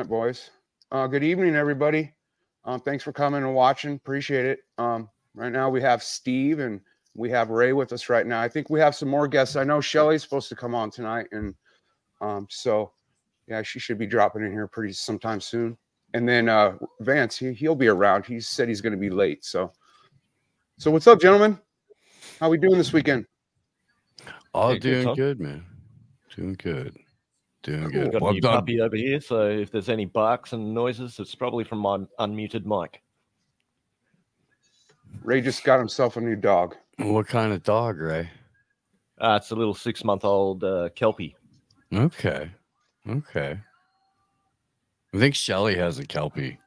it, boys. Good evening, everybody. Thanks for coming and watching. Appreciate it. Right now we have Steve and we have Ray with us right now. I think we have some more guests. I know Shelly's supposed to come on tonight, and so yeah, she should be dropping in here pretty sometime soon. And then Vance, he'll be around. He said he's going to be late. So what's up, gentlemen? How we doing this weekend? All doing good, man. Doing good. Got a new puppy over here, so if there's any barks and noises, it's probably from my unmuted mic. Ray just got himself a new dog. What kind of dog, Ray? It's a little 6-month-old Kelpie. Okay. I think Shelly has a Kelpie.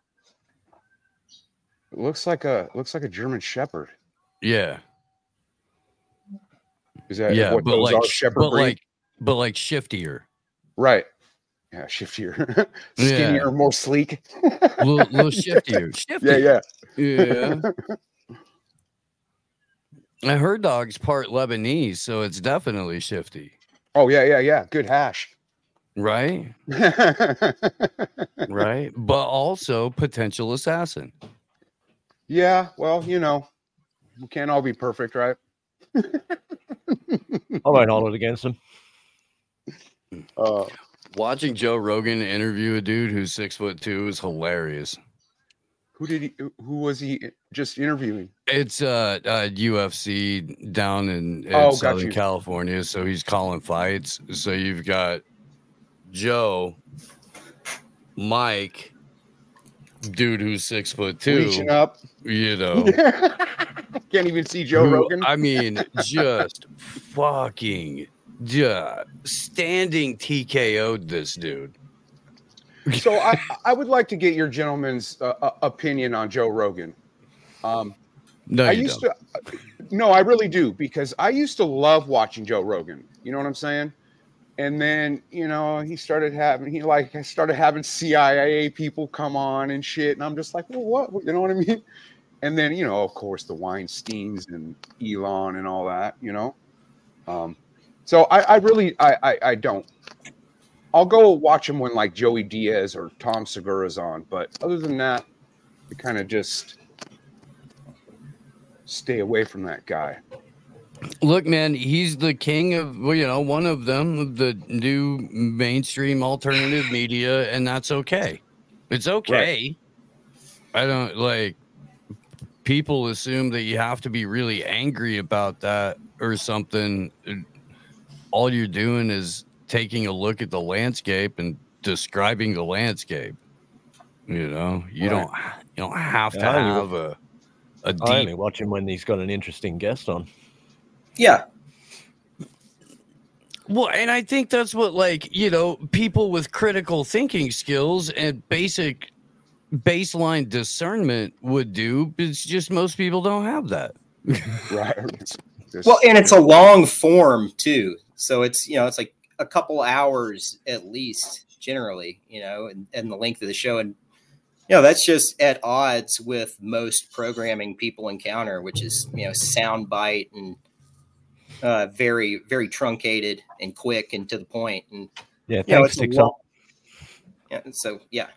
It looks like a German Shepherd. Yeah. Is that what those are? Shepherd breed? But like shiftier. Right. Yeah, shiftier. Skinnier, more sleek. little shiftier. Yeah. And her dog's part Lebanese, so it's definitely shifty. Oh, yeah. Good hash. Right? Right? But also potential assassin. Yeah, well, we can't all be perfect, right? I won't hold it against him. Watching Joe Rogan interview a dude who's 6'2" is hilarious. Who was he just interviewing? It's UFC down in Southern California, so he's calling fights. So you've got Joe, Mike, dude who's 6'2", reaching up, Can't even see Joe Rogan. I mean, just fucking. Yeah, standing TKO'd this dude. So I would like to get your gentleman's opinion on Joe Rogan. I really do, because I used to love watching Joe Rogan. You know what I'm saying? And then he started having CIA people come on and shit, and I'm just like, well, what? You know what I mean? And then of course, the Weinsteins and Elon and all that. So I really don't. I'll go watch him when like Joey Diaz or Tom Segura's on, but other than that, I kind of just stay away from that guy. Look, man, he's the king of one of them, the new mainstream alternative media, and that's okay. It's okay. Right. I don't like. People assume that you have to be really angry about that or something. All you're doing is taking a look at the landscape and describing the landscape. You don't have to have a deep. I only watch him when he's got an interesting guest on. Yeah. Well, and I think that's what people with critical thinking skills and basic baseline discernment would do. It's just most people don't have that. Right. Well, and it's a long form too. So it's, it's like a couple hours at least generally, and the length of the show. And, that's just at odds with most programming people encounter, which is, sound bite and very, very truncated and quick and to the point. And, it's long. Yeah. So, yeah.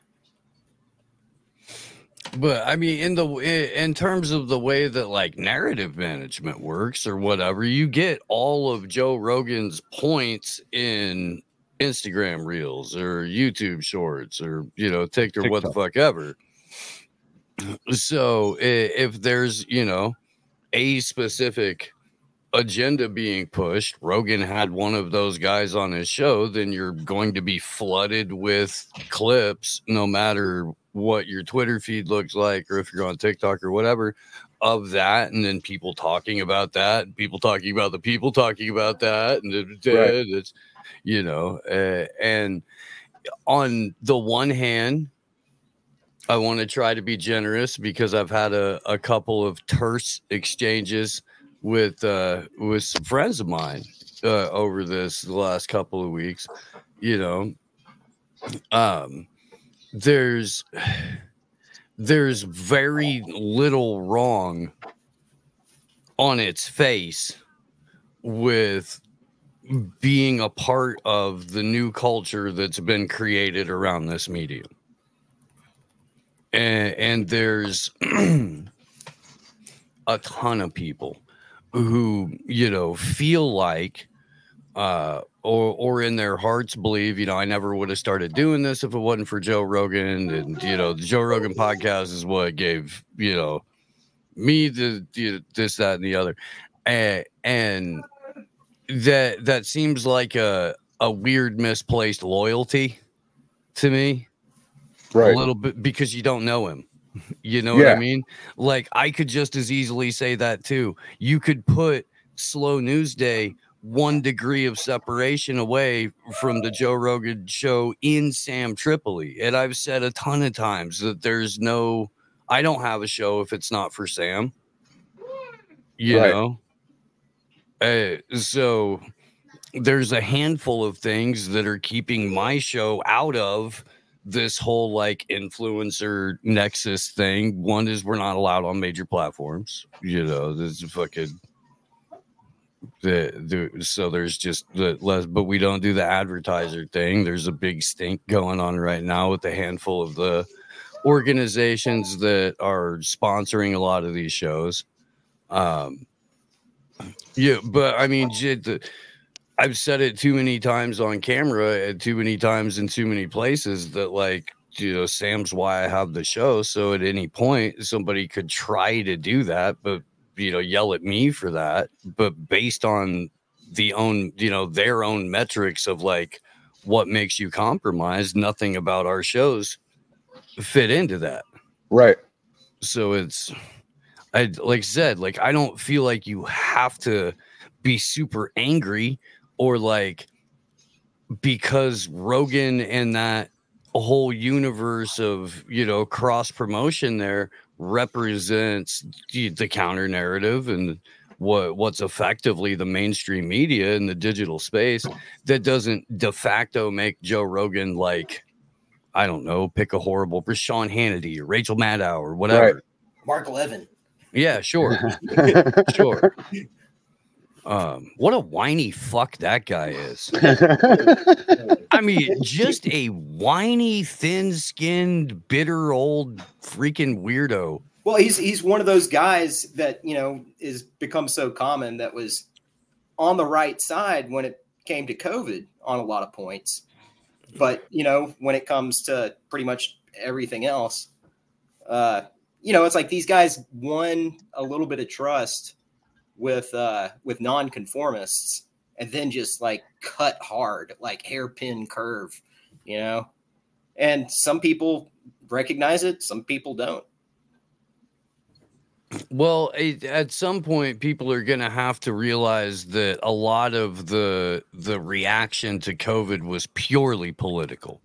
But I mean, in terms of the way that like narrative management works or whatever, you get all of Joe Rogan's points in Instagram reels or YouTube shorts or TikTok. What the fuck ever. So if there's a specific agenda being pushed, Rogan had one of those guys on his show, then you're going to be flooded with clips, no matter what your Twitter feed looks like, or if you're on TikTok or whatever, of that. And then people talking about that, and people talking about the people talking about that. And it's, and on the one hand, I want to try to be generous because I've had a couple of terse exchanges with some friends of mine over the last couple of weeks. There's very little wrong on its face with being a part of the new culture that's been created around this medium. And there's a ton of people who, you know, feel like or in their hearts believe, you know, I never would have started doing this if it wasn't for Joe Rogan. And, you know, the Joe Rogan podcast is what gave, you know, me the, you know, this, that, and the other. And that seems like a weird misplaced loyalty to me. Right. A little bit, because you don't know him. You know what I mean? Like, I could just as easily say that too. You could put Slow News Day 1 degree of separation away from the Joe Rogan show in Sam Tripoli. And I've said a ton of times that there's no, I don't have a show if it's not for Sam. You know? So there's a handful of things that are keeping my show out of this whole like influencer nexus thing. One is we're not allowed on major platforms. You know, this is fucking so there's just the less, but we don't do the advertiser thing. There's a big stink going on right now with a handful of the organizations that are sponsoring a lot of these shows. Yeah, but I mean, I've said it too many times on camera and too many times in too many places that, like, you know, Sam's why I have the show. So at any point, somebody could try to do that, but, you know, yell at me for that. But based on their own metrics of like what makes you compromise, nothing about our shows fit into that. Right. So it's, like I said, I don't feel like you have to be super angry. Or like, because Rogan and that whole universe of, you know, cross promotion there represents the counter narrative and what's effectively the mainstream media in the digital space, that doesn't de facto make Joe Rogan like, I don't know, pick a horrible Sean Hannity or Rachel Maddow or whatever. Right. Mark Levin. Yeah, sure. Sure. What a whiny fuck that guy is. I mean, just a whiny, thin-skinned, bitter old freaking weirdo. Well, he's one of those guys that, you know, is become so common, that was on the right side when it came to COVID on a lot of points. But, you know, when it comes to pretty much everything else, you know, it's like these guys won a little bit of trust with nonconformists, and then just like cut hard, like hairpin curve, you know, and some people recognize it. Some people don't. Well, at some point people are going to have to realize that a lot of the reaction to COVID was purely political.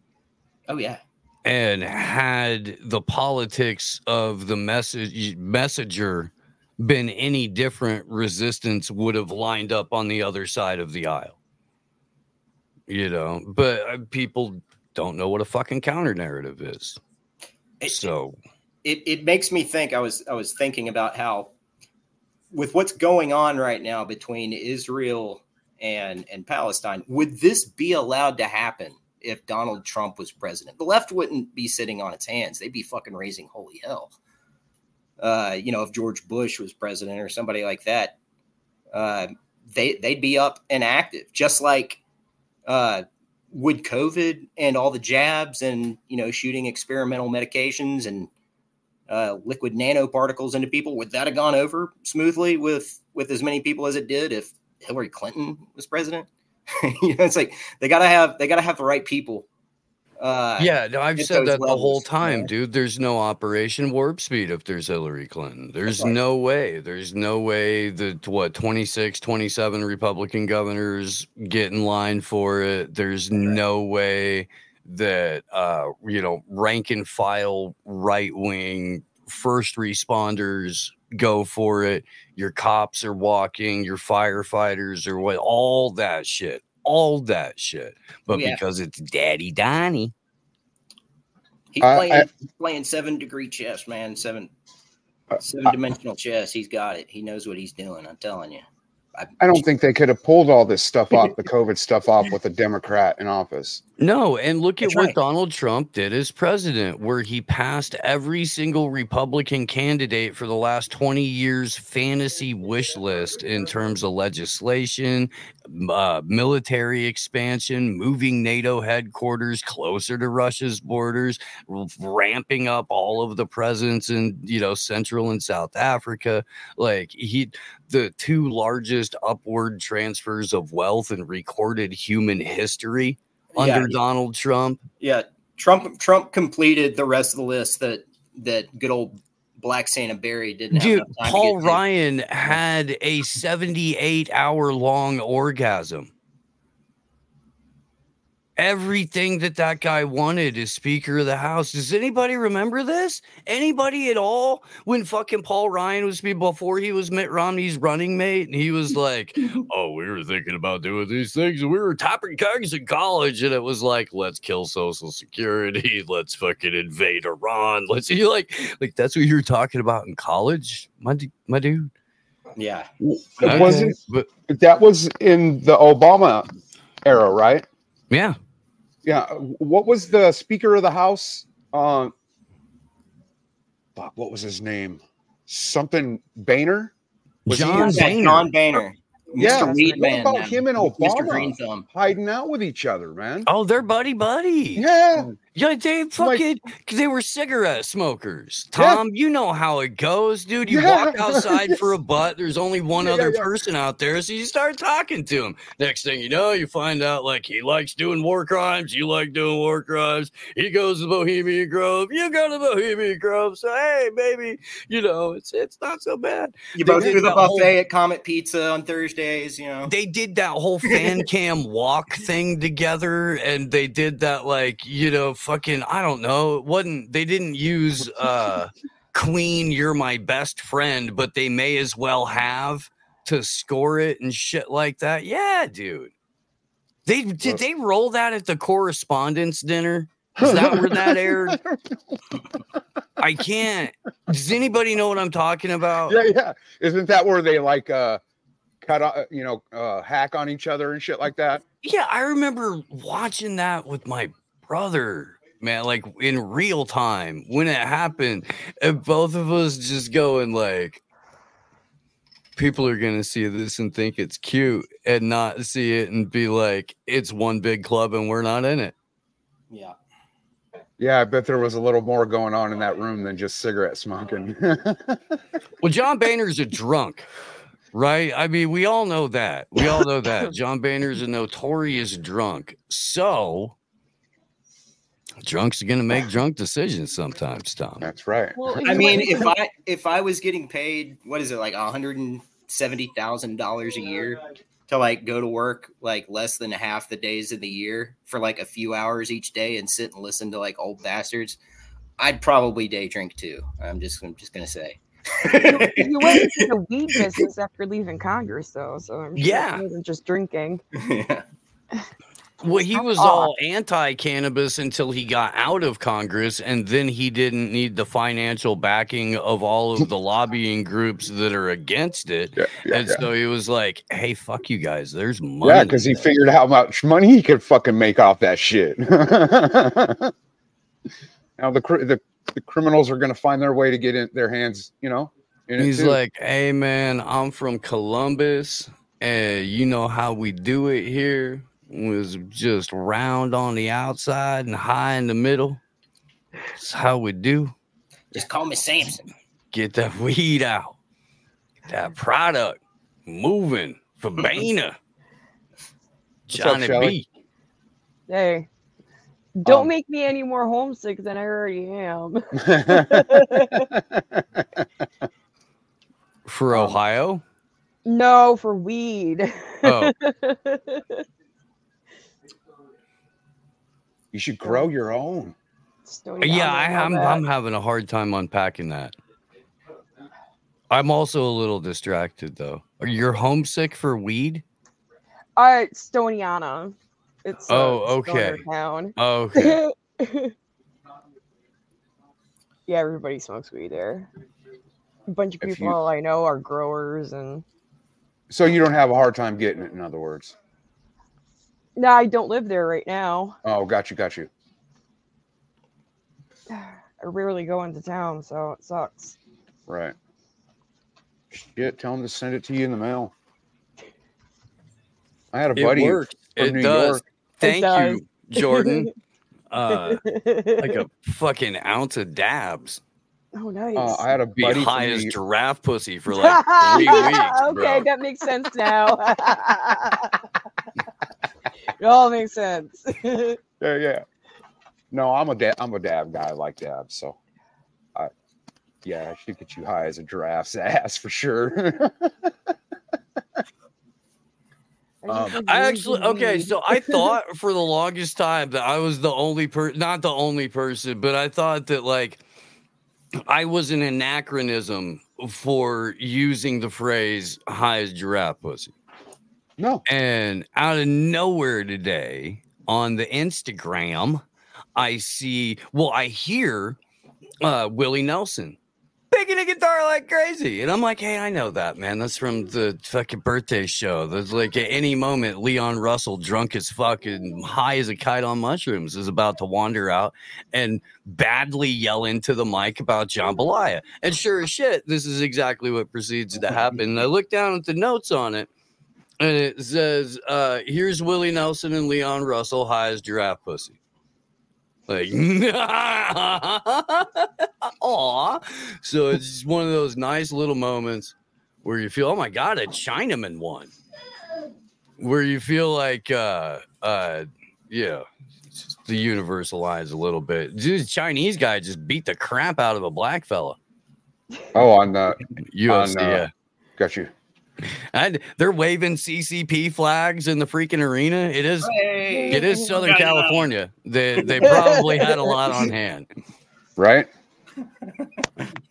Oh yeah. And had the politics of the messenger been any different, resistance would have lined up on the other side of the aisle, you know. But people don't know what a fucking counter narrative is. So it makes me think. I was thinking about how, with what's going on right now between Israel and Palestine, would this be allowed to happen if Donald Trump was president? The left wouldn't be sitting on its hands. They'd be fucking raising holy hell. You know, if George Bush was president or somebody like that, they'd be up and active. Just like would COVID and all the jabs and, you know, shooting experimental medications and liquid nanoparticles into people, would that have gone over smoothly with as many people as it did if Hillary Clinton was president? You know, it's like they gotta have the right people. I've said that the whole time, dude. There's no Operation Warp Speed if there's Hillary Clinton. There's no way. There's no way that 26, 27 Republican governors get in line for it. There's no way that, you know, rank and file right wing first responders go for it. Your cops are walking, your firefighters are all that shit, but because it's Daddy Donnie, he's playing 7 degree chess, man. Seven dimensional chess. He's got it. He knows what he's doing. I'm telling you. I don't think they could have pulled all this stuff off, the COVID stuff off, with a Democrat in office. No, and look at what Donald Trump did as president, where he passed every single Republican candidate for the last 20 years' fantasy wish list in terms of legislation, military expansion, moving NATO headquarters closer to Russia's borders, ramping up all of the presence in, you know, Central and South Africa. Like the two largest upward transfers of wealth in recorded human history. Under Donald Trump. Yeah. Trump completed the rest of the list that good old Black Santa Barry didn't have. Dude, Paul Ryan had a 78-hour-long orgasm. Everything that guy wanted is Speaker of the House. Does anybody remember this? Anybody at all? When fucking Paul Ryan was before he was Mitt Romney's running mate, and he was like, "Oh, we were thinking about doing these things, and we were topping kegs in college, and it was like, let's kill Social Security, let's fucking invade Iran, let's." You like that's what you were talking about in college, my dude. Yeah, it wasn't. But that was in the Obama era, right? Yeah. Yeah. What was the Speaker of the House? What was his name? Something Boehner? John Boehner. Yeah. What about him and Obama hiding out with each other, man? Oh, they're buddy. Yeah. Yeah, they fucking they were cigarette smokers. Tom, you know how it goes, dude. You walk outside for a butt. There's only one other person out there, so you start talking to him. Next thing you know, you find out like he likes doing war crimes. You like doing war crimes. He goes to Bohemian Grove. You go to Bohemian Grove. So hey, baby, you know it's not so bad. You both do the buffet at Comet Pizza on Thursdays. You know they did that whole fan cam walk thing together, and they did that like Fucking, I don't know. It wasn't, they didn't use Queen, "You're My Best Friend," but they may as well have to score it and shit like that. Yeah, dude. Did they roll that at the correspondence dinner? Is that where that aired? I can't. Does anybody know what I'm talking about? Yeah. Isn't that where they like cut, hack on each other and shit like that? Yeah, I remember watching that with my brother, man, like in real time when it happened, and both of us just going like, people are gonna see this and think it's cute and not see it and be like, it's one big club and we're not in it. Yeah, I bet there was a little more going on in that room than just cigarette smoking. Well, John Boehner's a drunk. Right. I mean, we all know that John Boehner's a notorious drunk. So drunks are gonna make drunk decisions sometimes, Tom. That's right. Well, I mean, if I was getting paid, what is it, like $170,000 a year to like go to work like less than half the days of the year for like a few hours each day and sit and listen to like old bastards, I'd probably day drink too. I'm just gonna say. You went into the weed business after leaving Congress, though, so I'm sure it wasn't just drinking. Yeah. Well, he was all anti-cannabis until he got out of Congress, and then he didn't need the financial backing of all of the lobbying groups that are against it. Yeah, so he was like, hey, fuck you guys, there's money. Yeah, because he figured out how much money he could fucking make off that shit. Now the criminals are going to find their way to get in their hands, in He's like, hey, man, I'm from Columbus, and you know how we do it here. Was just round on the outside and high in the middle. That's how we do. Just call me Samson. Get that weed out. Get that product moving for Boehner. Johnny up, B. Hey, don't make me any more homesick than I already am. For Ohio? No, for weed. Oh. You should grow your own. Yeah, I'm having a hard time unpacking that. I'm also a little distracted, though. Are you homesick for weed? Stoniana. It's okay. Town. Okay. Yeah, everybody smokes weed there. A bunch of people I know are growers, and so you don't have a hard time getting it. In other words. No, I don't live there right now. Oh, got you. I rarely go into town, so it sucks. Right. Shit, tell them to send it to you in the mail. I had a buddy from New York. Thank you, Jordan. Like a fucking ounce of dabs. Oh, nice. I had a buddy. The highest giraffe pussy for like 3 weeks. Okay, bro. That makes sense now. It all makes sense. Yeah. No, I'm a dab guy. I like dabs, so I should get you high as a giraffe's ass for sure. So I thought for the longest time that I was the only person, not the only person, but I thought that like I was an anachronism for using the phrase high as giraffe pussy. No. And out of nowhere today on the Instagram, I hear Willie Nelson picking a guitar like crazy. And I'm like, hey, I know that, man. That's from the fucking birthday show. That's like at any moment, Leon Russell, drunk as fuck and high as a kite on mushrooms, is about to wander out and badly yell into the mic about jambalaya. And sure as shit, this is exactly what proceeds to happen. And I look down at the notes on it, and it says, here's Willie Nelson and Leon Russell, high as giraffe pussy. Like, aw. So it's just one of those nice little moments where you feel, oh my God, a Chinaman won. Where you feel like, the universe aligns a little bit. Dude, Chinese guy just beat the crap out of a black fella. Oh, on UFC. Got you. And they're waving CCP flags in the freaking arena. It is Southern California. They probably had a lot on hand, right?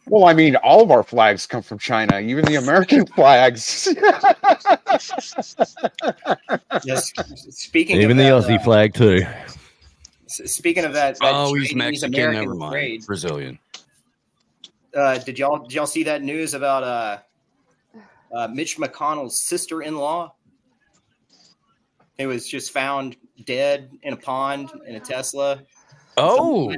Well, I mean, all of our flags come from China, even the American flags. Yes. Speaking even of that, the Aussie flag too. Speaking of that, he's Mexican. Never mind, trade. Brazilian. Did y'all see that news about Mitch McConnell's sister-in-law? It was just found dead in a pond in a Tesla. Oh,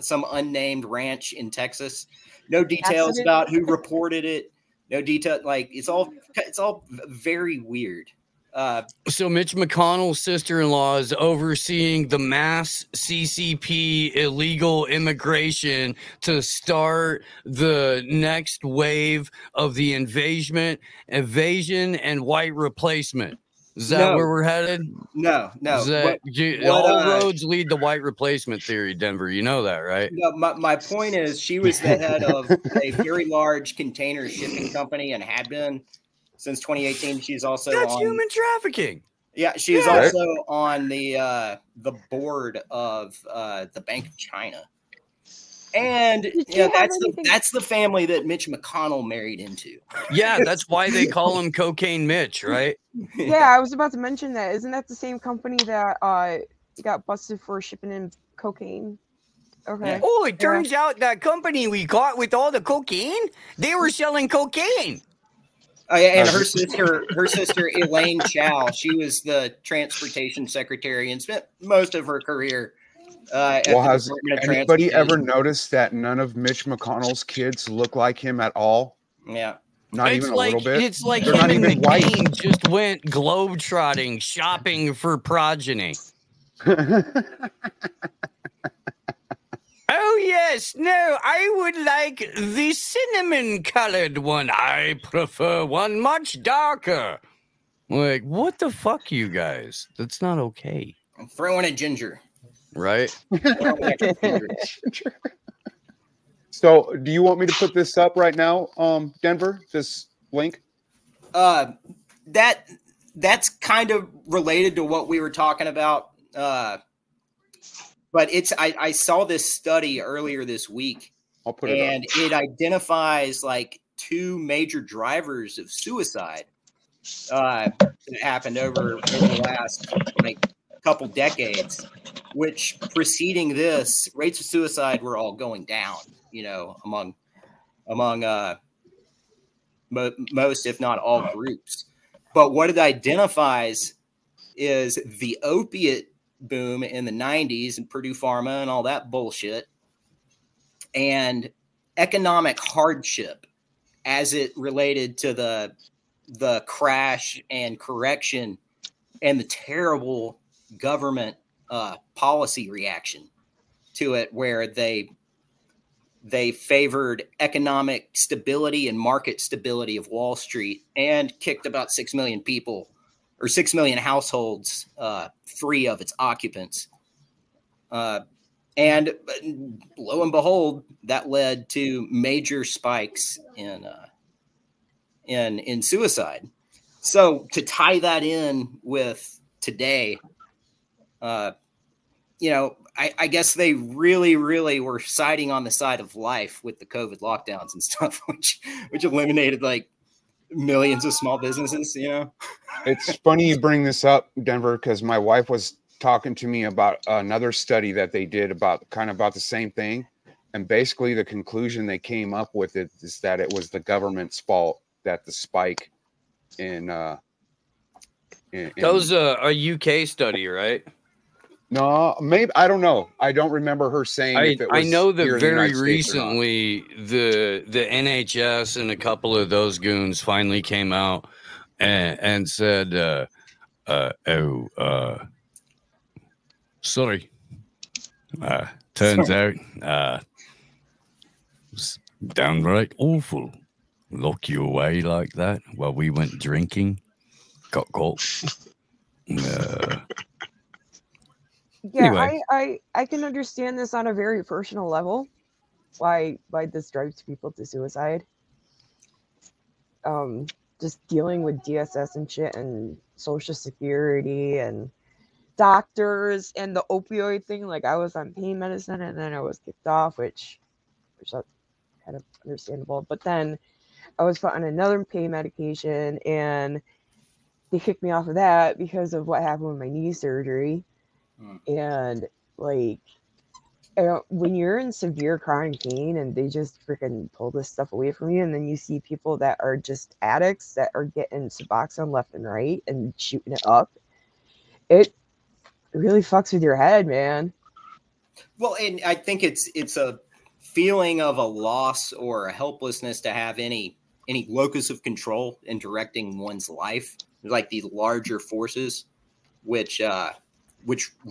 some unnamed ranch in Texas. No details about who reported it. No detail. Like it's all very weird. So Mitch McConnell's sister-in-law is overseeing the mass CCP illegal immigration to start the next wave of the invasion and white replacement. Is that where we're headed? No. All roads lead to white replacement theory, Denver. You know that, right? No, my point is she was the head of a very large container shipping company and had been since 2018, she's also on human trafficking. Yeah, she's also on the board of the Bank of China, and that's the family that Mitch McConnell married into. Yeah, that's why they call him Cocaine Mitch, right? Yeah, I was about to mention that. Isn't that the same company that got busted for shipping in cocaine? Okay. Oh, it turns out that company we caught with all the cocaine, they were selling cocaine. Oh, yeah, and her sister Elaine Chao, she was the transportation secretary and spent most of her career. Has anybody ever noticed that none of Mitch McConnell's kids look like him at all? Yeah, not even a little bit. It's like they're him and the king just went globetrotting, shopping for progeny. Oh, yes. No, I would like the cinnamon-colored one. I prefer one much darker. Like, what the fuck, you guys? That's not okay. I'm throwing a ginger. Right? So, do you want me to put this up right now, Denver? This link? That's kind of related to what we were talking about, but it's I saw this study earlier this week. I'll put it and up. It identifies like two major drivers of suicide that happened over the last like couple decades, which preceding this, rates of suicide were all going down, you know, among most, if not all groups. But what it identifies is the opiate boom in the 90s and Purdue Pharma and all that bullshit, and economic hardship as it related to the crash and correction and the terrible government policy reaction to it, where they favored economic stability and market stability of Wall Street and kicked about 6 million people or 6 million households free of its occupants. And lo and behold, that led to major spikes in suicide. So to tie that in with today, I guess they really, really were siding on the side of life with the COVID lockdowns and stuff, which eliminated like millions of small businesses, you know? It's funny you bring this up, Denver, because my wife was talking to me about another study that they did about the same thing. And basically the conclusion they came up with it is that it was the government's fault that the spike in that was a UK study, right? No, maybe, I don't know. I don't remember her saying. If it was, I know that very recently the NHS and a couple of those goons finally came out and said, sorry. Turns out, downright awful. Lock you away like that while we went drinking. Got caught. Yeah, anyway. I can understand this on a very personal level, why this drives people to suicide. Just dealing with DSS and shit and Social Security and doctors and the opioid thing. Like, I was on pain medicine and then I was kicked off, which that's kind of understandable. But then I was put on another pain medication and they kicked me off of that because of what happened with my knee surgery. And like, when you're in severe chronic pain and they just freaking pull this stuff away from you, and then you see people that are just addicts that are getting Suboxone left and right and shooting it up, it really fucks with your head, man. Well, and I think it's a feeling of a loss or a helplessness to have any locus of control in directing one's life, like these larger forces, which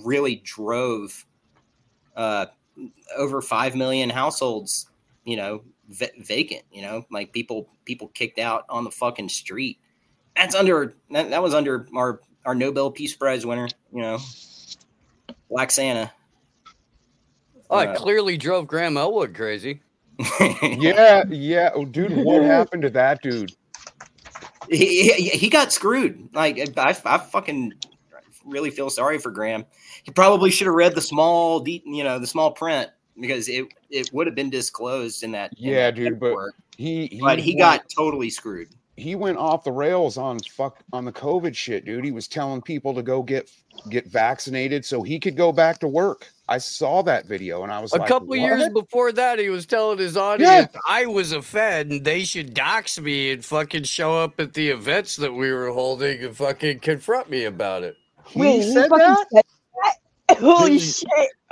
really drove over 5 million households, vacant, like people kicked out on the fucking street. That was under our Nobel Peace Prize winner, Black Santa. It clearly drove Graham Elwood crazy. yeah. Oh, dude, what happened to that dude? He got screwed. Like, I fucking really feel sorry for Graham. He probably should have read the small print, because it would have been disclosed in that. Yeah, in that dude, network. But he got totally screwed. He went off the rails on the COVID shit, dude. He was telling people to go get vaccinated so he could go back to work. I saw that video and I was like, a couple years before that, he was telling his audience, yeah, I was a Fed and they should dox me and fucking show up at the events that we were holding and fucking confront me about it. Wait, he said that? Holy shit.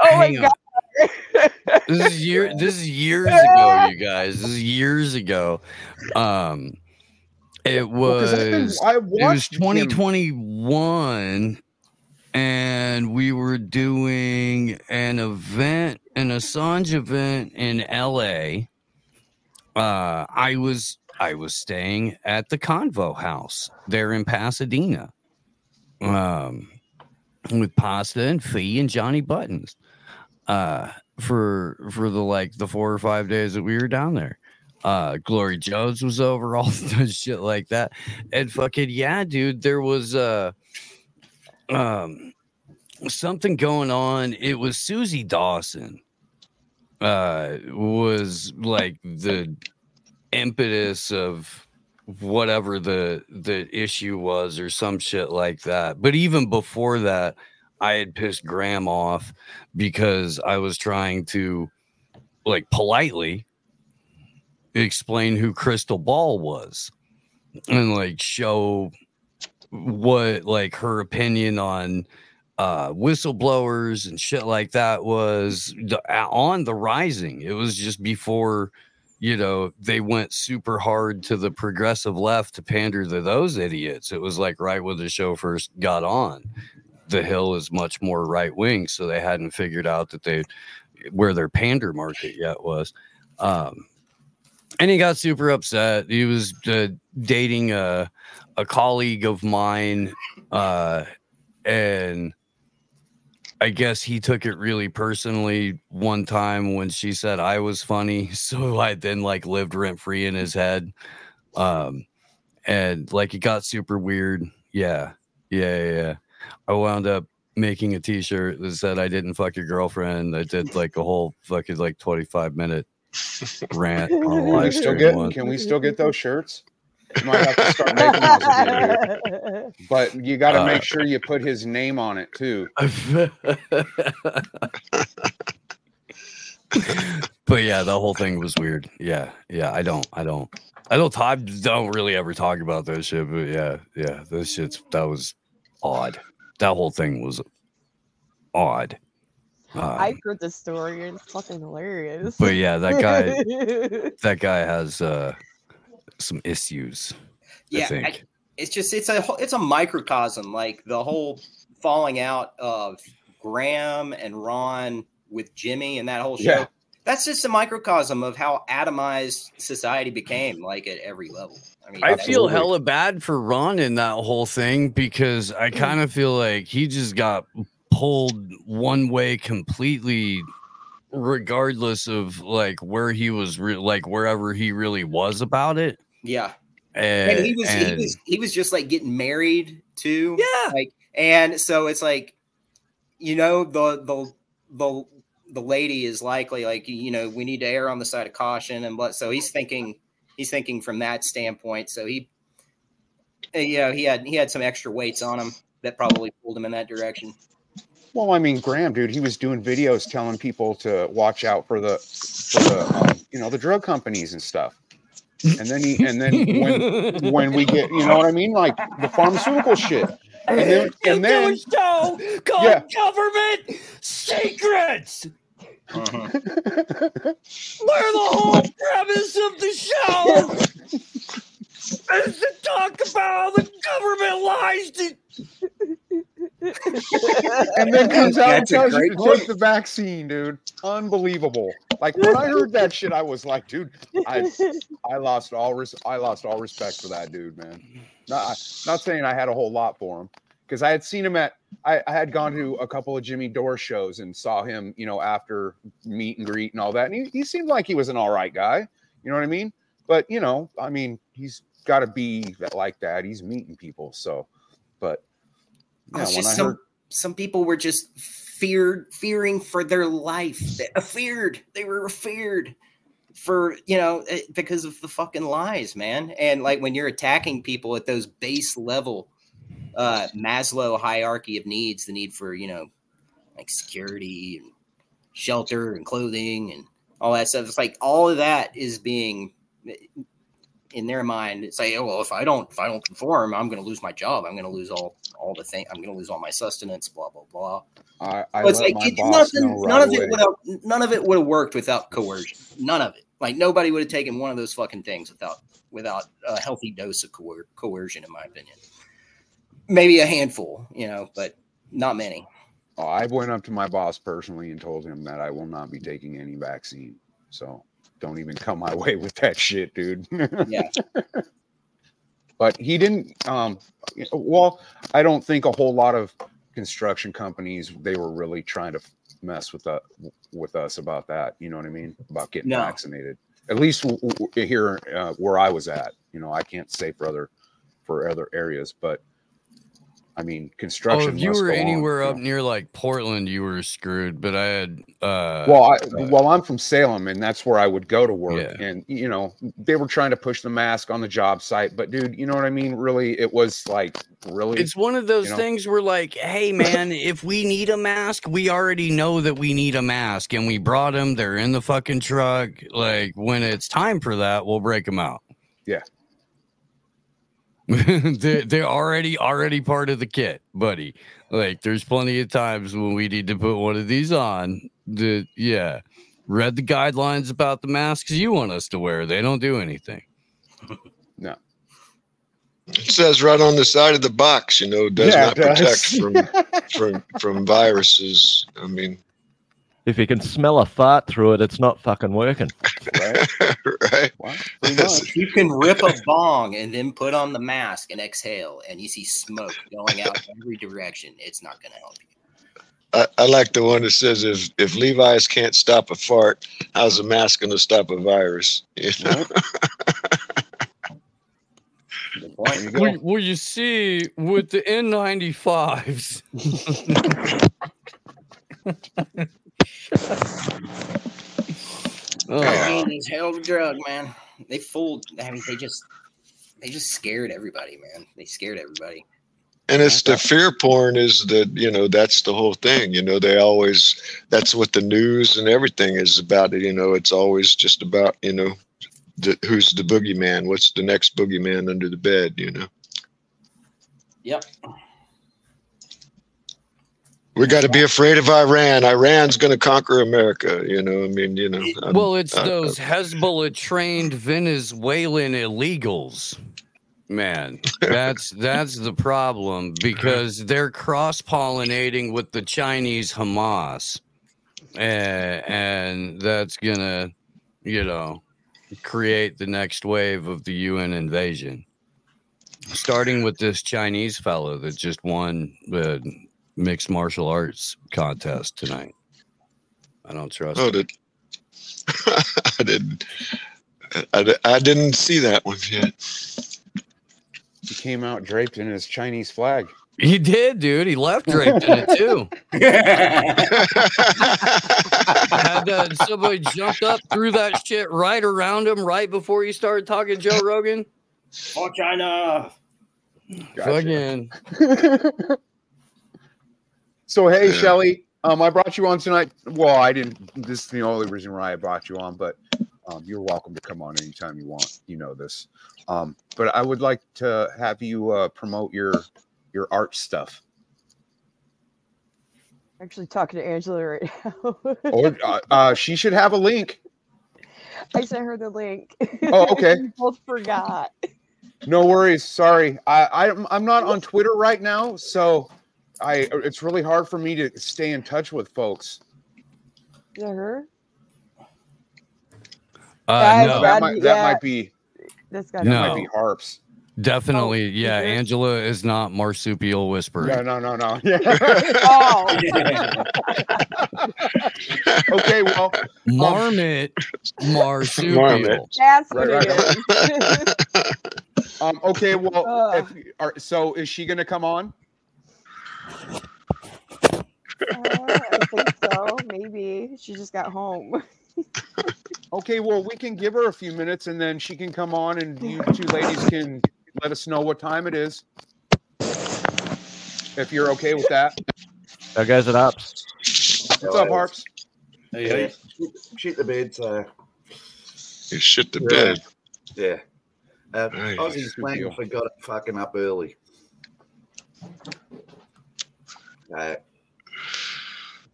Oh my God. This is years ago, you guys. This is years ago. It was 2021 and we were doing an event, an Assange event in LA. I was staying at the Convo House there in Pasadena. With Pasta and Fee and Johnny Buttons, for the 4 or 5 days that we were down there. Glory Jones was over, all shit like that. And fucking, yeah, dude, there was, something going on. It was Susie Dawson, was like the impetus of whatever the issue was or some shit like that. But even before that, I had pissed Graham off because I was trying to, like, politely explain who Crystal Ball was and, like, show what like her opinion on whistleblowers and shit like that was on the Rising. It was just before, you know, they went super hard to the progressive left to pander to those idiots. It was like right when the show first got on. The Hill is much more right wing, so they hadn't figured out that they where their pander market yet was. And he got super upset. He was dating a colleague of mine, and I guess he took it really personally one time when she said I was funny. So I then like lived rent free in his head, and like it got super weird. Yeah. I wound up making a T-shirt that said I didn't fuck your girlfriend. I did like a whole fucking like 25-minute. Rant on live stream. Can we still get those shirts? You might have to start making those again, dude. But you got to make sure you put his name on it too. But yeah, the whole thing was weird. Yeah. I don't really ever talk about that shit. But yeah, that was odd. That whole thing was odd. I heard the story and it's fucking hilarious. But yeah, that guy has some issues. Yeah, I think. It's a microcosm, like the whole falling out of Graham and Ron with Jimmy and that whole show. Yeah. That's just a microcosm of how atomized society became, like at every level. I mean, I feel hella bad for Ron in that whole thing because I kind of feel like he just got pulled one way completely, regardless of like where he was, wherever he really was about it. Yeah, and he was just like getting married too. Yeah, like, and so it's like, you know, the lady is likely like, you know, we need to err on the side of caution, and but so he's thinking from that standpoint. So he had some extra weights on him that probably pulled him in that direction. Well, I mean, Graham, dude, he was doing videos telling people to watch out for the drug companies and stuff. And then when we get, you know what I mean? Like the pharmaceutical shit. And then show called Government Secrets. Uh-huh. Where the whole premise of the show is to talk about how the government lies to and then comes out and tells you to take the vaccine, dude. Unbelievable. Like when I heard that shit, I was like, dude, I lost all respect for that dude, man. Not saying I had a whole lot for him, because I had seen him I had gone to a couple of Jimmy Dore shows and saw him, you know, after meet and greet and all that, and he seemed like he was an all right guy. You know what I mean? But you know, I mean, he's got to be like that. He's meeting people, so but. Yeah, just some people were just fearing for their life. They were feared for, you know, because of the fucking lies, man. And like when you're attacking people at those base level Maslow hierarchy of needs, the need for, you know, like security and shelter and clothing and all that stuff. It's like all of that is being in their mind. It's like, oh, well, if I don't conform, I'm going to lose my job. I'm going to lose all the thing. I'm going to lose all my sustenance, blah, blah, blah. None of it would have worked without coercion. None of it. Like nobody would have taken one of those fucking things without a healthy dose of coercion, in my opinion. Maybe a handful, you know, but not many. Oh, I went up to my boss personally and told him that I will not be taking any vaccine. So don't even come my way with that shit, dude. Yeah. But he didn't, well, I don't think a whole lot of construction companies, they were really trying to mess with us about that. You know what I mean? About getting vaccinated. At least here where I was at, you know, I can't say for other areas, but I mean, construction. Oh, if you were anywhere up near like Portland, you were screwed. But I had. I'm from Salem, and that's where I would go to work. Yeah. And you know, they were trying to push the mask on the job site, but dude, you know what I mean? Really, it was like really. It's one of those things where, like, hey, man, if we need a mask, we already know that we need a mask, and we brought them. They're in the fucking truck. Like when it's time for that, we'll break them out. Yeah. They're already part of the kit, buddy. Like, there's plenty of times when we need to put one of these on. Yeah. Read the guidelines about the masks you want us to wear. They don't do anything. No. It says right on the side of the box, you know, does not protect from viruses. I mean, if you can smell a fart through it, it's not fucking working. Right? Right. Well, you can rip a bong and then put on the mask and exhale, and you see smoke going out every direction. It's not going to help you. I like the one that says, if Levi's can't stop a fart, how's a mask going to stop a virus? You know? Well, you see, with the N95s. Oh. These hell of a drug, man. They fooled. I mean, they just scared everybody, man. They scared everybody. And it's the fear porn is the, you know, that's the whole thing. You know, they always, that's what the news and everything is about. You know, it's always just about, you know, who's the boogeyman? What's the next boogeyman under the bed, you know? Yep. We got to be afraid of Iran. Iran's going to conquer America, you know? I mean, you know. Those Hezbollah-trained Venezuelan illegals. Man, that's the problem, because they're cross-pollinating with the Chinese Hamas, and that's gonna, you know, create the next wave of the UN invasion. Starting with this Chinese fellow that just won the mixed martial arts contest tonight. I don't trust. Oh, him. I didn't see that one yet. He came out draped in his Chinese flag. He did, dude. He left draped in it, too. And somebody jumped up, threw that shit right around him right before he started talking Joe Rogan. Oh, China. Gotcha. Fucking. So, hey, Shelly, I brought you on tonight. Well, I didn't. This is the only reason why I brought you on, but you're welcome to come on anytime you want. You know this. But I would like to have you promote your art stuff. I'm actually talking to Angela right now. Or she should have a link. I sent her the link. Oh, okay. We both forgot. No worries. Sorry, I'm not on Twitter right now, so it's really hard for me to stay in touch with folks. Is that her? No. That might be. Might be Harps. Definitely, yeah. Mm-hmm. Angela is not marsupial whisperer. No. Yeah. Oh. Yeah. Okay, well. Marmot marsupial. Marmot. That's what it is. Okay, well, so is she going to come on? I think so, maybe. She just got home. Okay, well, we can give her a few minutes, and then she can come on, and you two ladies can let us know what time it is, if you're okay with that. That guy's at Harps. What's up, Harps? Hey. Shit the bed, so. You shit the bed. Yeah. Nice. Ozzy's playing forgot it fucking up early.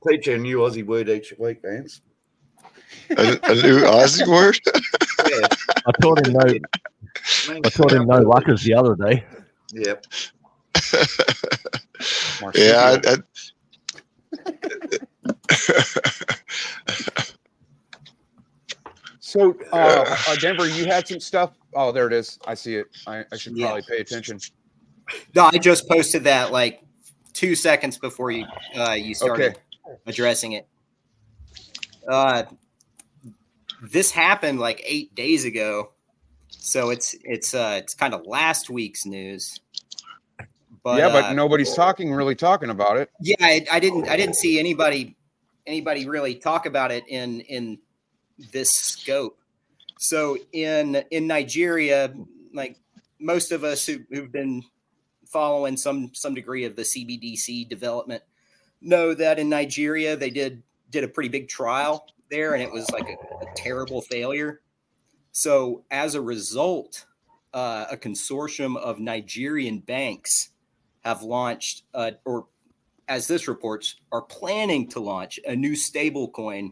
Teach you a new Aussie word each week, Vance. A new Aussie word? Yeah. I taught him no luck as the other day. Yep. Yeah. So, Denver, you had some stuff. Oh, there it is. I see it. I should probably pay attention. No, I just posted that like 2 seconds before you started addressing it. This happened like 8 days ago, so it's kind of last week's news. But yeah, but nobody's really talking about it. Yeah, I didn't see anybody really talk about it in this scope. So in Nigeria, like most of us who've been following some degree of the CBDC development know that in Nigeria they did a pretty big trial there, and it was like a terrible failure. So as a result, a consortium of Nigerian banks have launched, or as this reports, are planning to launch a new stablecoin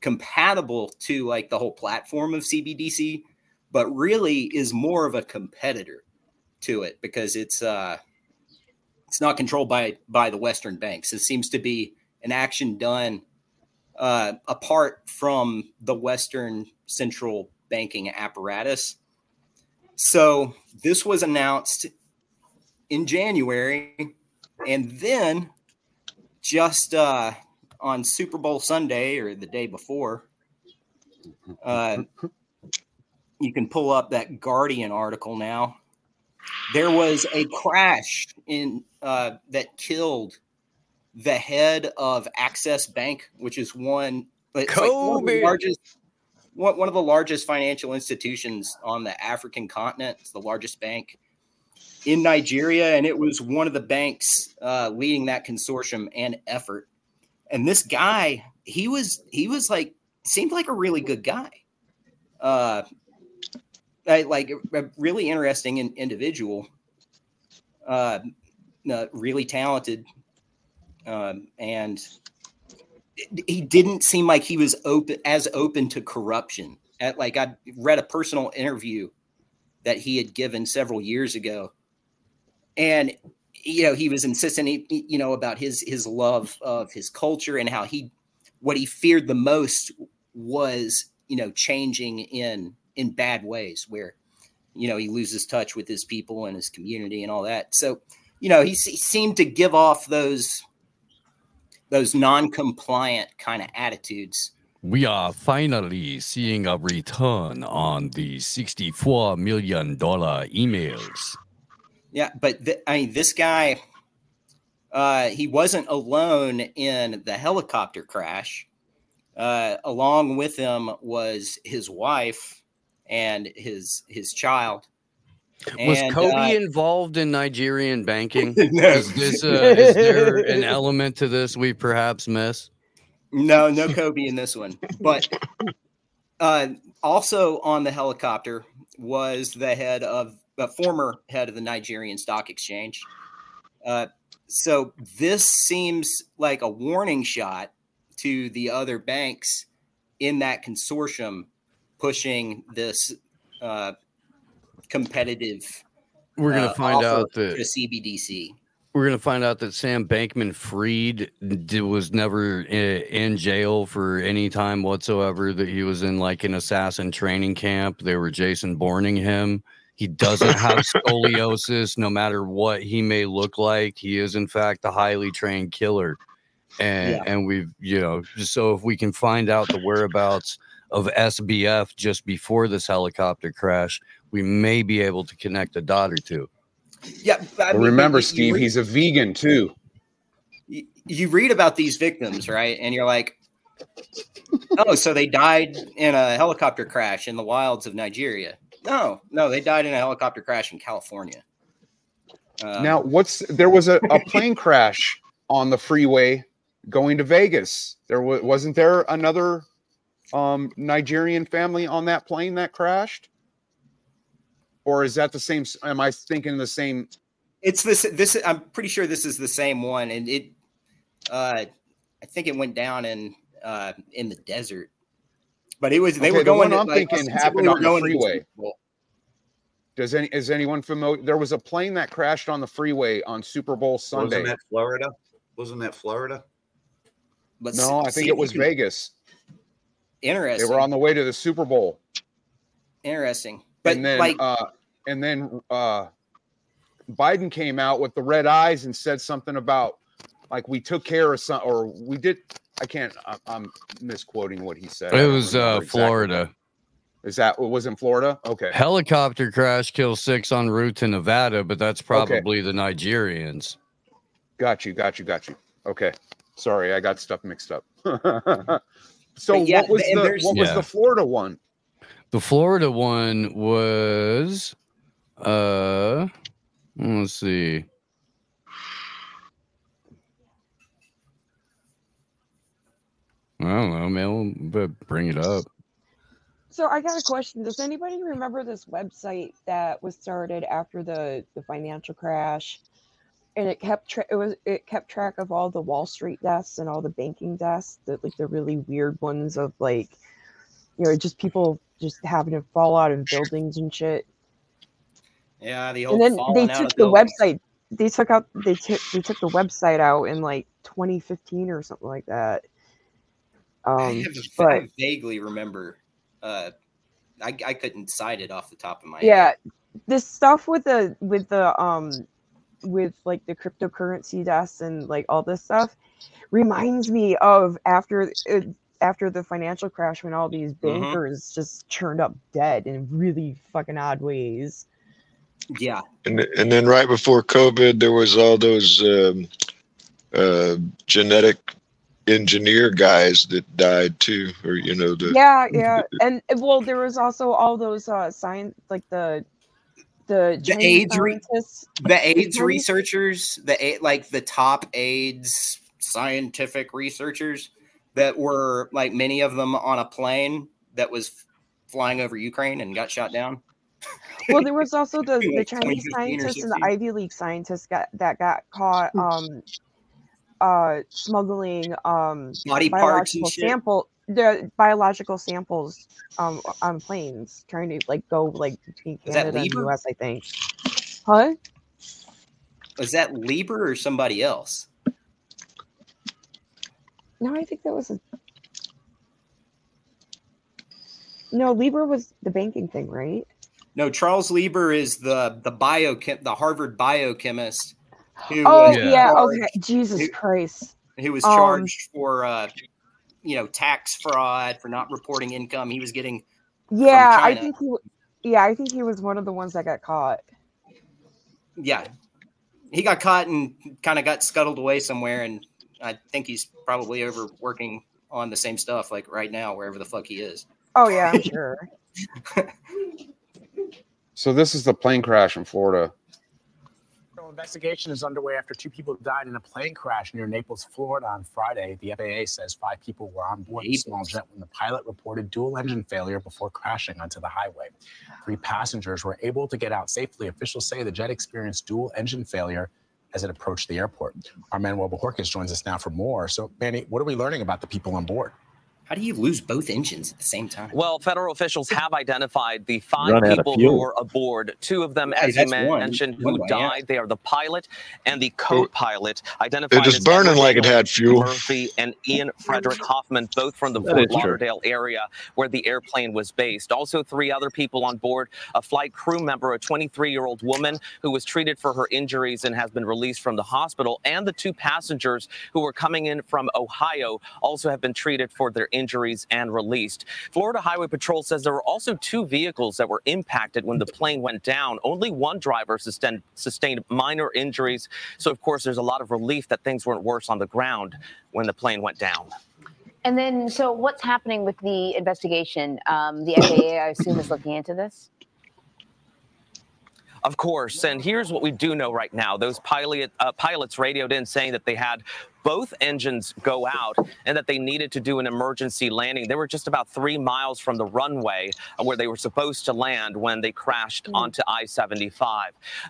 compatible to like the whole platform of CBDC, but really is more of a competitor to it because it's not controlled by the Western banks. It seems to be an action done apart from the Western central banking apparatus. So this was announced in January, and then just on Super Bowl Sunday or the day before, you can pull up that Guardian article now. There was a crash in that killed the head of Access Bank, which is one of the largest financial institutions on the African continent. It's the largest bank in Nigeria, and it was one of the banks leading that consortium and effort. And this guy, he was like, seemed like a really good guy, like a really interesting individual, really talented, and he didn't seem like he was open to corruption. Like I read a personal interview that he had given several years ago, and you know, he was insistent, you know, about his love of his culture and how what he feared the most was, you know, changing in bad ways where, you know, he loses touch with his people and his community and all that. So, you know, he seemed to give off those non-compliant kind of attitudes. We are finally seeing a return on the $64 million emails. Yeah, but this guy, he wasn't alone in the helicopter crash. Along with him was his wife and his child. Was Cody involved in Nigerian banking? No. Is there an element to this we perhaps miss? No Kobe in this one. But also on the helicopter was the former head of the Nigerian Stock Exchange. So this seems like a warning shot to the other banks in that consortium pushing this competitive. We're going to find out that CBDC. We're going to find out that Sam Bankman-Fried was never in jail for any time whatsoever. That he was in like an assassin training camp. They were Jason Bourning him. He doesn't have scoliosis, no matter what he may look like. He is, in fact, a highly trained killer. And we've, you know, so if we can find out the whereabouts of SBF just before this helicopter crash, we may be able to connect a dot or two. Yeah. Well, remember, Steve, he's a vegan, too. You read about these victims, right? And you're like, oh, so they died in a helicopter crash in the wilds of Nigeria. No, they died in a helicopter crash in California. Now, there was a plane crash on the freeway going to Vegas. Wasn't there another Nigerian family on that plane that crashed? Or is that the same? Am I thinking the same? It's this. I'm pretty sure this is the same one, and it. I think it went down in the desert. But it was they were going. The one I'm thinking happened on the freeway. Is anyone familiar? There was a plane that crashed on the freeway on Super Bowl Sunday. Wasn't that Florida? But no, I think it was Vegas. Interesting. They were on the way to the Super Bowl. Interesting. But and then Biden came out with the red eyes and said something about like we took care of some, or we did. I'm misquoting what he said. It was exactly. Florida. It was in Florida? Okay. Helicopter crash kills 6 en route to Nevada, but that's probably the Nigerians. Got you. Okay. Sorry, I got stuff mixed up. So yeah, what was the Florida one? The Florida one was, let's see. I don't know, man. We'll bring it up. So I got a question. Does anybody remember this website that was started after the financial crash, and it kept track of all the Wall Street deaths and all the banking deaths, that like the really weird ones of like, you know, just people just having to fall out in buildings and shit. Yeah, the old. And then they took the website. They took the website out in like 2015 or something like that. I vaguely remember. I couldn't cite it off the top of my head. Yeah, this stuff with like the cryptocurrency deaths and like all this stuff reminds me of after the financial crash, when all these bankers just churned up dead in really fucking odd ways. Yeah, and then right before COVID, there was all those genetic engineer guys that died too, or you know, and well, there was also all those science, like the AIDS researchers, the top AIDS scientific researchers that were like many of them on a plane that was flying over Ukraine and got shot down. Well, there was also the Chinese scientists and the Ivy League scientists that got caught smuggling body parts and shit. The biological samples on planes, trying to like go like between Canada and the US, I think. Huh? Was that Lieber or somebody else? No, I think that was No, Lieber was the banking thing, right? No, Charles Lieber is the Harvard biochemist. Who Jesus Christ. He was charged for tax fraud, for not reporting income he was getting. Yeah, from China. I think he was one of the ones that got caught. Yeah, he got caught and kind of got scuttled away somewhere, and I think he's probably over working on the same stuff like right now, wherever the fuck he is. Oh yeah, I'm sure. So this is the plane crash in Florida. Investigation is underway after two people died in a plane crash near Naples, Florida on Friday. The FAA says 5 people were on board the small jet when the pilot reported dual engine failure before crashing onto the highway. 3 passengers were able to get out safely. Officials say the jet experienced dual engine failure as it approached the airport. Our Manuel Bajorquez joins us now for more. So, Manny, what are we learning about the people on board? How do you lose both engines at the same time? Well, federal officials have identified the 5 people who were aboard. 2 of them, as you mentioned, who died. They are the pilot and the co-pilot. Identified. It was burning like it had fuel. Murphy and Ian Frederick Hoffman, both from the Fort Lauderdale area where the airplane was based. Also, 3 other people on board, a flight crew member, a 23-year-old woman who was treated for her injuries and has been released from the hospital, and the 2 passengers who were coming in from Ohio also have been treated for their injuries and released. Florida Highway Patrol says there were also 2 vehicles that were impacted when the plane went down. Only 1 driver sustained minor injuries. So, of course, there's a lot of relief that things weren't worse on the ground when the plane went down. And then, so what's happening with the investigation? The FAA, I assume, is looking into this? Of course. And here's what we do know right now. Those pilots radioed in saying that they had both engines go out and that they needed to do an emergency landing. They were just about 3 miles from the runway where they were supposed to land when they crashed onto I-75.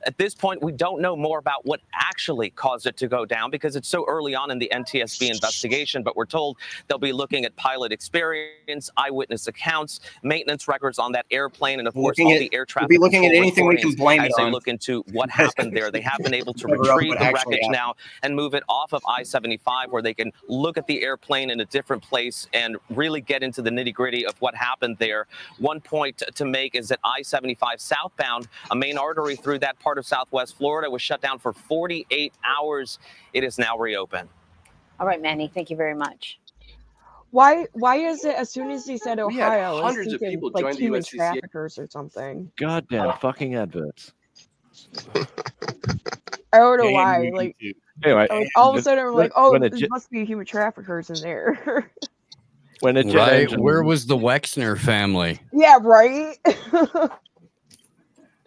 At this point, we don't know more about what actually caused it to go down because it's so early on in the NTSB investigation, but we're told they'll be looking at pilot experience, eyewitness accounts, maintenance records on that airplane, and of course all the air traffic. We'll be looking at anything we can blame it on. As they look into what happened there, they have been able to retrieve the wreckage now and move it off of I-75, where they can look at the airplane in a different place and really get into the nitty-gritty of what happened there. One point to make is that I-75 southbound, a main artery through that part of Southwest Florida, was shut down for 48 hours. It is now reopened. All right, Manny, thank you very much. Why is it as soon as he said Ohio, we had hundreds of people like joined human the USCCA traffickers or something? Goddamn fucking adverts. I don't know why. Like, anyway, all of a sudden, we're like, "Oh, there must be human traffickers in there." When it where was the Wexner family? Yeah, right.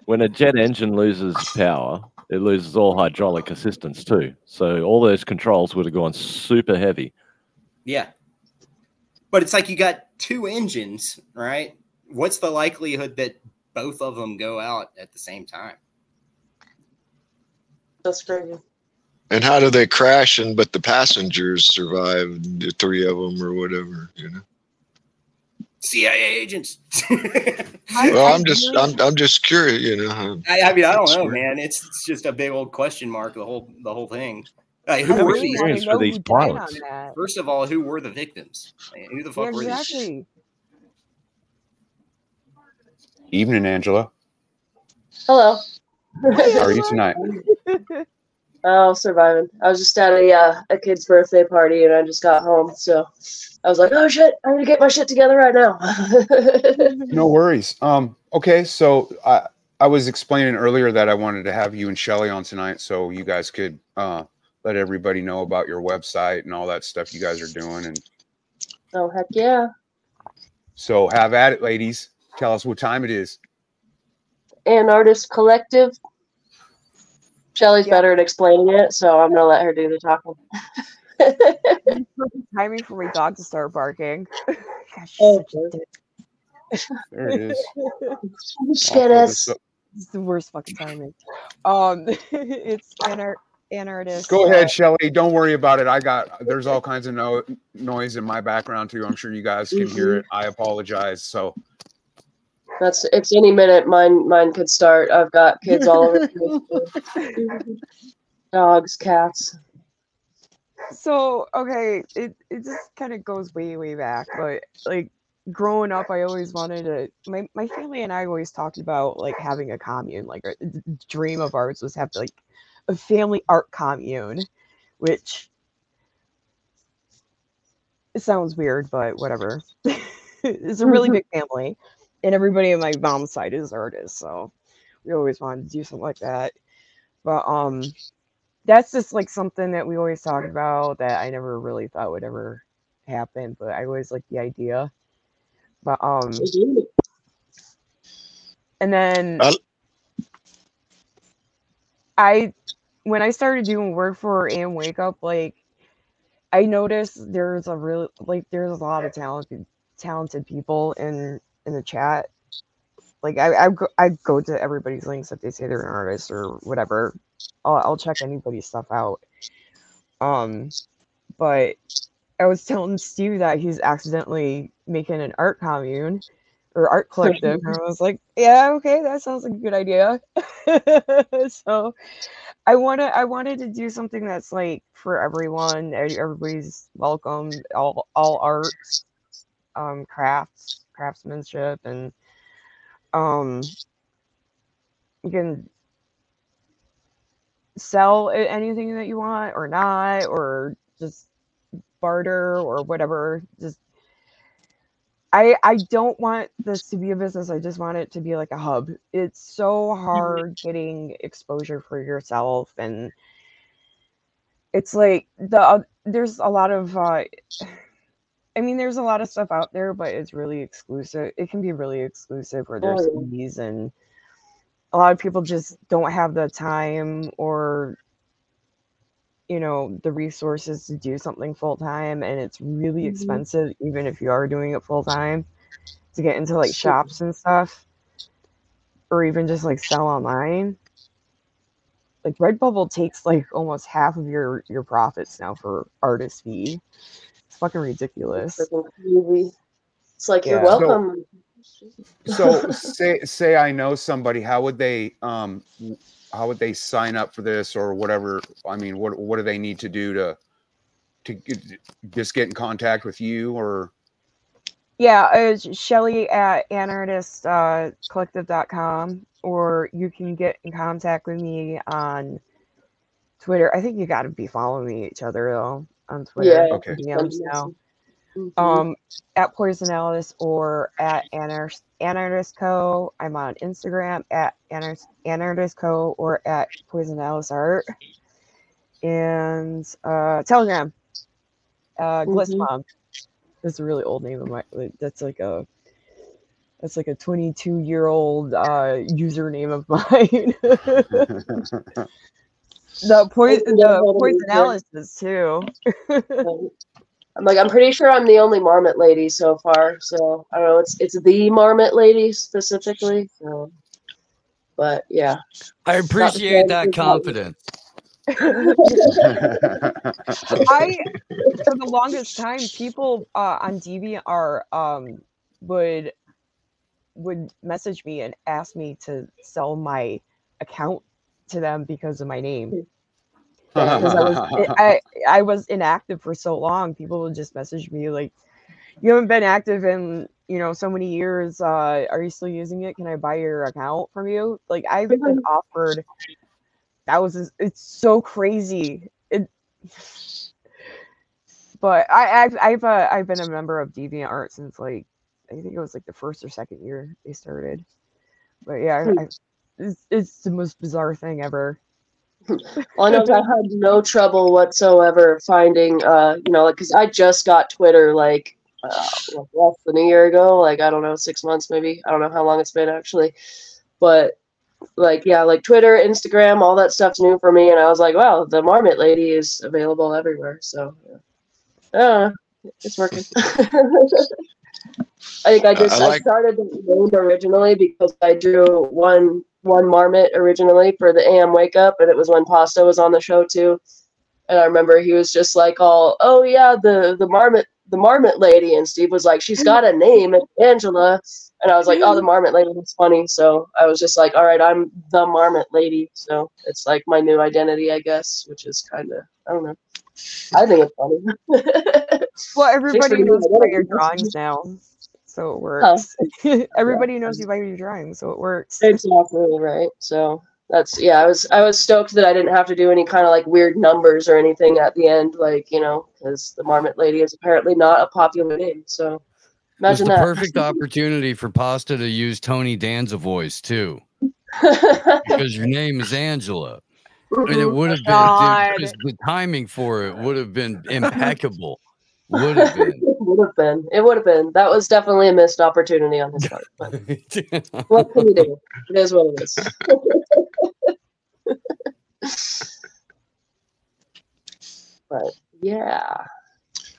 When a jet engine loses power, it loses all hydraulic assistance too. So all those controls would have gone super heavy. Yeah, but it's like you got 2 engines, right? what's the likelihood that both of them go out at the same time? That's crazy. And how do they crash and but the passengers survive, the three of them or whatever, you know? CIA agents. Well, I'm just curious, you know. I mean, I don't know, man. It's just a big old question mark. The whole thing. Like, who were these? For these violence? First of all, who were the victims? Like, who the fuck were these? Evening, Angela. Hello. How are you tonight? Oh, surviving. I was just at a kid's birthday party, and I just got home, so I was like, oh, shit, I'm going to get my shit together right now. No worries. Okay, so I was explaining earlier that I wanted to have you and Shelly on tonight so you guys could let everybody know about your website and all that stuff you guys are doing. And oh, heck yeah. So have at it, ladies. Tell us what time it is. An Artist Collective. Shelly's better at explaining it, so I'm going to let her do the talking. Perfect timing for my dog to start barking. Gosh, there it is. Shit is. It's the worst fucking timing. It's an Artist. Go ahead, Shelly. Don't worry about it. There's all kinds of noise in my background, too. I'm sure you guys can hear it. I apologize. So. It's any minute. Mine could start. I've got kids all over the place. Dogs, cats. So okay, it just kind of goes way, way back. But like growing up, I always wanted to. My family and I always talked about like having a commune. Like a dream of ours was have like a family art commune, which it sounds weird, but whatever. It's a really big family. And everybody on my mom's side is artists, so we always wanted to do something like that. But that's just like something that we always talk about that I never really thought would ever happen, but I always liked the idea. But and then when I started doing work for and Wake Up, like I noticed there's a lot of talented people in the chat. Like I go to everybody's links if they say they're an artist or whatever. I'll check anybody's stuff out. But I was telling Steve that he's accidentally making an art commune or art collective. And I was like, yeah, okay, that sounds like a good idea. So I wanted to do something that's like for everyone. Everybody's welcome. All art, crafts, craftsmanship, and you can sell anything that you want or not, or just barter or whatever. Just I don't want this to be a business. I just want it to be like a hub. It's so hard getting exposure for yourself, and it's like there's a lot of there's a lot of stuff out there, but it's really exclusive. It can be really exclusive, or there's CDs, and a lot of people just don't have the time or, you know, the resources to do something full time. And it's really expensive, even if you are doing it full time, to get into like shops and stuff, or even just like sell online. Like Redbubble takes like almost half of your profits now for artist fee. Fucking ridiculous. It's like you're welcome. So say I know somebody, how would they sign up for this or whatever? I mean, what do they need to do to just get in contact with you? Or Shelly at anartistcollective.com, or you can get in contact with me on Twitter. I think you got to be following each other though on Twitter, DMs now. At Poison Alice or at Anarchist Co. I'm on Instagram at Anarchist Co. or at Poison Alice Art, and Telegram. Glitz Mom. That's a really old name of mine. That's like a 22-year-old username of mine. The Poison Alice is too. I'm like, I'm pretty sure I'm the only marmot lady so far. So I don't know. It's the marmot lady specifically. So, but yeah. I appreciate that confidence. For the longest time, people on DeviantArt would message me and ask me to sell my account to them because of my name. I was inactive for so long. People would just message me like, "You haven't been active in, you know, so many years. Are you still using it? Can I buy your account from you?" Like, I've been offered. It's so crazy. But I've been a member of DeviantArt since like, I think it was like the first or second year they started. But yeah, it's the most bizarre thing ever. I know I had no trouble whatsoever finding, you know, like, because I just got Twitter like less than a year ago. Like, I don't know, 6 months maybe. I don't know how long it's been actually. But like, yeah, like Twitter, Instagram, all that stuff's new for me. And I was like, wow, the marmot lady is available everywhere. So, yeah, it's working. I think I started the name originally because I drew one marmot originally for the AM wake up, and it was when Pasta was on the show too. And I remember he was just like, the marmot lady, and Steve was like, she's got a name, it's Angela. And I was like, oh, the marmot lady was funny. So I was just like, all right, I'm the marmot lady. So it's like my new identity, I guess, which is kind of, I don't know. I think it's funny. Well, everybody knows you by your drawings now, so it works. Huh. Everybody knows you by your drawings, so it works. Exactly right. So that's I was stoked that I didn't have to do any kind of like weird numbers or anything at the end, like, you know, because the marmot lady is apparently not a popular name. So imagine that. Perfect opportunity for Pasta to use Tony Danza voice too, because your name is Angela. And it would have been, the timing for it would have been impeccable. Would have been. It would have been. That was definitely a missed opportunity on his part. But what can you do? It is what it is. But yeah.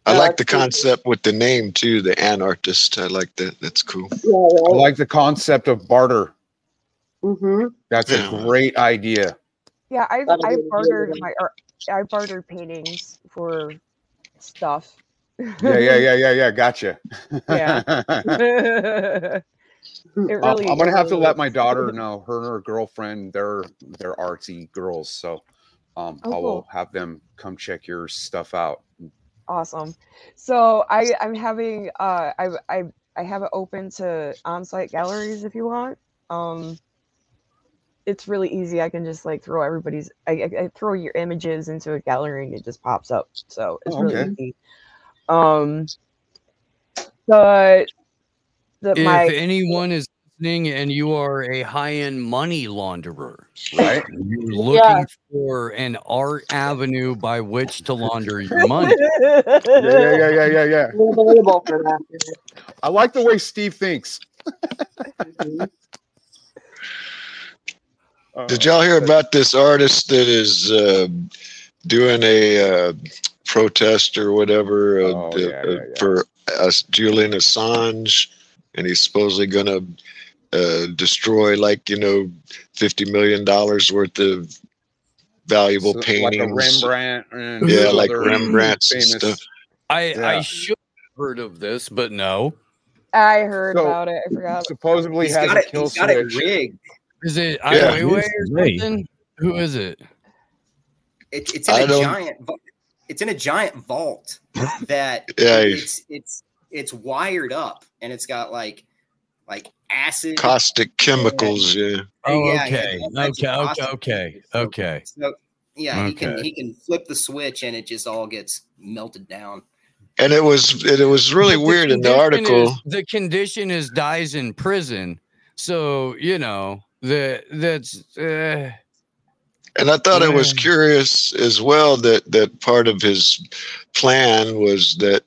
I like the concept with the name too, the anarchist. I like that. That's cool. Yeah, right. I like the concept of barter. Mm-hmm. That's a great idea. Yeah, I bartered paintings for stuff. Yeah. Gotcha. Yeah. Really, I'm gonna have to let my daughter know. Her and her girlfriend, they're artsy girls, so I will have them come check your stuff out. Awesome. So I'm having I have it open to on-site galleries if you want. It's really easy. I can just like throw everybody's. I throw your images into a gallery and it just pops up. So it's really easy. If anyone is listening and you are a high-end money launderer, right? You're looking for an art avenue by which to launder your money. Yeah. Unbelievable for that. I like the way Steve thinks. Did y'all hear about this artist that is doing a protest or whatever for Julian Assange, and he's supposedly going to destroy, like, you know, $50 million worth of valuable paintings, like Rembrandt, and like Rembrandt's and stuff. I should have heard of this, but no, I heard about it. I forgot. Supposedly has a kill switch. Is it Ai Weiwei or something? Who is it? It's in a giant vault that it's wired up, and it's got like acid, caustic chemicals. Okay. So he can flip the switch, and it just all gets melted down. And it was really weird in the article. The condition is dies in prison, so you know. And I thought it was curious as well that part of his plan was that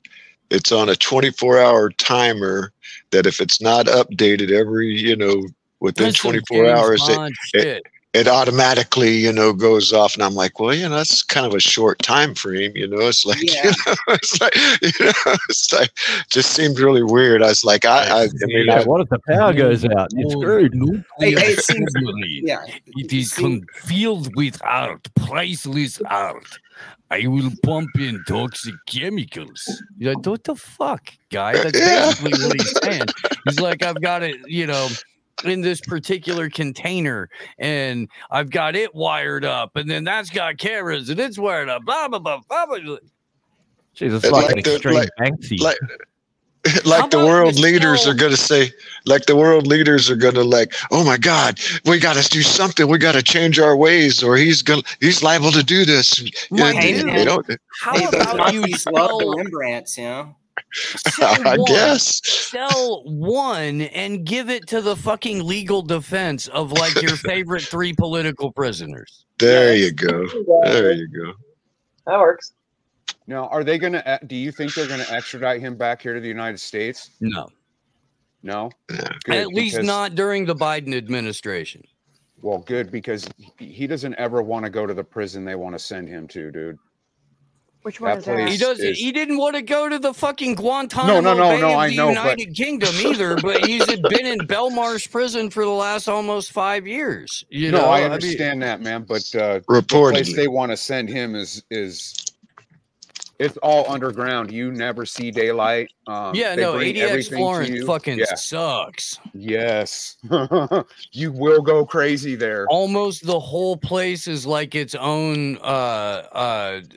it's on a 24-hour timer that if it's not updated within 24 hours, it it automatically, you know, goes off. And I'm like, well, you know, that's kind of a short time frame, you know. It's like, yeah. It's like, it just seemed really weird. I was like, I mean, what if the power goes out? It's screwed. It is concealed with art, priceless art. I will pump in toxic chemicals. You're like, what the fuck, guy? That's basically what he's saying. He's like, I've got it, you know, in this particular container, and I've got it wired up, and then that's got cameras, and it's wired up, blah, blah, blah, blah, blah. Jesus, like the world leaders are going to oh my God, we got to do something. We got to change our ways, or he's liable to do this. How about you sell Rembrandts, you know? Sell one and give it to the fucking legal defense of like your favorite three political prisoners. There you go. That works. Now, are they going to? Do you think they're going to extradite him back here to the United States? No. Good, at least not during the Biden administration. Well, good, because he doesn't ever want to go to the prison they want to send him to, dude. Which one is that? He didn't want to go to the fucking Guantanamo Bay in the United Kingdom either. But he's been in Belmarsh prison for the last almost 5 years. I understand that, man. But the place they want to send him is. It's all underground. You never see daylight. ADX Florence fucking sucks. Yes. You will go crazy there. Almost the whole place is like its own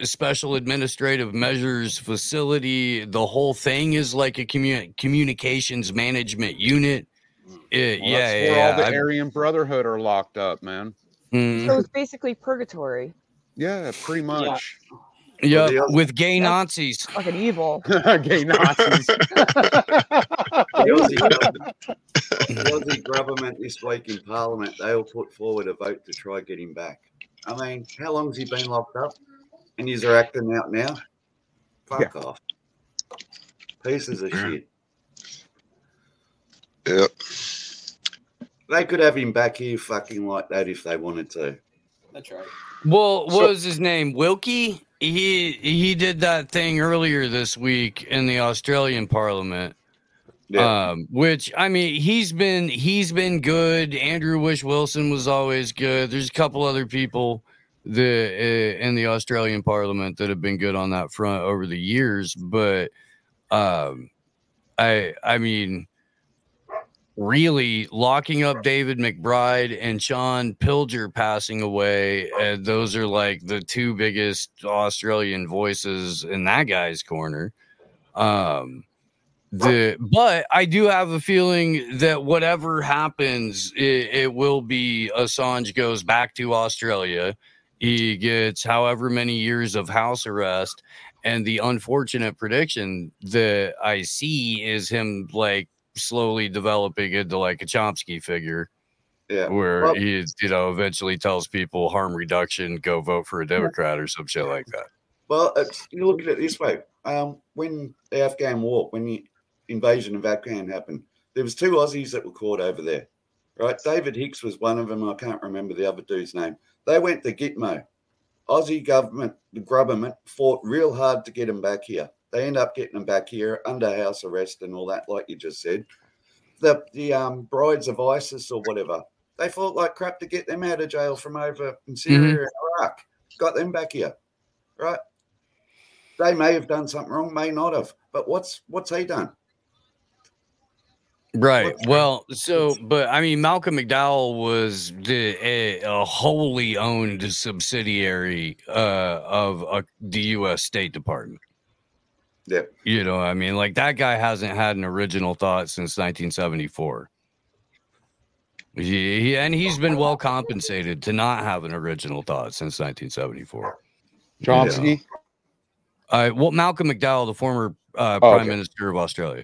special administrative measures facility. The whole thing is like a communications management unit. That's where all the Aryan Brotherhood are locked up, man. Mm. So it's basically purgatory. Yeah, pretty much. Yeah. Yeah, with gay Nazis. Fucking evil. Gay Nazis. The Aussie government this week in Parliament, they all put forward a vote to try get him back. I mean, how long has he been locked up? And he's acting out now? Fuck off. Pieces of shit. Yep. They could have him back here fucking like that if they wanted to. That's right. Well, what was his name? Wilkie? He did that thing earlier this week in the Australian Parliament, which, I mean, he's been good. Andrew Wish Wilson was always good. There's a couple other people in the Australian Parliament that have been good on that front over the years. But I mean, really locking up David McBride and Sean Pilger passing away. Those are like the two biggest Australian voices in that guy's corner. But I do have a feeling that whatever happens, it will be Assange goes back to Australia. He gets however many years of house arrest. And the unfortunate prediction that I see is him like, slowly developing into like a Chomsky figure, where he, you know, eventually tells people harm reduction, go vote for a Democrat or some shit like that. Well, you look at it this way: when the Afghan war, when the invasion of Afghan happened, there was two Aussies that were caught over there, right? David Hicks was one of them. I can't remember the other dude's name. They went to Gitmo. Aussie government, the grubberment, fought real hard to get them back here. They end up getting them back here under house arrest and all that, like you just said. The brides of ISIS or whatever, they fought like crap to get them out of jail from over in Syria and Iraq. Got them back here, right? They may have done something wrong, may not have. But what's he done? Right. Malcolm McDowell was a wholly owned subsidiary of the U.S. State Department. Yeah. You know, I mean, like that guy hasn't had an original thought since 1974. And he's been well compensated to not have an original thought since 1974. Chomsky? Malcolm McDowell, the former Prime Minister of Australia.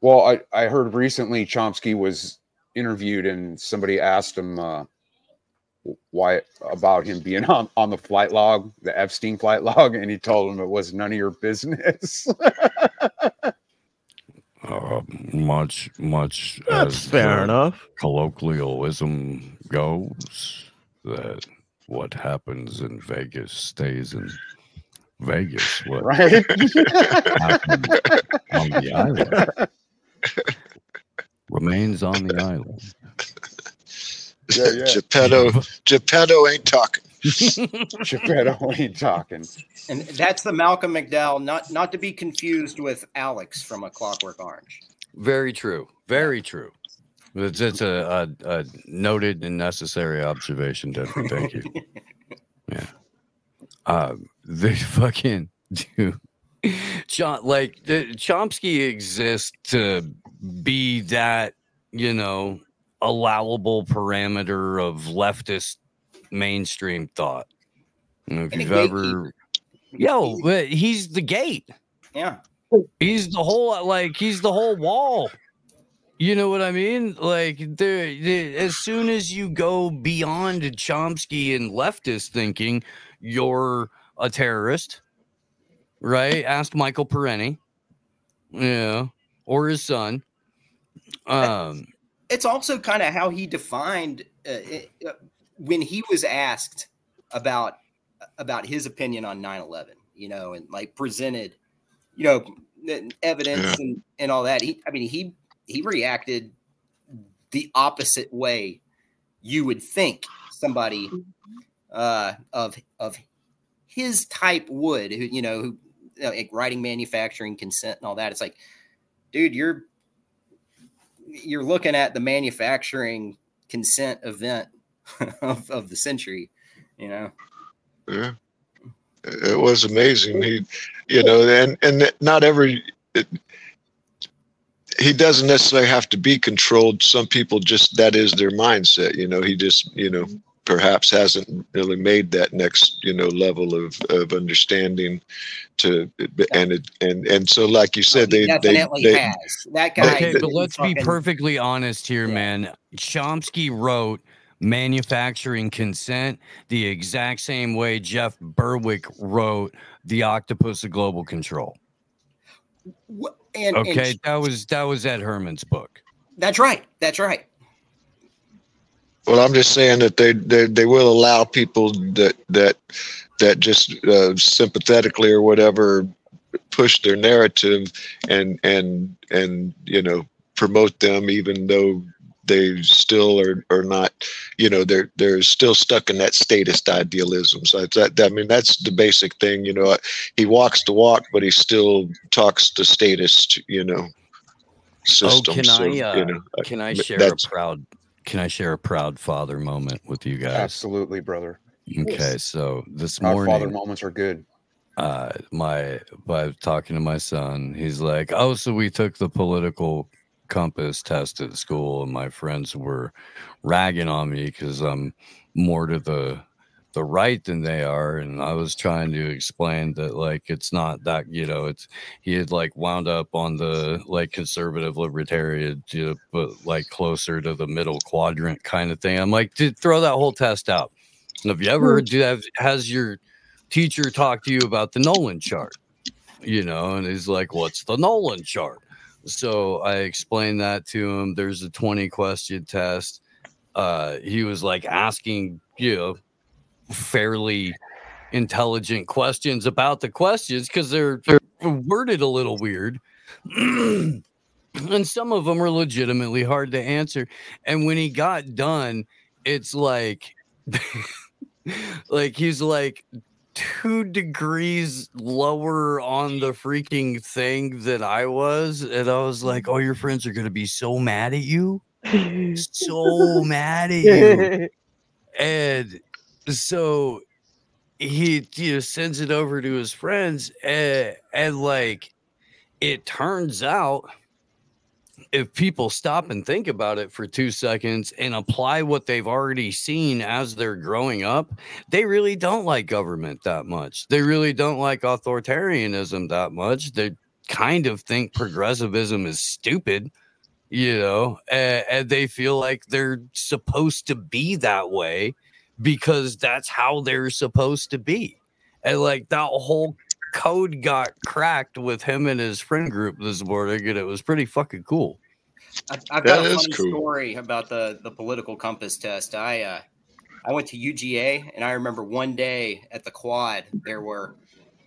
Well, I heard recently Chomsky was interviewed and somebody asked him why about him being on the flight log, the Epstein flight log, and he told him it was none of your business. Oh, much that's as fair enough colloquialism goes, that what happens in Vegas stays in Vegas. What right? happens on the island remains on the island. Yeah, yeah. Geppetto ain't talking. Geppetto ain't talking. And that's the Malcolm McDowell, not to be confused with Alex from A Clockwork Orange. Very true. Very true. It's a noted and necessary observation, Denver. Thank you. Yeah. The fucking dude. Chomsky exists to be that, you know, allowable parameter of leftist mainstream thought. You know, if you've ever, he's the gate. Yeah, he's the whole wall. You know what I mean? Like, as soon as you go beyond Chomsky and leftist thinking, you're a terrorist, right? Ask Michael Parenti, yeah, you know, or his son. It's also kind of how he defined when he was asked about his opinion on 9/11, you know, and like presented, you know, evidence and all that. He reacted the opposite way you would think somebody of his type would, who, like writing, manufacturing, consent, and all that. It's like, dude, you're looking at the manufacturing consent event of the century, you know? Yeah. It was amazing. He, you know, and not every, he doesn't necessarily have to be controlled. Some people just, that is their mindset, you know, he just, you know, perhaps hasn't really made that next, you know, level of understanding to, and so like you said, they has. That guy. Okay, but let's be perfectly honest here, man. Chomsky wrote manufacturing consent the exact same way Jeff Berwick wrote The Octopus of Global Control. And that was Ed Herman's book. That's right. That's right. Well, I'm just saying that they will allow people that just sympathetically or whatever push their narrative and you know, promote them, even though they still are not, you know, they're still stuck in that statist idealism. So that's the basic thing, you know. He walks the walk, but he still talks the statist, you know, system. Can I share a proud father moment with you guys? Absolutely, brother. Okay, so this morning, our father moments are good. By talking to my son, he's like, "Oh, so we took the political compass test at school, and my friends were ragging on me because I'm more to the right than they are." And I was trying to explain that, like, it's not that, you know, it's, he had like wound up on the like conservative libertarian, you know, but like closer to the middle quadrant kind of thing. I'm like, dude, throw that whole test out. And if you ever has your teacher talk to you about the Nolan chart, you know? And he's like, what's the Nolan chart? So I explained that to him. There's a 20 question test. He was like asking, you know, fairly intelligent questions about the questions because they're worded a little weird and some of them are legitimately hard to answer. And when he got done, it's like like he's like 2 degrees lower on the freaking thing than I was, and I was like, oh, your friends are gonna be so mad at you. So mad at you. And so he, you know, sends it over to his friends, and like, it turns out if people stop and think about it for 2 seconds and apply what they've already seen as they're growing up, they really don't like government that much. They really don't like authoritarianism that much. They kind of think progressivism is stupid, you know, and they feel like they're supposed to be that way, because that's how they're supposed to be. And like that whole code got cracked with him and his friend group this morning, and it was pretty fucking cool. I've got a funny story about the political compass test. I went to UGA, and I remember one day at the quad, there were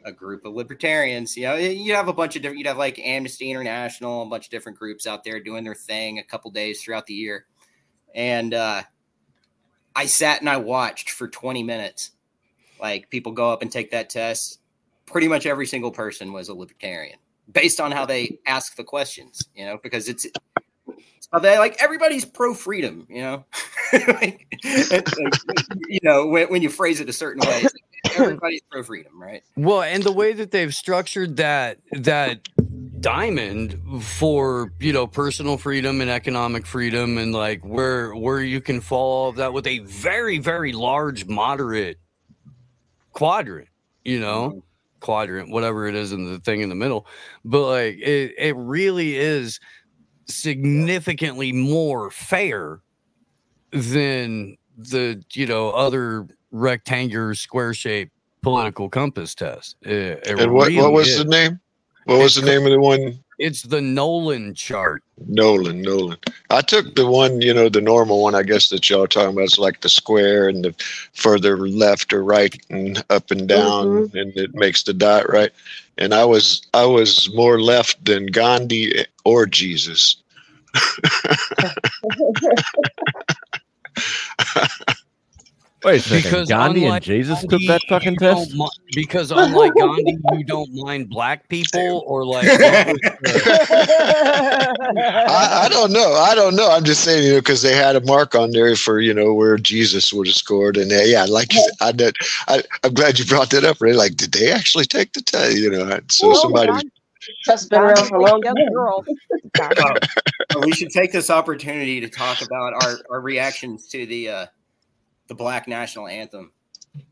a group of libertarians. You know, you have a bunch of different, you'd have like Amnesty International, a bunch of different groups out there doing their thing a couple days throughout the year. And I sat and I watched for 20 minutes. Like, people go up and take that test. Pretty much every single person was a libertarian based on how they ask the questions, you know, because it's how they, like, everybody's pro freedom, you know, like, you know, when you phrase it a certain way, it's like, everybody's pro freedom, right? Well, and the way that they've structured that diamond for, you know, personal freedom and economic freedom and like where you can fall that with a very, very large moderate quadrant, you know, quadrant, whatever it is in the thing in the middle. But like it really is significantly more fair than the, you know, other rectangular square shaped political compass test. And what was the name? What was the name of the one? It's the Nolan chart. Nolan. I took the one, you know, the normal one, I guess, that y'all are talking about. It's like the square and the further left or right and up and down, mm-hmm. and it makes the dot, right? And I was more left than Gandhi or Jesus. Wait a second, because Gandhi and Jesus took that fucking test? Because unlike Gandhi, you don't mind black people or like... I don't know. I'm just saying, you know, because they had a mark on there for, you know, where Jesus would have scored. And yeah, like you said, I'm glad you brought that up, Ray. Like, did they actually take the test? You know, so somebody... That's been around for a long time. Well, we should take this opportunity to talk about our reactions to the Black National Anthem.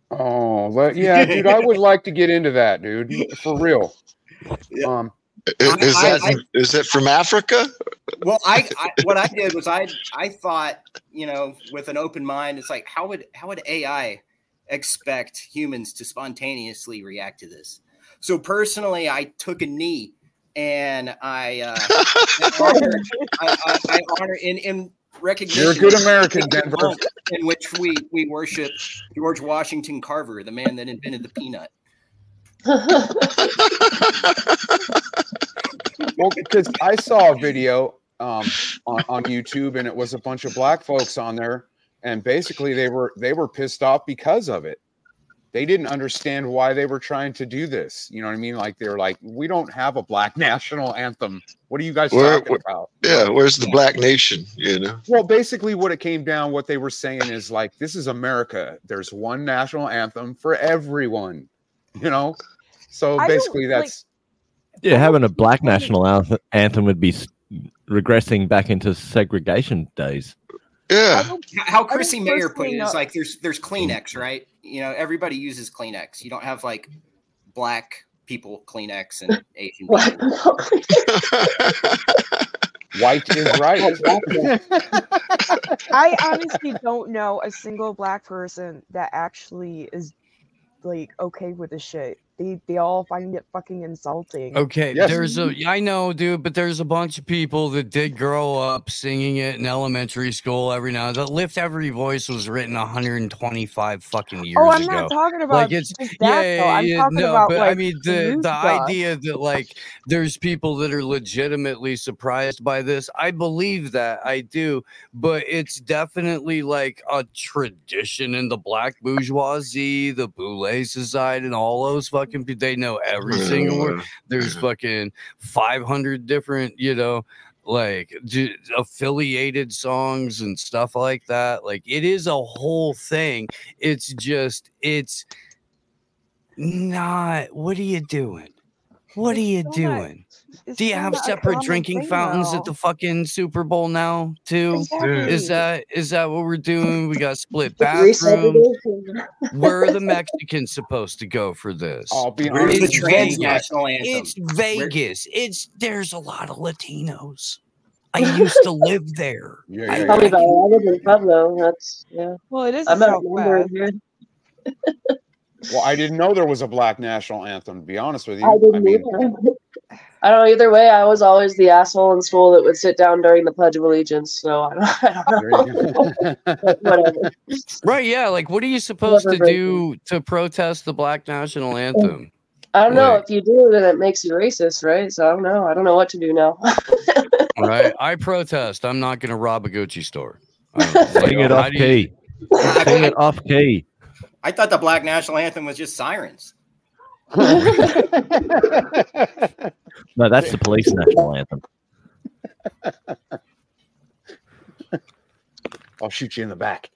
Oh, but yeah, dude, I would like to get into that, dude, for real. Yeah. Is that from Africa? Well, I what I did was I thought, you know, with an open mind, it's like, how would AI expect humans to spontaneously react to this? So personally, I took a knee and I honor in recognition. You're a good American, Denver. In which we worship George Washington Carver, the man that invented the peanut. Well, because I saw a video on YouTube, and it was a bunch of black folks on there, and basically they were pissed off because of it. They didn't understand why they were trying to do this. You know what I mean? Like, they're like, we don't have a black national anthem. What are you guys talking about? Yeah, where's the black nation, you know? Well, basically what it came down, what they were saying is like, this is America. There's one national anthem for everyone, you know? So basically that's... Like, yeah, having a black national anthem would be regressing back into segregation days. Yeah. How Chrissy Mayer put it is like there's Kleenex, right? You know, everybody uses Kleenex. You don't have like black people Kleenex and Asian people. White is right. I honestly don't know a single black person that actually is like okay with the shit. They all find it fucking insulting. Okay, yes. I know, dude, but there's a bunch of people that did grow up singing it in elementary school every now and then. Lift Every Voice was written 125 fucking years ago. Oh, I'm not talking about like it's that, though. I'm talking about but like, I mean the idea that like there's people that are legitimately surprised by this. I believe that, I do, but it's definitely like a tradition in the black bourgeoisie, the Boulay Society, and all those fucking. They know every single word. There's fucking 500 different, you know, like affiliated songs and stuff like that. Like, it is a whole thing. It's just, it's not. What are you doing? What are you doing? Do you have separate drinking fountains at the fucking Super Bowl now too? Exactly. Is that what we're doing? We got split bathrooms. Where are the Mexicans supposed to go for this? I'll be honest. It's transnational anthem. It's Vegas. There's a lot of Latinos. I used to live there. Yeah, I probably about I live in Pueblo. That's yeah. Well, it is. I'm not here. Well, I didn't know there was a black national anthem, to be honest with you. I mean, I don't know. Either way, I was always the asshole in school that would sit down during the Pledge of Allegiance. So I don't know. Whatever. Right, yeah. Like, what are you supposed to do to protest the black national anthem? I don't know. If you do, then it makes you racist, right? So I don't know. I don't know what to do now. All right. I protest. I'm not going to rob a Gucci store. Sing it off key. Sing it off key. I thought the black national anthem was just sirens. No, that's the police national anthem. I'll shoot you in the back.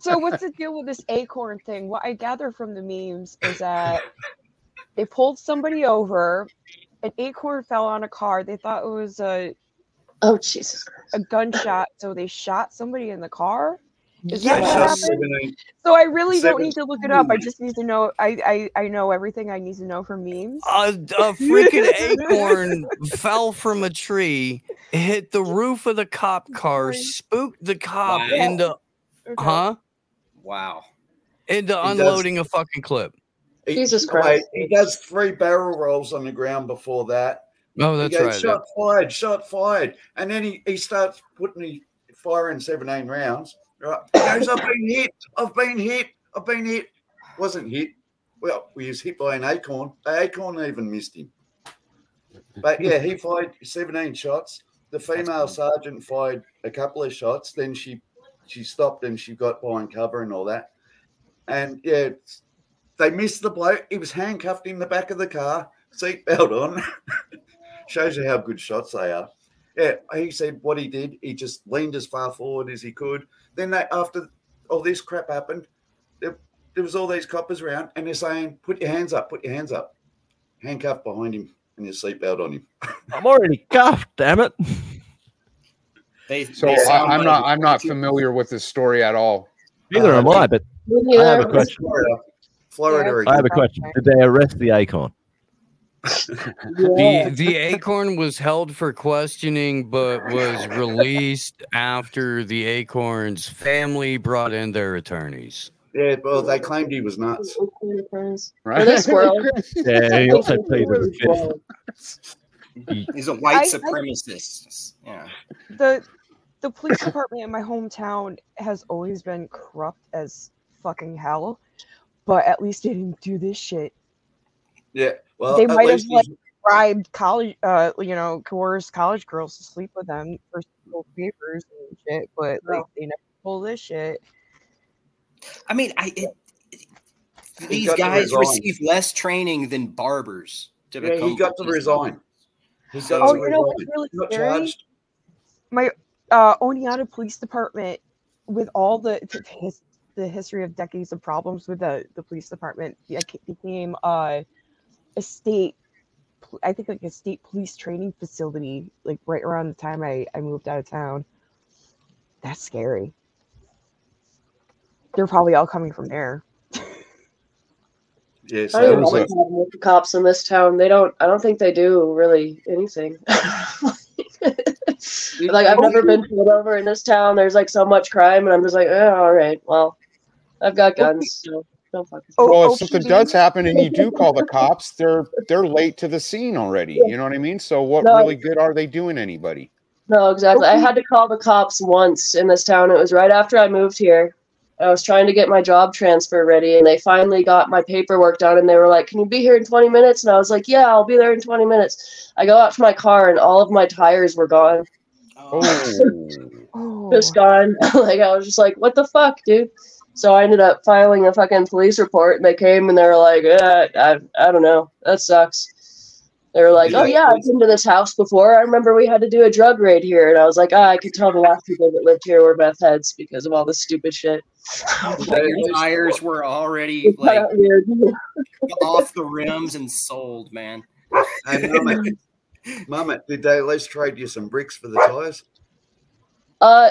So what's the deal with this acorn thing? What I gather from the memes is that they pulled somebody over, an acorn fell on a car. They thought it was a gunshot, so they shot somebody in the car. So I really don't need to look it up. I just need to know. I know everything I need to know from memes. A freaking acorn fell from a tree, hit the roof of the cop car, spooked the cop into unloading a fucking clip. Jesus Christ! He does 3 barrel rolls on the ground before that. Oh, that's right. Shot fired, and then he starts firing 7-8 rounds. Right. He goes, I've been hit. Wasn't hit. Well, he was hit by an acorn. The acorn even missed him. But yeah, he fired 17 shots. The female sergeant fired a couple of shots. Then she stopped and she got behind cover and all that. And yeah, they missed the bloke. He was handcuffed in the back of the car, seatbelt on. Shows you how good shots they are. Yeah, he said what he did. He just leaned as far forward as he could. Then after all this crap happened, there was all these coppers around, and they're saying, put your hands up. Handcuffed behind him and your seatbelt on him. I'm already cuffed, damn it. I'm not familiar with this story at all. Neither am I, but I have a question. Florida. I have a question. Did they arrest the acorn? The acorn was held for questioning, but was released after the acorn's family brought in their attorneys. Yeah, well, they claimed he was nuts. Right? Yeah, he also he's a white supremacist. Yeah. The police department in my hometown has always been corrupt as fucking hell, but at least they didn't do this shit. Yeah. Well, they might have bribed college, coerced college girls to sleep with them for school papers and shit, but like they never pull this shit. I mean, these guys receive less training than barbers. He got to resign. What's really scary? My Oneonta Police Department, with all the history of decades of problems with the police department, became a state police training facility, like right around the time I moved out of town. That's scary. They're probably all coming from there. Yes, I don't know with the cops in this town. I don't think they do really anything. Like I've never been pulled over in this town. There's like so much crime, and I'm just like, all right, well, I've got guns. So. Well, if something does happen and you do call the cops, they're late to the scene already. You know what I mean? So really good are they doing anybody? No, exactly. I had to call the cops once in this town. It was right after I moved here. I was trying to get my job transfer ready, and they finally got my paperwork done, and they were like, can you be here in 20 minutes? And I was like, yeah, I'll be there in 20 minutes. I go out to my car, and all of my tires were gone. Oh. Just gone. Like I was just like, what the fuck, dude? So I ended up filing a fucking police report, and they came and they were like, I don't know. That sucks. They were like, I've been to this house before. I remember we had to do a drug raid here. And I was like, I could tell the last people that lived here were meth heads because of all this stupid shit. Your tires were already like off the rims and sold, man. Hey, Mama, did they at least trade you some bricks for the tires?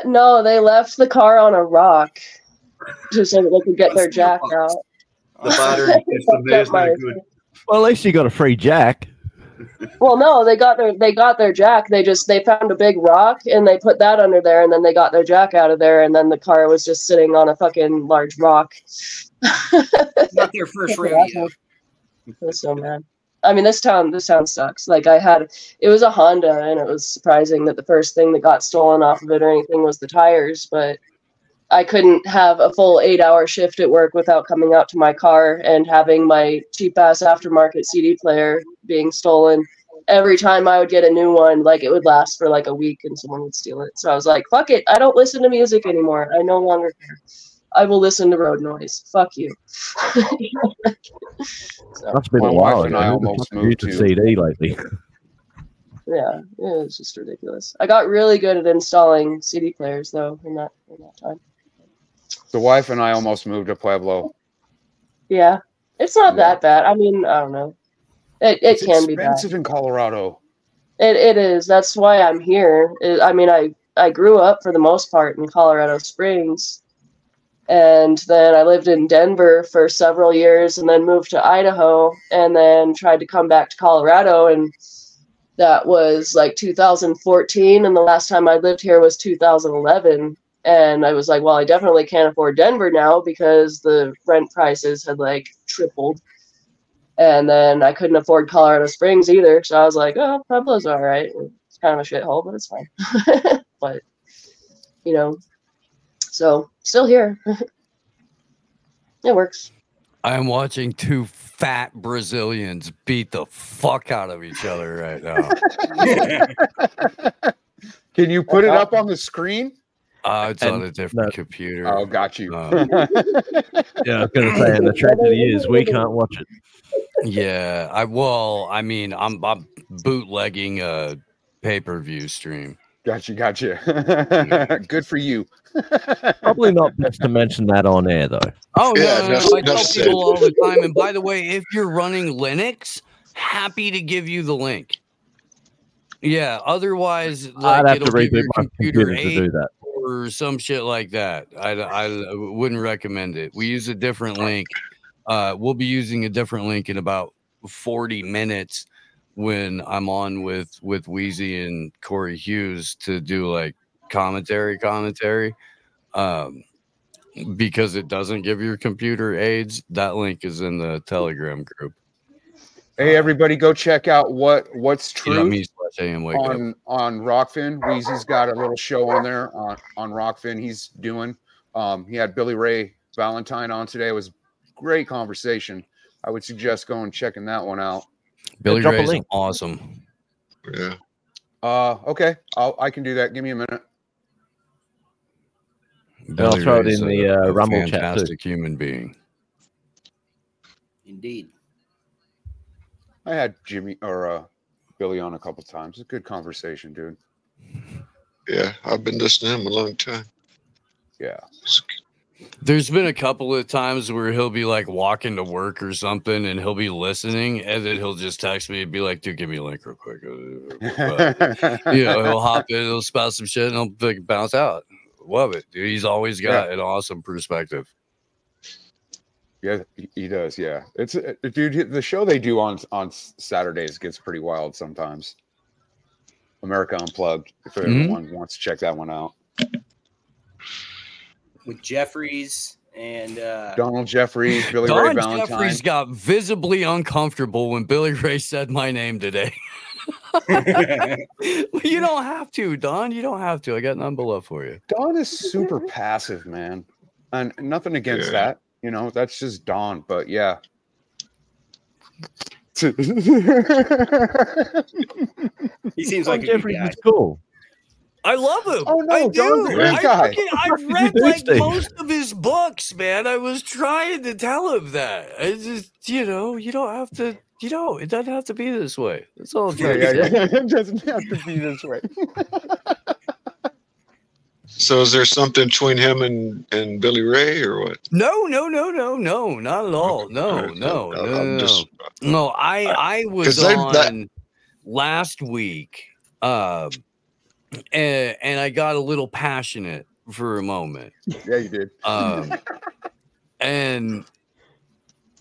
No, they left the car on a rock. Just so that they could get their jack out. The battery system is no good. Well, at least you got a free jack. Well, no, they got their jack. They found a big rock and they put that under there, and then they got their jack out of there, and then the car was just sitting on a fucking large rock. Not their first rodeo. I'm so mad. I mean, this town sucks. Like, it was a Honda, and it was surprising that the first thing that got stolen off of it or anything was the tires, but I couldn't have a full 8-hour shift at work without coming out to my car and having my cheap ass aftermarket CD player being stolen. Every time I would get a new one, like, it would last for like a week and someone would steal it. So I was like, fuck it. I don't listen to music anymore. I no longer care. I will listen to road noise. Fuck you. So, that's been a while. And I almost moved to CD lately. Yeah, it's just ridiculous. I got really good at installing CD players though in that time. The wife and I almost moved to Pueblo. Yeah, it's not that bad. I mean, I don't know. It can be bad. It's expensive in Colorado. It is. That's why I'm here. I grew up for the most part in Colorado Springs. And then I lived in Denver for several years and then moved to Idaho and then tried to come back to Colorado. And that was like 2014. And the last time I lived here was 2011. And I was like, well, I definitely can't afford Denver now because the rent prices had like tripled. And then I couldn't afford Colorado Springs either. So I was like, oh, Pueblo's all right. It's kind of a shithole, but it's fine. But, you know. So, still here. It works. I'm watching two fat Brazilians beat the fuck out of each other right now. Can you put it up on the screen? It's on a different computer. Oh, got you. Yeah, I was going to say, the tragedy is we can't watch it. Yeah, I'm bootlegging a pay-per-view stream. Gotcha. Good for you. Probably not best to mention that on air, though. Oh, yeah. No. I tell people all the time. And by the way, if you're running Linux, happy to give you the link. Yeah. Otherwise, like, I'd have to reboot my computer to do that. Or some shit like that. I wouldn't recommend it. We use a different link. We'll be using a different link in about 40 minutes. When I'm on with Wheezy and Corey Hughes to do like commentary, because it doesn't give your computer AIDS. That link is in the Telegram group. Hey, everybody, go check out what's true on Rockfin. Wheezy's got a little show on there on Rockfin. He's doing. He had Billy Ray Valentine on today. It was a great conversation. I would suggest going and checking that one out. Billy Ray's awesome. Yeah. Okay. I can do that. Give me a minute. I'll throw it in the Rumble chat. Fantastic human being. Indeed. I had Jimmy or Billy on a couple times. It's a good conversation, dude. Yeah, I've been listening to him a long time. Yeah. There's been a couple of times where he'll be like walking to work or something and he'll be listening and then he'll just text me and be like, dude, give me a link real quick. You know, he'll hop in, he'll spout some shit and he'll like, bounce out. Love it, dude. He's always got an awesome perspective. Yeah, he does. Yeah. It's dude, the show they do on Saturdays gets pretty wild sometimes. America Unplugged, if anyone wants to check that one out. With Jeffries and Donald Jeffries, Billy Ray Valentine. Jeffries got visibly uncomfortable when Billy Ray said my name today. You don't have to, Don. You don't have to. I got none below for you. Don is super passive, man. And nothing against that. You know, that's just Don. But yeah. He seems like Jeffries is cool. I love him. Oh, no, I do. I've read like most of his books, man. I was trying to tell him that. I just, you know, you don't have to, you know, it doesn't have to be this way. That's all I'm trying to say. It doesn't have to be this way. So is there something between him and Billy Ray or what? No, not at all. No. I was on last week. And I got a little passionate for a moment. Yeah, you did.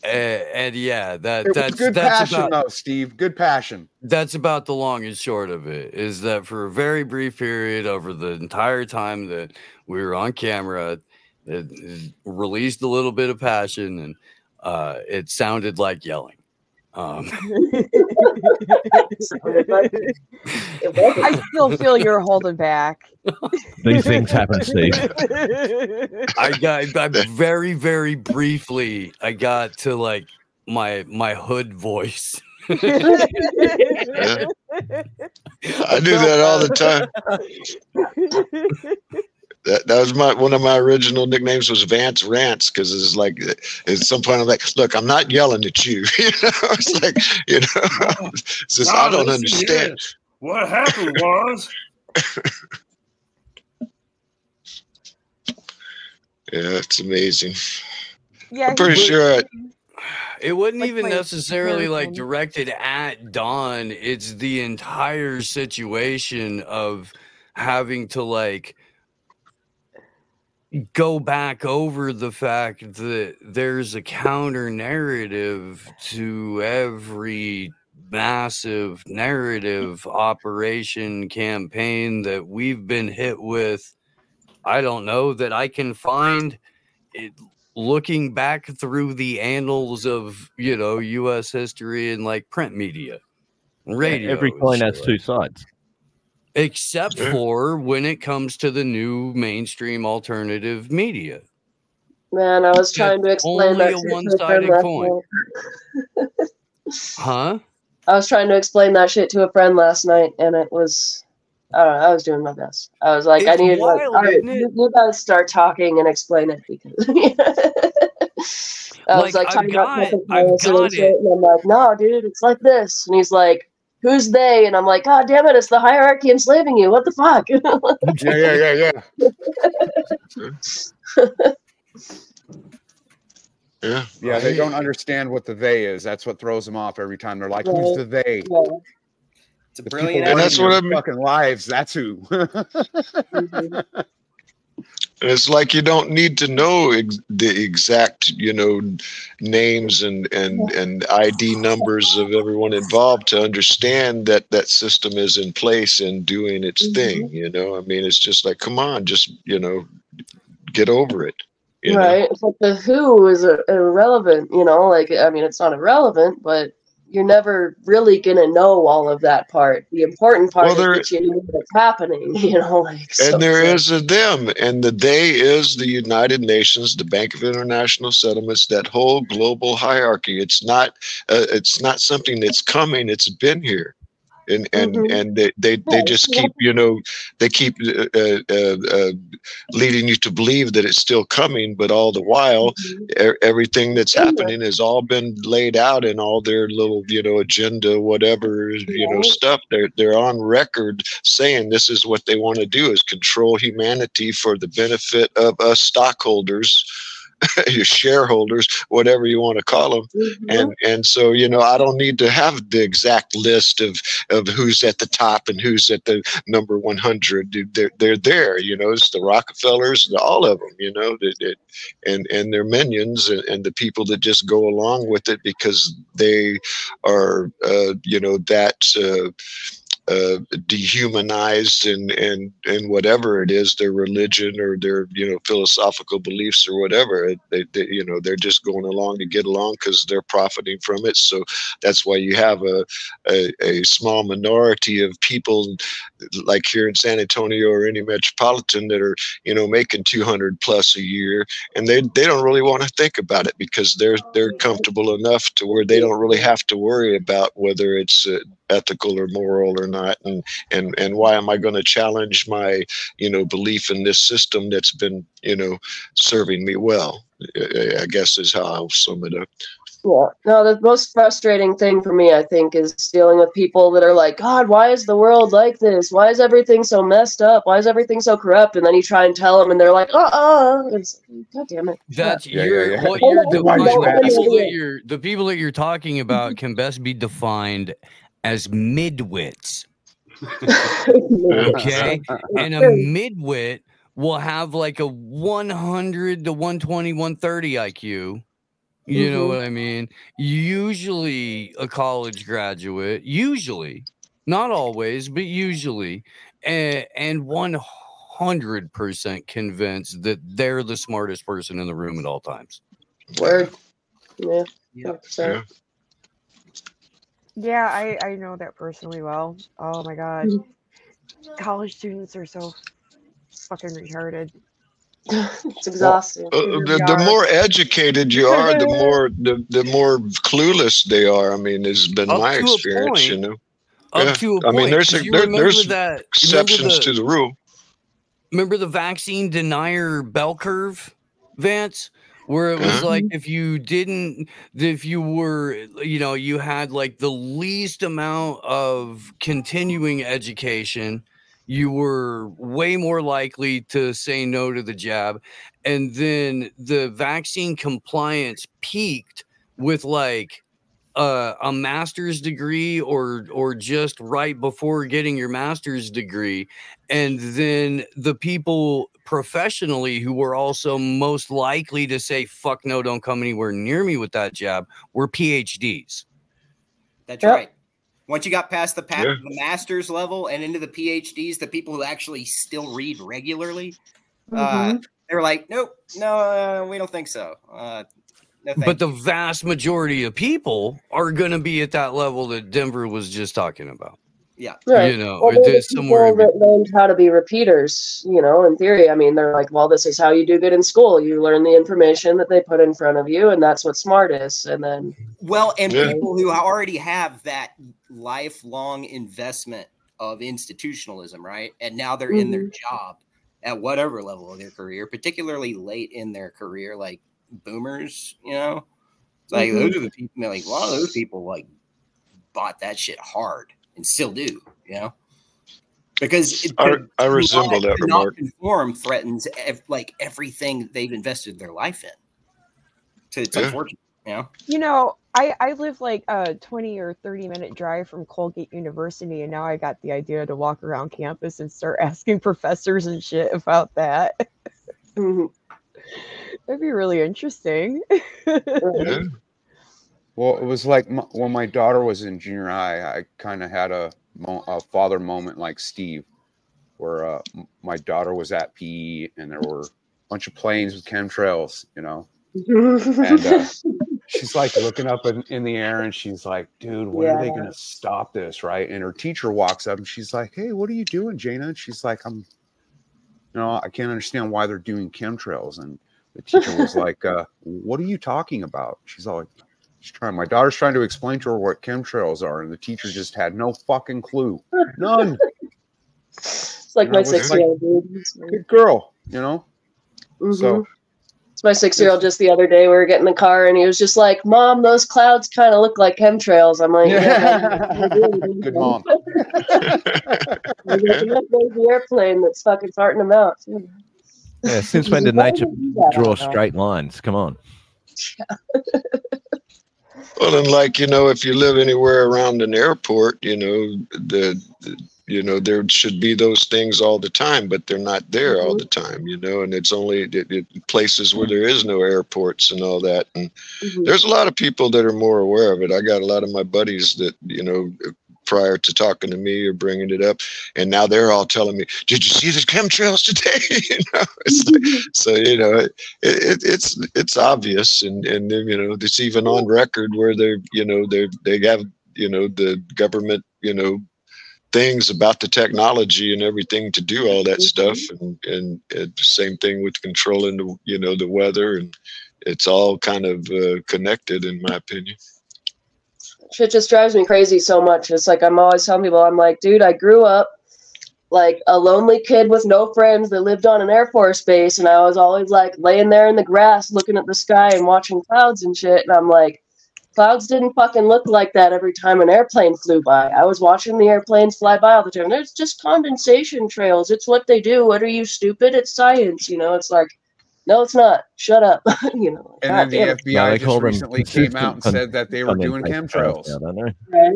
And yeah, that's good passion, though, Steve. Good passion. That's about the long and short of it, is that for a very brief period over the entire time that we were on camera, it released a little bit of passion, and it sounded like yelling. I still feel you're holding back. These things happen, Steve. I very, very briefly, I got to like my hood voice. Yeah. I do that all the time. That was one of my original nicknames was Vance Rants, because it's like at some point I'm like, look, I'm not yelling at you. You know, it's like, you know, it's just, I don't understand. What happened was, yeah, it's amazing. Yeah, I'm pretty sure it wasn't like even necessarily like directed at Don. It's the entire situation of having to like go back over the fact that there's a counter narrative to every massive narrative operation campaign that we've been hit with. I don't know that I can find it looking back through the annals of, you know, U.S. history and like print media, radio. Every coin has two sides. Except for when it comes to the new mainstream alternative media. Man, I was trying to explain that. Only a one-sided coin. Huh? I was trying to explain that shit to a friend last night, and it was, I don't know, I was doing my best. I was like, it's I needed wild, to, like, all right, you guys start talking and explain it, because I was like talking about and shit, and I'm like, no, dude, it's like this. And he's like, who's they? And I'm like, God damn it, it's the hierarchy enslaving you. What the fuck? Yeah. Yeah, they don't understand what the they is. That's what throws them off every time. They're like, right. Who's the they? Yeah. It's a brilliant idea. That's what I'm fucking lives. That's who. Mm-hmm. It's like you don't need to know the exact, you know, names and ID numbers of everyone involved to understand that that system is in place and doing its thing. You know, I mean, it's just like, come on, just, you know, get over it. Right. It's like the who is irrelevant, you know, like, I mean, it's not irrelevant, but you're never really going to know all of that part. The important part is that you know what's happening, you know. Like, and so there is a them, and the they is the United Nations, the Bank of International Settlements, that whole global hierarchy. It's not something that's coming. It's been here. And they just keep, you know, they keep leading you to believe that it's still coming, but all the while, everything that's happening has all been laid out in all their little, you know, agenda, whatever, you know, stuff. They're on record saying this is what they want to do, is control humanity for the benefit of us stockholders. Your shareholders, whatever you want to call them. Mm-hmm. And so, you know, I don't need to have the exact list of who's at the top and who's at the number 100. They're there, you know, it's the Rockefellers, all of them, you know, and their minions and the people that just go along with it because they are, you know, that... dehumanized and whatever it is, their religion or their, you know, philosophical beliefs or whatever, they you know, they're just going along to get along because they're profiting from it. So that's why you have a small minority of people like here in San Antonio or any metropolitan that are, you know, making 200 plus a year, and they don't really want to think about it because they're comfortable enough to where they don't really have to worry about whether it's ethical or moral or not, and why am I going to challenge my, you know, belief in this system that's been, you know, serving me well, I guess is how I'll sum it up. Yeah. No, the most frustrating thing for me, I think, is dealing with people that are like, God, why is the world like this? Why is everything so messed up? Why is everything so corrupt? And then you try and tell them, and they're like, It's like, God damn it. That's the people that you're talking about can best be defined as midwits. Okay? And a midwit will have like a 100 to 120, 130 IQ. You know what I mean? Usually a college graduate, usually, not always, but usually, and 100% convinced that they're the smartest person in the room at all times. Word. Yeah. Yeah. Yeah. Yeah, I know that personally well. Oh my God. College students are so fucking retarded. It's exhausting. Well, the more educated you are, the more clueless they are. I mean, it's been up my experience, point, you know. Up to a point. I mean, there's exceptions to the rule. Remember the vaccine denier bell curve, Vance? Where it was like, you had like the least amount of continuing education, you were way more likely to say no to the jab. And then the vaccine compliance peaked with like a master's degree or just right before getting your master's degree. And then the people professionally who were also most likely to say, fuck no, don't come anywhere near me with that jab, were PhDs. That's right. Once you got past the master's level and into the PhDs, the people who actually still read regularly, they were like, nope, no, we don't think so. No, but the vast majority of people are going to be at that level that Denver was just talking about. Yeah. Right. You know, or there's somewhere that learned how to be repeaters, you know, in theory. I mean, they're like, well, this is how you do good in school. You learn the information that they put in front of you, and that's what smart is. And then. Well, and people who already have that lifelong investment of institutionalism, right? And now they're in their job at whatever level of their career, particularly late in their career, like boomers, you know, like those are the people, like a lot of those people like bought that shit hard. And still do, you know, because I resemble that remark. Conform threatens like everything they've invested their life in. So it's unfortunate, you know. You know, I live like a 20 or 30 minute drive from Colgate University, and now I got the idea to walk around campus and start asking professors and shit about that. That'd be really interesting. Yeah. Well, it was like when my daughter was in junior high, I kind of had a father moment like Steve, where my daughter was at PE and there were a bunch of planes with chemtrails, you know. And she's like looking up in the air and she's like, dude, when are they going to stop this, right? And her teacher walks up and she's like, hey, what are you doing, Jaina? And she's like, I can't understand why they're doing chemtrails. And the teacher was like, what are you talking about? She's all like, my daughter's trying to explain to her what chemtrails are, and the teacher just had no fucking clue. None. It's like my 6-year-old, dude. Good girl, you know? So it's my 6-year-old just the other day. We were getting in the car, and he was just like, Mom, those clouds kind of look like chemtrails. I'm like, Good mom. There's an airplane that's fucking farting them out. Yeah, since when did nature draw straight lines? Come on. Yeah. Well, and like, you know, if you live anywhere around an airport, you know, there should be those things all the time, but they're not there all the time, you know, and it's only places where there is no airports and all that. And there's a lot of people that are more aware of it. I got a lot of my buddies that, you know, prior to talking to me or bringing it up, and now they're all telling me, "Did you see the chemtrails today?" You know, it's like, so you know, it's obvious, and you know, it's even on record where they have, you know, the government, you know, things about the technology and everything to do all that stuff, and same thing with controlling the, you know, the weather, and it's all kind of connected, in my opinion. Shit just drives me crazy so much. It's like I'm always telling people, I'm like, dude, I grew up like a lonely kid with no friends that lived on an Air Force base, and I was always like laying there in the grass looking at the sky and watching clouds and shit, and I'm like, clouds didn't fucking look like that every time an airplane flew by. I was watching the airplanes fly by all the time. It's just condensation trails. It's what they do. What are you, stupid? It's science, you know? It's like, no, it's not. Shut up. You know. And then the FBI just recently came out and said that they were doing chemtrails. Right?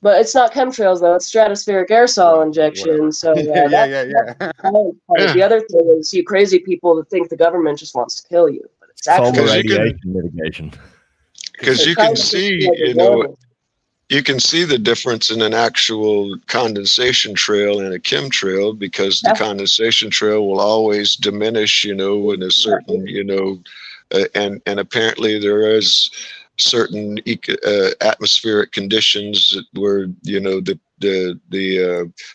But it's not chemtrails, though. It's stratospheric aerosol injection. So yeah. The other thing is, you crazy people that think the government just wants to kill you. But solar radiation mitigation. Because you can see, you know, you can see the difference in an actual condensation trail and a chemtrail, because the condensation trail will always diminish, you know, in a certain, you know, and apparently there is certain atmospheric conditions where, you know, the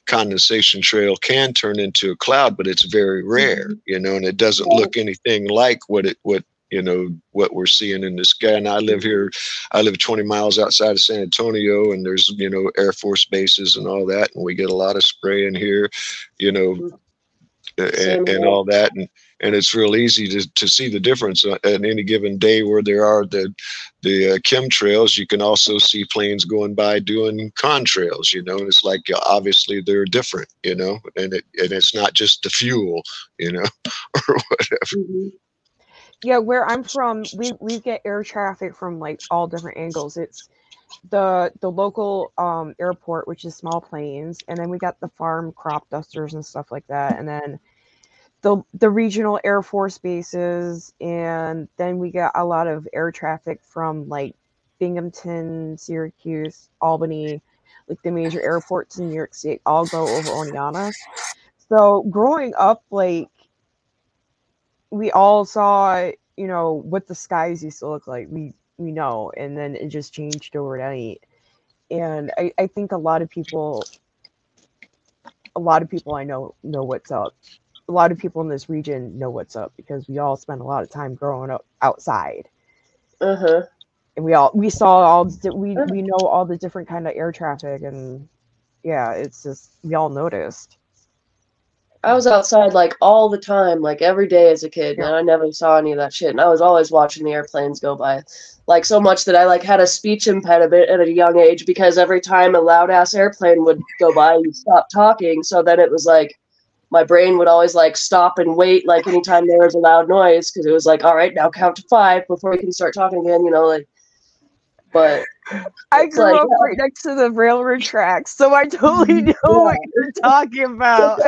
condensation trail can turn into a cloud, but it's very rare, you know, and it doesn't look anything like what we're seeing in the sky. And I live 20 miles outside of San Antonio, and there's, you know, Air Force bases and all that. And we get a lot of spray in here, you know, and all that. And it's real easy to see the difference at any given day where there are the chemtrails. You can also see planes going by doing contrails, you know, and it's like, obviously they're different, you know, and it's not just the fuel, you know, or whatever. Mm-hmm. Yeah, where I'm from, we get air traffic from like all different angles. It's the local airport, which is small planes, and then we got the farm crop dusters and stuff like that, and then the regional Air Force bases, and then we got a lot of air traffic from like Binghamton, Syracuse, Albany, like the major airports in New York State all go over Oneonta. So growing up, like, we all saw, you know, what the skies used to look like. We know, and then it just changed overnight. And I think a lot of people I know what's up. A lot of people in this region know what's up, because we all spent a lot of time growing up outside. Uh-huh. And we know all the different kind of air traffic, and yeah, it's just, we all noticed. I was outside like all the time, like every day as a kid, and I never saw any of that shit. And I was always watching the airplanes go by, like, so much that I like had a speech impediment at a young age, because every time a loud ass airplane would go by, you'd stop talking. So then it was like, my brain would always like stop and wait, like anytime there was a loud noise, because it was like, all right, now count to 5 before we can start talking again, you know, like. But I grew up right next to the railroad tracks, so I totally know what you're talking about.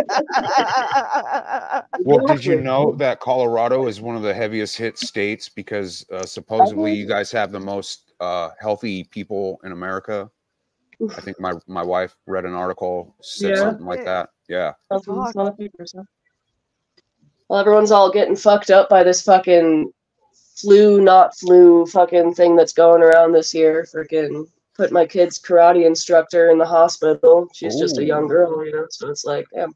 Well, did you know that Colorado is one of the heaviest hit states, because supposedly you guys have the most healthy people in America? I think my wife read an article, said something like that. Yeah. Well, everyone's all getting fucked up by this fucking flu, not flu fucking thing that's going around this year. Freaking put my kid's karate instructor in the hospital. She's just a young girl, you know, so it's like, damn.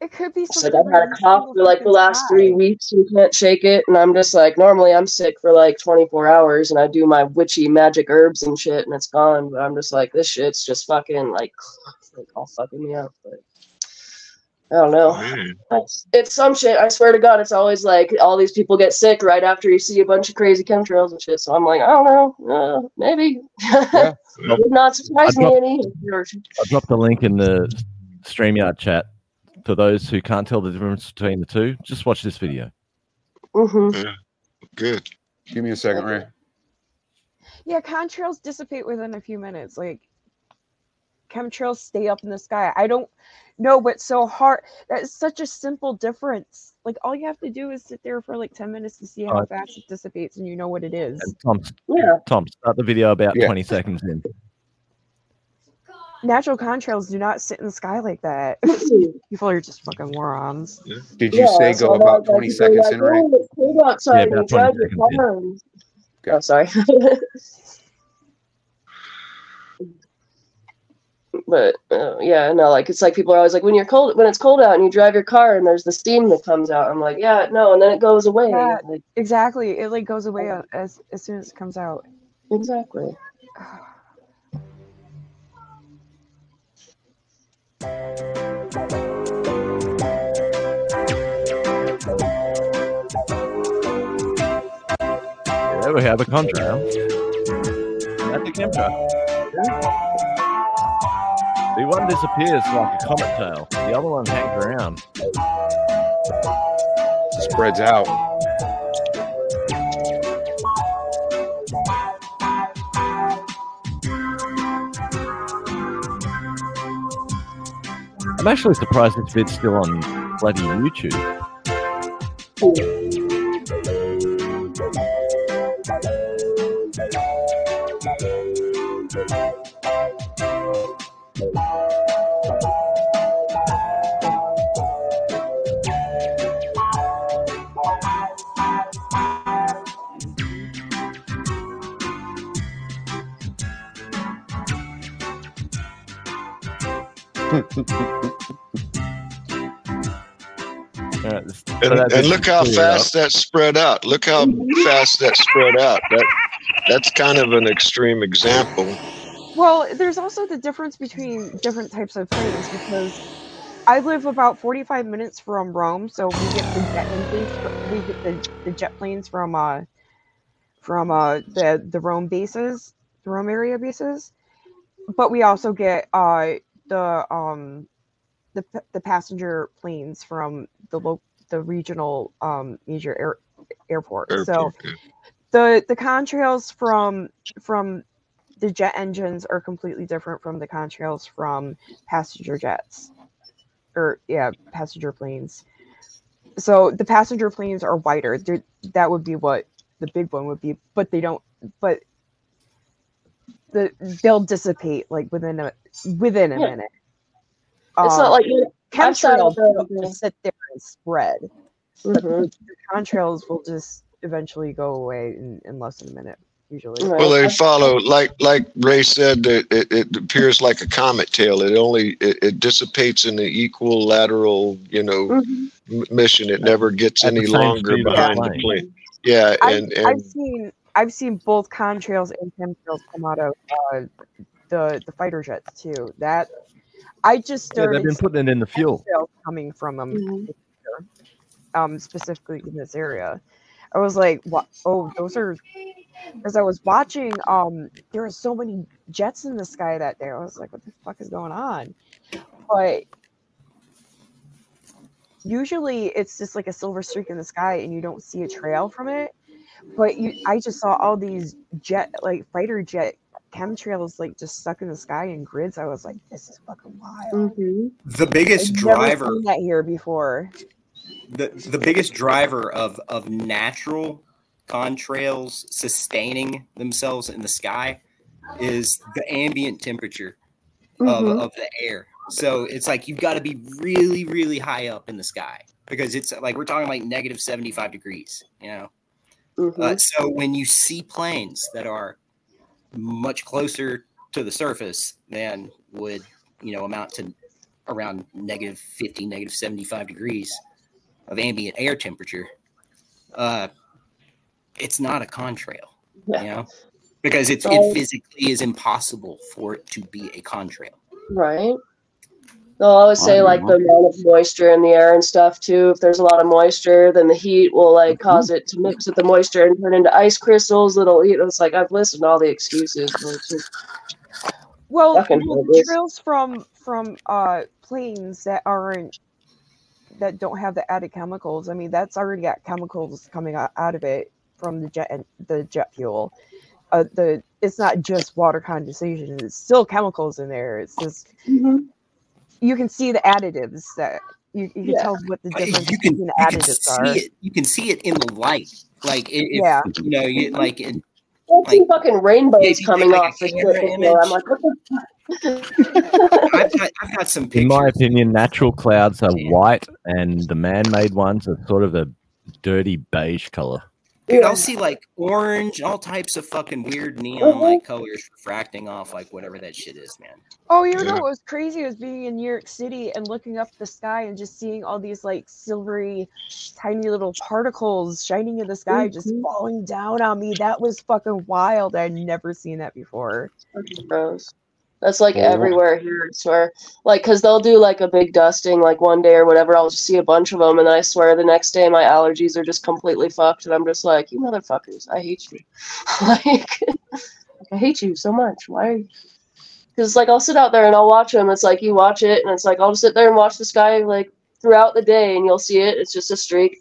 It could be something. Like, I've had a cough for like the last 3 weeks and can't shake it. And I'm just like, normally I'm sick for like 24 hours and I do my witchy magic herbs and shit and it's gone. But I'm just like, this shit's just fucking like all fucking me up. But I don't know. It's some shit. I swear to God, it's always like all these people get sick right after you see a bunch of crazy chemtrails and shit. So I'm like, I don't know. Maybe. Yeah. It would not surprise me any. I dropped the link in the StreamYard chat. For those who can't tell the difference between the two, just watch this video. Mm-hmm. Yeah. Good. Give me a second, Ray. Yeah, contrails dissipate within a few minutes. Like, chemtrails stay up in the sky. I don't know what's so hard. That's such a simple difference. Like, all you have to do is sit there for like 10 minutes to see how fast it dissipates, and you know what it is. And Tom, start the video about 20 seconds in. Natural contrails do not sit in the sky like that. People are just fucking morons. Yeah. Did you say go about 20 seconds like, in, right? Oh, sorry. But no, like, it's like people are always like, when it's cold out and you drive your car and there's the steam that comes out. I'm like, and then it goes away. Yeah, like, exactly. It like goes away as soon as it comes out. Exactly. There we have a contrail. That's a chemtrail. The one disappears like a comet tail. The other one hangs around. It spreads out. I'm actually surprised this vid's still on bloody YouTube. And look how fast that spread out. Look how fast that spread out. That's kind of an extreme example. Well, there's also the difference between different types of things, because I live about 45 minutes from Rome, so we get the jet planes from the Rome bases, the Rome area bases, but we also get the passenger planes from the regional major airport. So the contrails from the jet engines are completely different from the contrails from passenger jets or passenger planes. So the passenger planes are wider. That would be what the big one would be, but they don't. But they'll dissipate like within a minute. It's not like chemtrails will sit there and spread. Mm-hmm. But the contrails will just eventually go away in less than a minute. Usually. Well, they follow, like Ray said, it appears like a comet tail. It only it dissipates in the equilateral, mission. It never gets any longer behind the plane. Yeah, and I've seen both contrails and chemtrails come out of the fighter jets too. That I just started. Yeah, they've been putting it in the fuel coming from them, specifically in this area. I was like, what? Oh, those are. As I was watching, there were so many jets in the sky that day. I was like, what the fuck is going on? But usually it's just like a silver streak in the sky and you don't see a trail from it. But I just saw all these fighter jet chemtrails just stuck in the sky in grids. I was like, this is fucking wild. Mm-hmm. The biggest driver. I've never seen that here before. The biggest driver of natural contrails sustaining themselves in the sky is the ambient temperature of the air. So it's like you've got to be really, really high up in the sky, because it's like we're talking like negative 75 degrees, So when you see planes that are much closer to the surface than would, amount to around negative 50, negative 75 degrees of ambient air temperature, it's not a contrail, because it physically is impossible for it to be a contrail. Right. They'll always say the amount of moisture in the air and stuff too. If there's a lot of moisture, then the heat will cause it to mix with the moisture and turn into ice crystals. It's like I've listened to all the excuses. Well, trails from planes that aren't. That don't have the added chemicals. I mean, that's already got chemicals coming out of it from the jet and the jet fuel. It's not just water condensation; it's still chemicals in there. It's just you can see the additives that you can tell what the difference between the additives are. You can see it in the light, I see fucking rainbows coming off this shit. I'm like, what the fuck? I've got some pictures. In my opinion, natural clouds are white, and the man-made ones are sort of a dirty beige color. Dude, I'll see orange, all types of fucking weird neon colors refracting off whatever that shit is, man. Oh, you know what was crazy was being in New York City and looking up the sky and just seeing all these silvery, tiny little particles shining in the sky, just falling down on me. That was fucking wild. I'd never seen that before. Fucking gross. That's everywhere here, I swear. Because they'll do a big dusting, one day or whatever. I'll just see a bunch of them, and then I swear the next day my allergies are just completely fucked, and I'm just like, you motherfuckers, I hate you. I hate you so much. Why are you? Because I'll sit out there and I'll watch them. It's you watch it, and it's I'll just sit there and watch the sky throughout the day, and you'll see it. It's just a streak.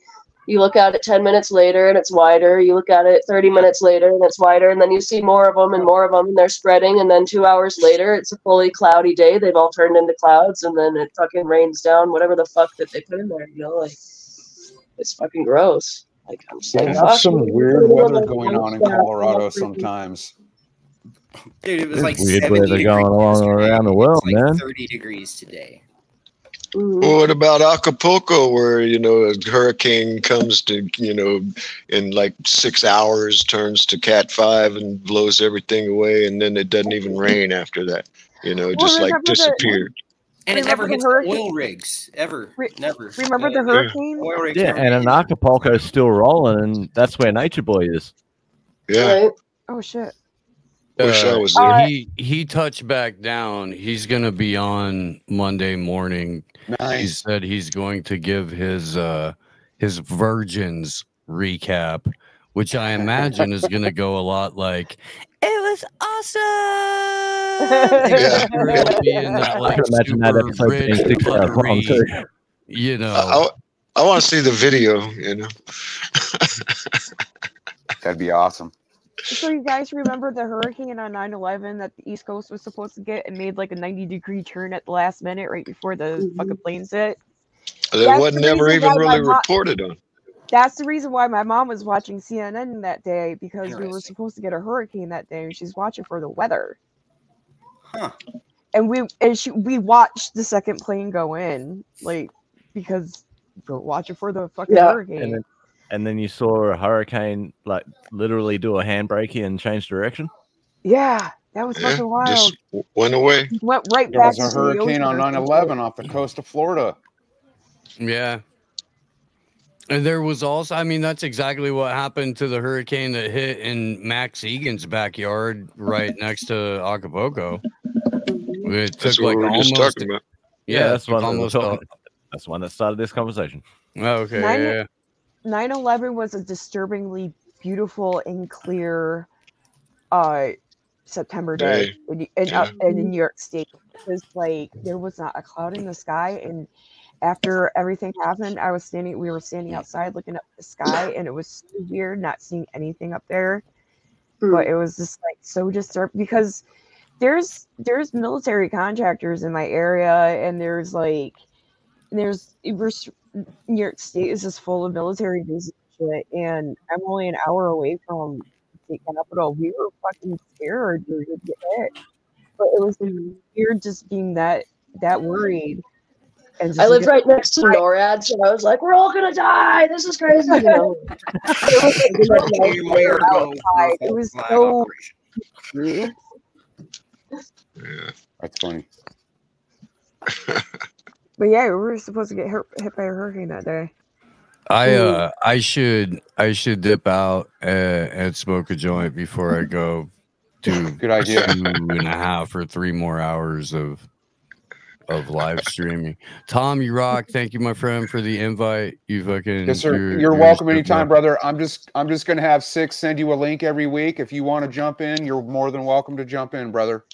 You look at it 10 minutes later, and it's wider. You look at it 30 minutes later, and it's wider. And then you see more of them, and they're spreading. And then 2 hours later, it's a fully cloudy day. They've all turned into clouds, and then it fucking rains down whatever the fuck that they put in there. It's fucking gross. I'm just there's some weird weather going on in Colorado sometimes. Dude, it was weird weather going on around the world, man. 30 degrees today. Well, what about Acapulco, where a hurricane comes to in 6 hours, turns to Cat 5 and blows everything away, and then it doesn't even rain after that. It just disappeared. And remember it never hits oil rigs, ever. Never. Remember the hurricane? Oil rigs and Acapulco's still rolling, and that's where Nature Boy is. Yeah. Right. Oh, shit. He touched back down. He's going to be on Monday morning. Nice. He said he's going to give his Virgins recap, which I imagine is going to go a lot like, it was awesome. Yeah. You know, I want to see the video, you know. That'd be awesome. So you guys remember the hurricane on 9/11 that the East Coast was supposed to get and made like a 90-degree turn at the last minute right before the fucking planes hit? That wasn't ever even really reported on. That's the reason why my mom was watching CNN that day, because we were supposed to get a hurricane that day, and she's watching for the weather. Huh. And we watched the second plane go in, like, because we're watching for the fucking hurricane. And then you saw a hurricane, like, literally do a handbrake and change direction? Yeah, that was fucking wild. Just went away. Went right back to the ocean. There was a hurricane on 9/11 off the coast of Florida. Yeah. And there was also, I mean, that's exactly what happened to the hurricane that hit in Max Egan's backyard right next to Acapulco. It took like almost. Yeah, that's one almost. That's the one that started this conversation. Okay. 9/11 was a disturbingly beautiful and clear September day in New York State. It was like there was not a cloud in the sky, and after everything happened, we were standing outside looking up the sky, and it was so weird not seeing anything up there. But it was just like so disturbing, because there's military contractors in my area, and New York State is just full of military bases and shit, and I'm only an hour away from the Capitol. We were fucking scared we would get hit. But it was weird just being that worried. I lived right next to NORAD, so I was like, "We're all gonna die. This is crazy." You know? It was so. Yeah, that's funny. But yeah, we were supposed to get hit by a hurricane that day. I should dip out and smoke a joint before I go to 2.5 or 3 more hours of live streaming. Tom, you rock. Thank you, my friend, for the invite. You fucking yes, sir. You're welcome anytime, brother. I'm just gonna have Six send you a link every week. If you want to jump in, you're more than welcome to jump in, brother.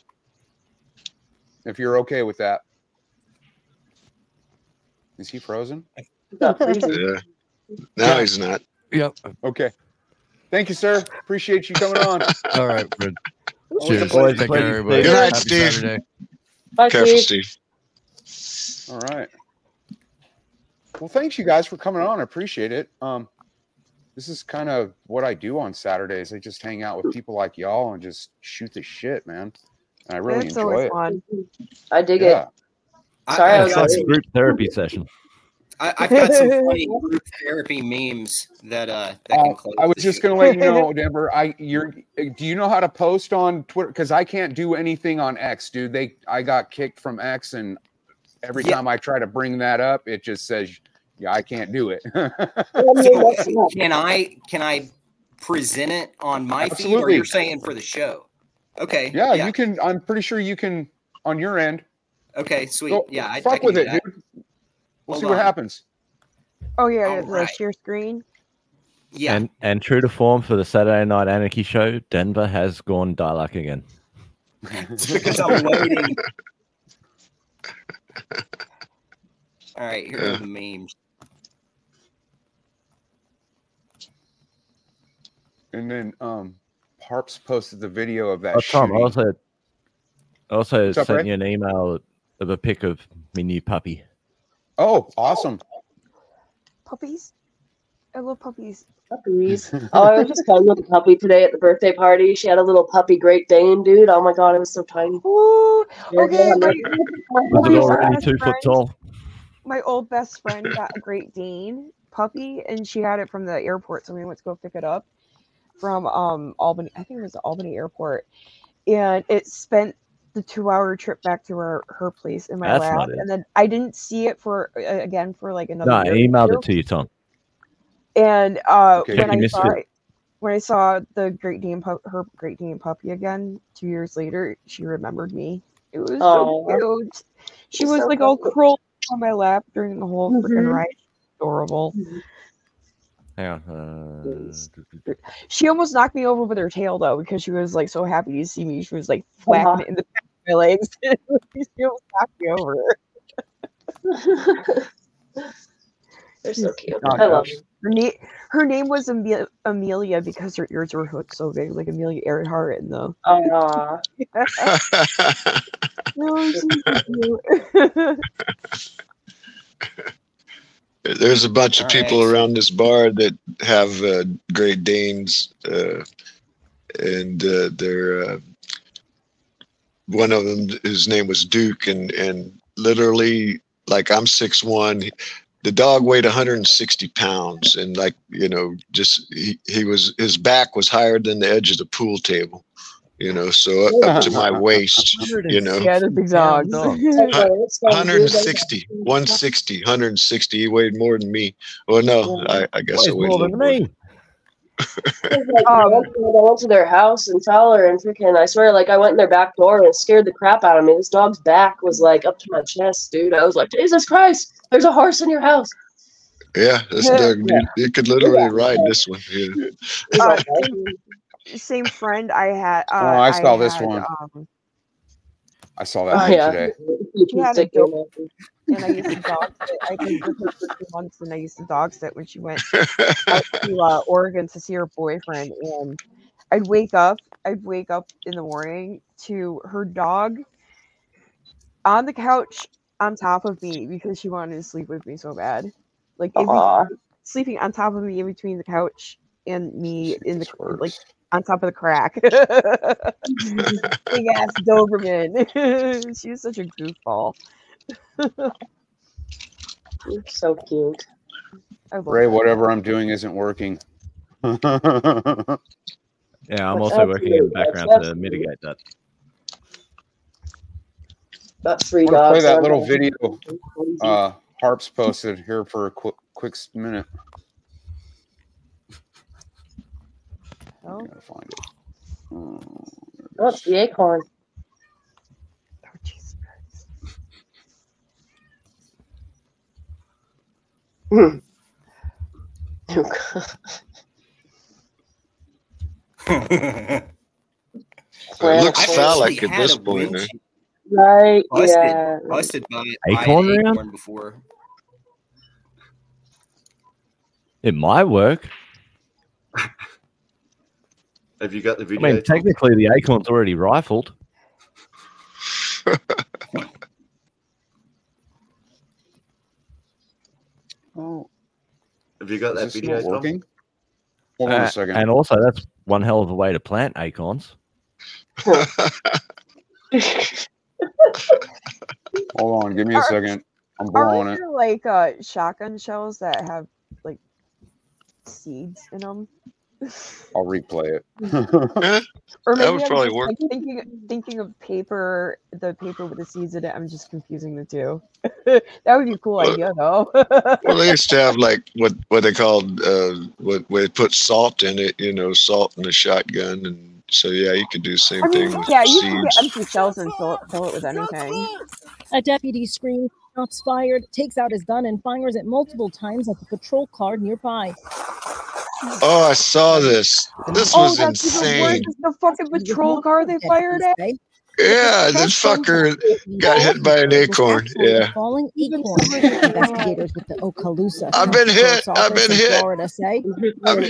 If you're okay with that. Is he frozen? Yeah. No, he's not. Yep. Okay. Thank you, sir. Appreciate you coming on. All right, good. Cheers. Take care, everybody. Good night, Steve. Bye, careful, Steve. All right. Well, thanks you guys for coming on. I appreciate it. This is kind of what I do on Saturdays. I just hang out with people like y'all and just shoot the shit, man. And I really enjoy it. Fun. I dig it. Sorry, I was like a group therapy session. I've got some funny group therapy memes that can close. I was just going to let you know, Denver. Do you know how to post on Twitter? Because I can't do anything on X, dude. I got kicked from X, and every time I try to bring that up, it just says, "Yeah, I can't do it." So, can I present it on my feed, or you're saying for the show? Okay. Yeah, you can. I'm pretty sure you can on your end. Okay, sweet. So, yeah, I can with do it, that. Dude. We'll see what happens. Oh, yeah, right. Share screen. Yeah. And true to form for the Saturday Night Anarchy show, Denver has gone dial-up again. It's because I'm waiting. All right, here are the memes. And then Harps posted the video of that shooting. Tom, I also sent you an email of a pic of my new puppy. Oh, awesome. Puppies. I love puppies. Puppies. Oh, I was just playing with a puppy today at the birthday party. She had a little puppy Great Dane, dude. Oh, my God. It was so tiny. Ooh, okay. Was it already 2 foot tall? My old best friend got a Great Dane puppy, and she had it from the airport. So we went to go pick it up from Albany. I think it was the Albany airport. And it spent the 2-hour trip back to her place in my lab, and then I didn't see it for like another. No, I emailed it to you, Tom. And when I saw the Great Dane puppy again 2 years later, she remembered me. It was so cute. She was so like all curled on my lap during the whole freaking ride. Adorable. Mm-hmm. She almost knocked me over with her tail though, because she was like so happy to see me. She was like flapping in the back of my legs. She almost knocked me over. They're so cute. I love them. Her name was Amelia because her ears were so big, like Amelia Earhart in the. Oh, she's cute. There's a bunch of people around this bar that have Great Danes, and they're one of them. His name was Duke, and literally, like I'm 6'1", the dog weighed 160 pounds, and like you know, just his back was higher than the edge of the pool table, you know, so up to my waist, you know. Yeah, the big dog. 160. He weighed more than me. Well, no, I guess I weighed more than me. I went to their house in Fowler and freaking, I swear, like I went in their back door and it scared the crap out of me. This dog's back was like up to my chest, dude. I was like, Jesus Christ, there's a horse in your house. Yeah, this dog, you could literally ride this one. Yeah. Same friend I had. I saw this one. I saw that one today. She had a dog, and I used to dog sit. I think with her for 2 months, and I used to dog sit when she went out to Oregon to see her boyfriend. And I'd wake up in the morning to her dog on the couch on top of me because she wanted to sleep with me so bad. Like sleeping on top of me in between the couch and me in the like. On top of the crack. Big ass Doberman. She was such a goofball. You're so cute. Ray, whatever I'm doing isn't working. Yeah, I'm also working in the background to mitigate that. That's free. I'm going to play that little video Harps posted here for a quick minute. Oh. Gotta find it. Oh, it's the acorn. Oh, Jesus Christ. Oh, God. It looks phallic at this point. Right, yeah. Busted by an acorn before. It might work. Have you got the video? I mean, technically, the acorn's already rifled. Oh, have you got that video working? Hold on a second. And also, that's one hell of a way to plant acorns. Hold on, give me a second. I'm blowing it. Are there like shotgun shells that have like seeds in them? I'll replay it. Or maybe that would probably work. Like, thinking of paper, the paper with the seeds in it, I'm just confusing the two. That would be a cool idea, though. Well, they used to have like what they called where they put salt in it, you know, salt in the shotgun, and so yeah, you could do the same thing. Yeah, you can get empty shells and fill it with anything. A deputy screams, "Shots fired!" takes out his gun and fires it multiple times at the patrol car nearby. Oh, I saw this. This was insane. The fucking patrol car they fired at? Yeah, this fucker got hit by an acorn. Yeah. Falling acorn. Investigators with the Okaloosa. I've been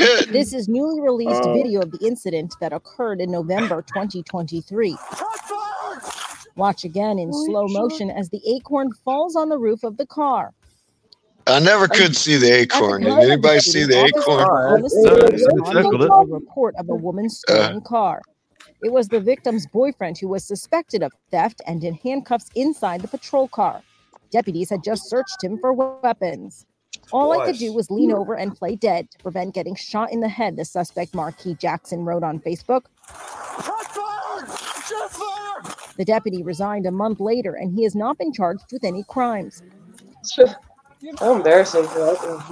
hit. This is newly released video of the incident that occurred in November 2023. Watch again in slow motion as the acorn falls on the roof of the car. I never could see the acorn. Did anybody see the acorn? A report of a woman's stolen car. It was the victim's boyfriend who was suspected of theft and in handcuffs inside the patrol car. Deputies had just searched him for weapons. All I could do was lean over and play dead to prevent getting shot in the head, the suspect Marquis Jackson wrote on Facebook. Shot fired! Shot fired! The deputy resigned a month later, and he has not been charged with any crimes. How embarrassing.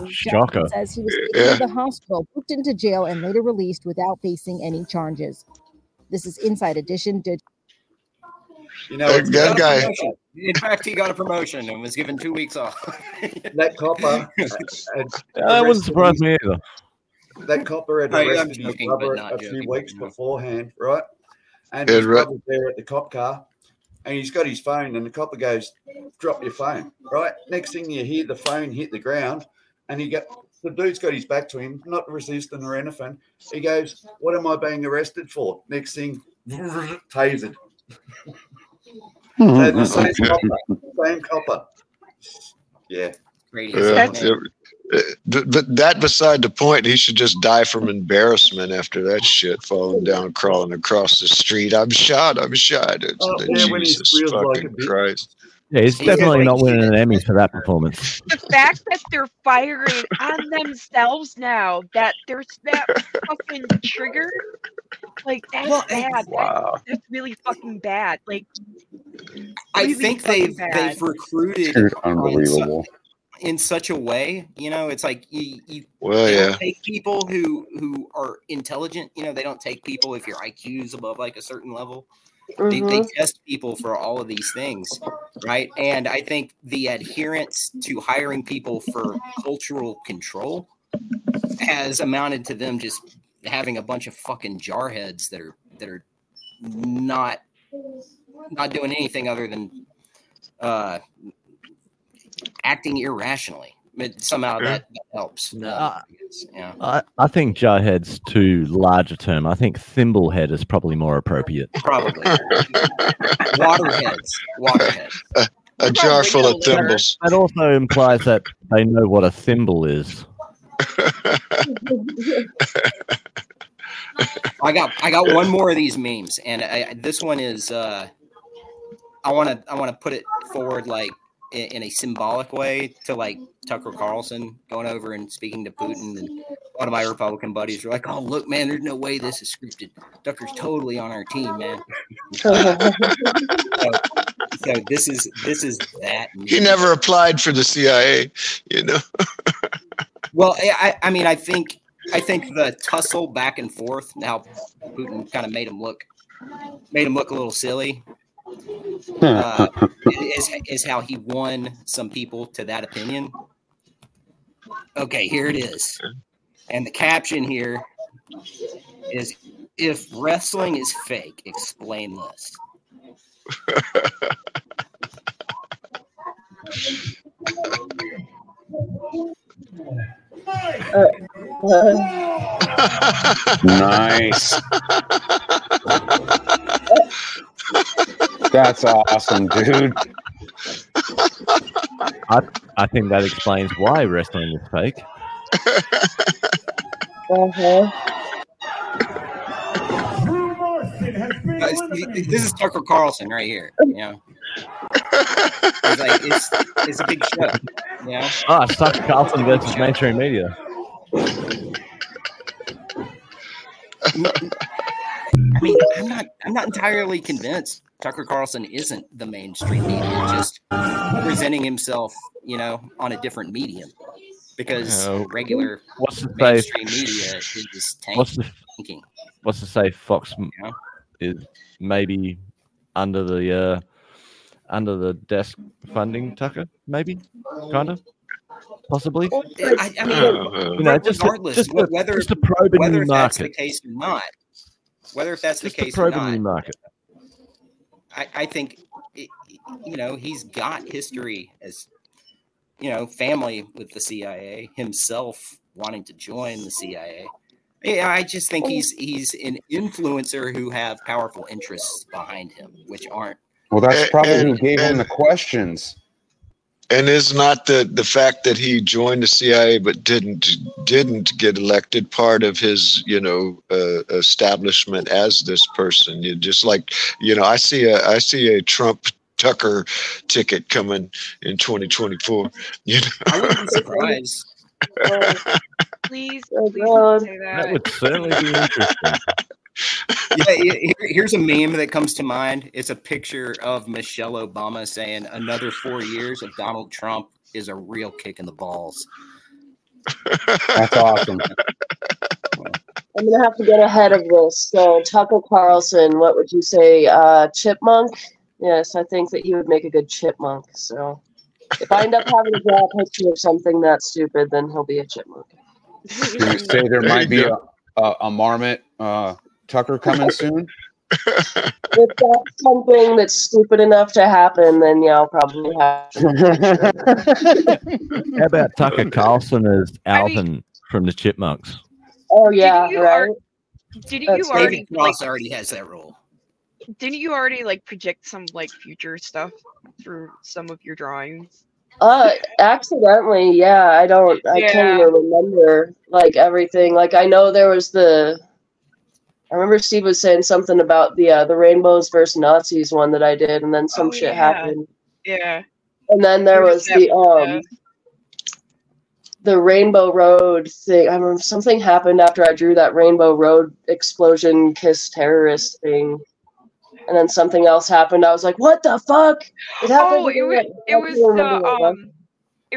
Shocker. Says he was taken to the hospital, booked into jail, and later released without facing any charges. This is Inside Edition. You know, that guy. In fact, he got a promotion and was given 2 weeks off. That copper. That wouldn't surprise me either. That copper had arrested the brother a few weeks beforehand, right? And he's probably there at the cop car, and he's got his phone, and the copper goes, "Drop your phone," right? Next thing you hear, the phone hit the ground, and the dude's got his back to him, not resisting or anything. He goes, "What am I being arrested for?" Next thing, tasered. So the same copper. Yeah. But that beside the point, he should just die from embarrassment after that shit, falling down, crawling across the street. I'm shot. Jesus fucking Christ. Yeah, he's definitely not winning an Emmy for that performance. The fact that they're firing on themselves now, that there's that fucking trigger, like, that's bad. Wow. That's really fucking bad. Like, I think they've recruited. Dude, unbelievable. In such a way, you know, it's like you take people who are intelligent. You know, they don't take people if your IQ is above like a certain level. Mm-hmm. They test people for all of these things, right? And I think the adherence to hiring people for cultural control has amounted to them just having a bunch of fucking jarheads that are not doing anything other than acting irrationally. But somehow that helps. I think jarhead's too large a term. I think thimblehead is probably more appropriate. Probably. Waterheads. A jar full of thimbles. That also implies that they know what a thimble is. I got one more of these memes, and this one is. I want to put it forward like. In a symbolic way to like Tucker Carlson going over and speaking to Putin, and a lot of my Republican buddies are like, "Oh, look, man, there's no way this is scripted. Tucker's totally on our team, man." so this is that. He never applied for the CIA, you know. Well, I mean, I think the tussle back and forth, now Putin kind of made him look a little silly. Is how he won some people to that opinion. Okay, here it is. And the caption here is, "If wrestling is fake, explain this." Nice. That's awesome, dude. I think that explains why wrestling is fake. This is Tucker Carlson right here. Yeah. It's a big show. Yeah. Ah, Tucker Carlson versus mainstream media. I mean, I'm not entirely convinced Tucker Carlson isn't the mainstream media, just presenting himself, you know, on a different medium, because regular mainstream media is just tanking. What's to say Fox is maybe under the desk funding Tucker, maybe, kind of, possibly? I mean, regardless, whether that's the case or not. Whether if that's the case or not, I think, you know, he's got history as, you know, family with the CIA, himself wanting to join the CIA. Yeah, I just think he's an influencer who have powerful interests behind him, which aren't. Well, that's probably who gave him the questions. And is not the fact that he joined the CIA but didn't get elected part of his, you know, establishment as this person? You just like, you know, I see a Trump Tucker ticket coming in 2024. You know, I wouldn't be surprised. Please, please don't say that. That would certainly be interesting. Yeah, here's a meme that comes to mind. It's a picture of Michelle Obama saying another 4 years of Donald Trump is a real kick in the balls. That's awesome. I'm going to have to get ahead of this. So Tucker Carlson, what would you say? Chipmunk? Yes, I think that he would make a good chipmunk. So if I end up having a bad history or something that's stupid, then he'll be a chipmunk. You say there might be a marmot Tucker coming soon? If that's something that's stupid enough to happen, then yeah, I'll probably have to. How about Tucker Carlson as Alvin from the Chipmunks? Oh, yeah, David Cross already has that role. Didn't you already project some future stuff through some of your drawings? Accidentally, yeah. I can't even remember everything. I know there was I remember Steve was saying something about the Rainbows versus Nazis one that I did, and then some happened. Yeah. And then there was the Rainbow Road thing. I remember something happened after I drew that Rainbow Road explosion kiss terrorist thing. And then something else happened. I was like, what the fuck? It happened. Oh, it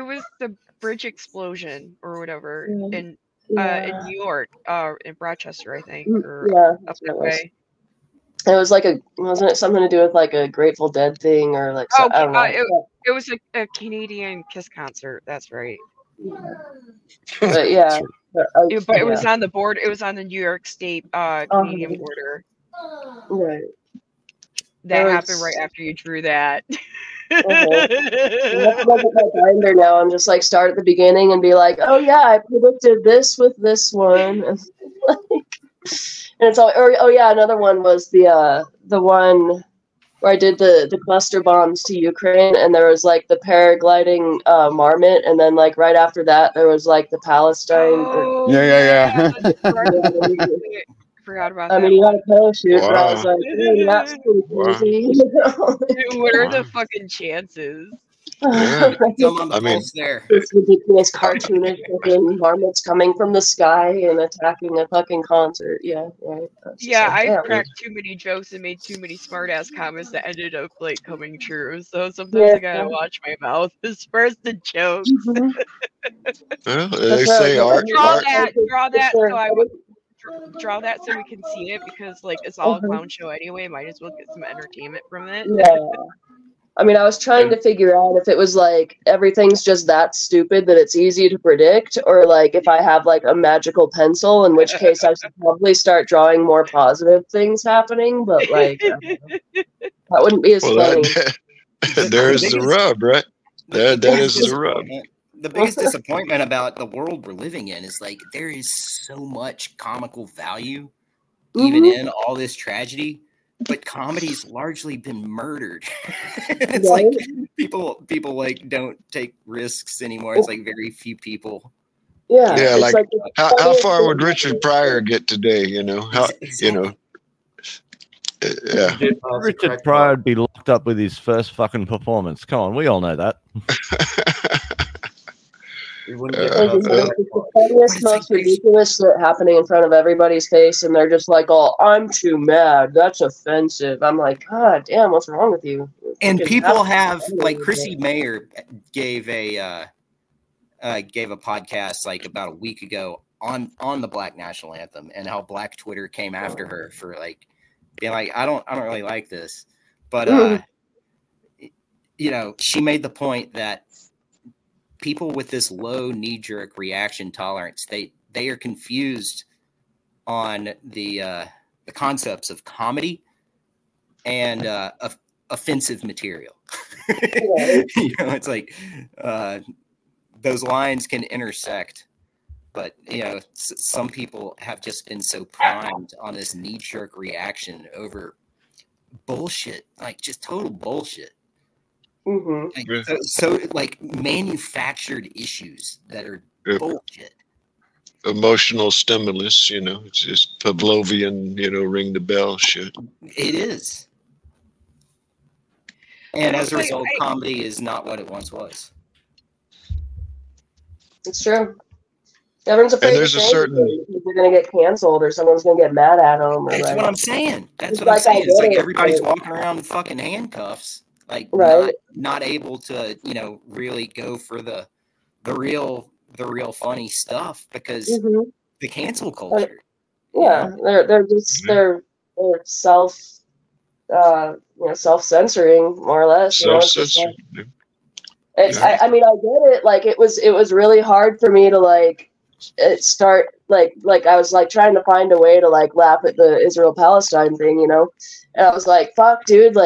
was the bridge explosion or whatever in New York, in Rochester, I think. Or up that way. It was wasn't it something to do with a Grateful Dead thing or I don't know. It was a Canadian Kiss concert. That's right. Yeah. But yeah. But it was on the border. It was on the New York State Canadian border. Right. That happened right after you drew that. I look at my binder now and just start at the beginning and be like, oh yeah, I predicted this with this one. And another one was the one where I did the cluster bombs to Ukraine, and there was the paragliding marmot, and then right after that there was the Palestine. Forgot about that. I mean, you got a parachute, but I was that's pretty crazy. Dude, what are the fucking chances? Yeah. This ridiculous cartoonish fucking marmots coming from the sky and attacking a fucking concert. Yeah, right. I cracked too many jokes and made too many smart ass comments that ended up coming true. So sometimes I gotta watch my mouth as far as the jokes. Well, they say art. Draw that. So I would. Draw that so we can see it, because it's all a clown show anyway. Might as well get some entertainment from it. Yeah. I mean, I was trying to figure out if it was everything's just that stupid that it's easy to predict, or if I have a magical pencil, in which case I should probably start drawing more positive things happening, but that wouldn't be as funny. There's the rub, right? That is the rub. The biggest disappointment about the world we're living in is there is so much comical value, even in all this tragedy, but comedy's largely been murdered. It's people don't take risks anymore. It's very few people. Yeah. Yeah. How far would Richard Pryor get today? You know, yeah. Richard Pryor would be locked up with his first fucking performance. Come on. We all know that. The funniest, most ridiculous shit happening in front of everybody's face, and they're just I'm too mad. That's offensive. I'm God damn, what's wrong with you? And people have Chrissy Mayer gave a podcast about a week ago on the Black National Anthem, and how Black Twitter came after her for being I don't really like this, but she made the point that people with this low knee-jerk reaction tolerance, they are confused on the concepts of comedy and of offensive material. It's those lines can intersect, but some people have just been so primed on this knee-jerk reaction over bullshit, just total bullshit. Mm-hmm. Manufactured issues that are bullshit. Emotional stimulus, it's just Pavlovian, ring the bell shit. It is. And as a result, comedy is not what it once was. It's true. Everyone's afraid to say certain... they're going to get canceled or someone's going to get mad at them. Or that's like, what I'm saying. That's what I'm saying. It's like everybody's walking around in fucking handcuffs, like not able to, you know, really go for the real funny stuff because the cancel culture. Like, yeah, you know? they're self, you know, self-censoring more or less. Self-censoring. You know? Yeah. I mean, I get it. Like, it was really hard for me to start trying to find a way to laugh at the Israel-Palestine thing, you know? And I was like, fuck, dude,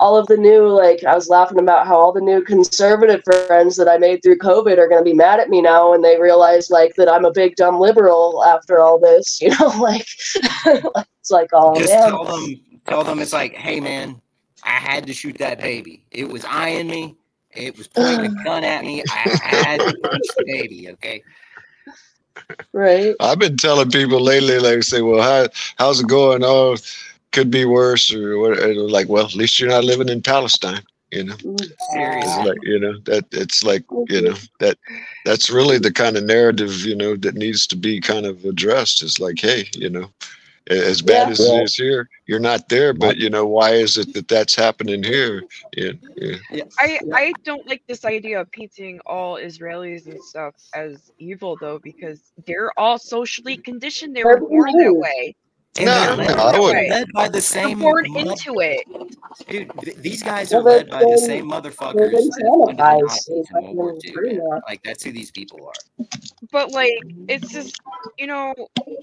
all of the new, I was laughing about how all the new conservative friends that I made through COVID are going to be mad at me now when they realize that I'm a big dumb liberal after all this, you know? It's like, oh, just man. Tell them it's like, hey, man, I had to shoot that baby. It was eyeing me. It was pointing a gun at me. I had to punch the baby, okay? Right. I've been telling people lately, say, well, how's it going? Oh, could be worse. Or whatever. Like, well, at least you're not living in Palestine, you know? Seriously. That's really the kind of narrative, you know, that needs to be kind of addressed. It's like, hey, you know, as bad as it is here, you're not there, but you know, why is it that that's happening here? Yeah. I don't like this idea of painting all Israelis and stuff as evil though, because they're all socially conditioned. They were born that way. Led by the same. They're born into it. Dude, these guys are led by the same motherfuckers. That's who these people are. But it's just, you know,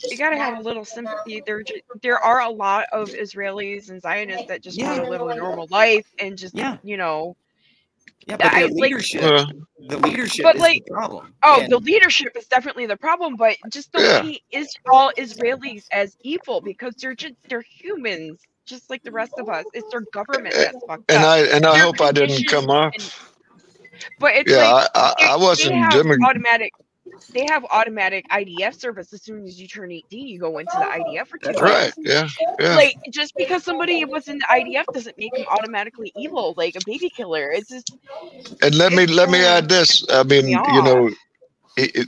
you gotta have a little sympathy. There are a lot of Israelis and Zionists that just want to live a normal life and just, you know. Yeah, but the leadership is the problem. Oh, the leadership is definitely the problem, but just don't see all Israelis as evil because they're humans, just like the rest of us. It's their government that's fucked up. I hope I didn't come off. I wasn't automatic. They have automatic IDF service. As soon as you turn 18, you go into the IDF for 2 years. Right. Yeah. Just because somebody was in the IDF doesn't make them automatically evil, like a baby killer. It's just. And let me add this. I mean, you know,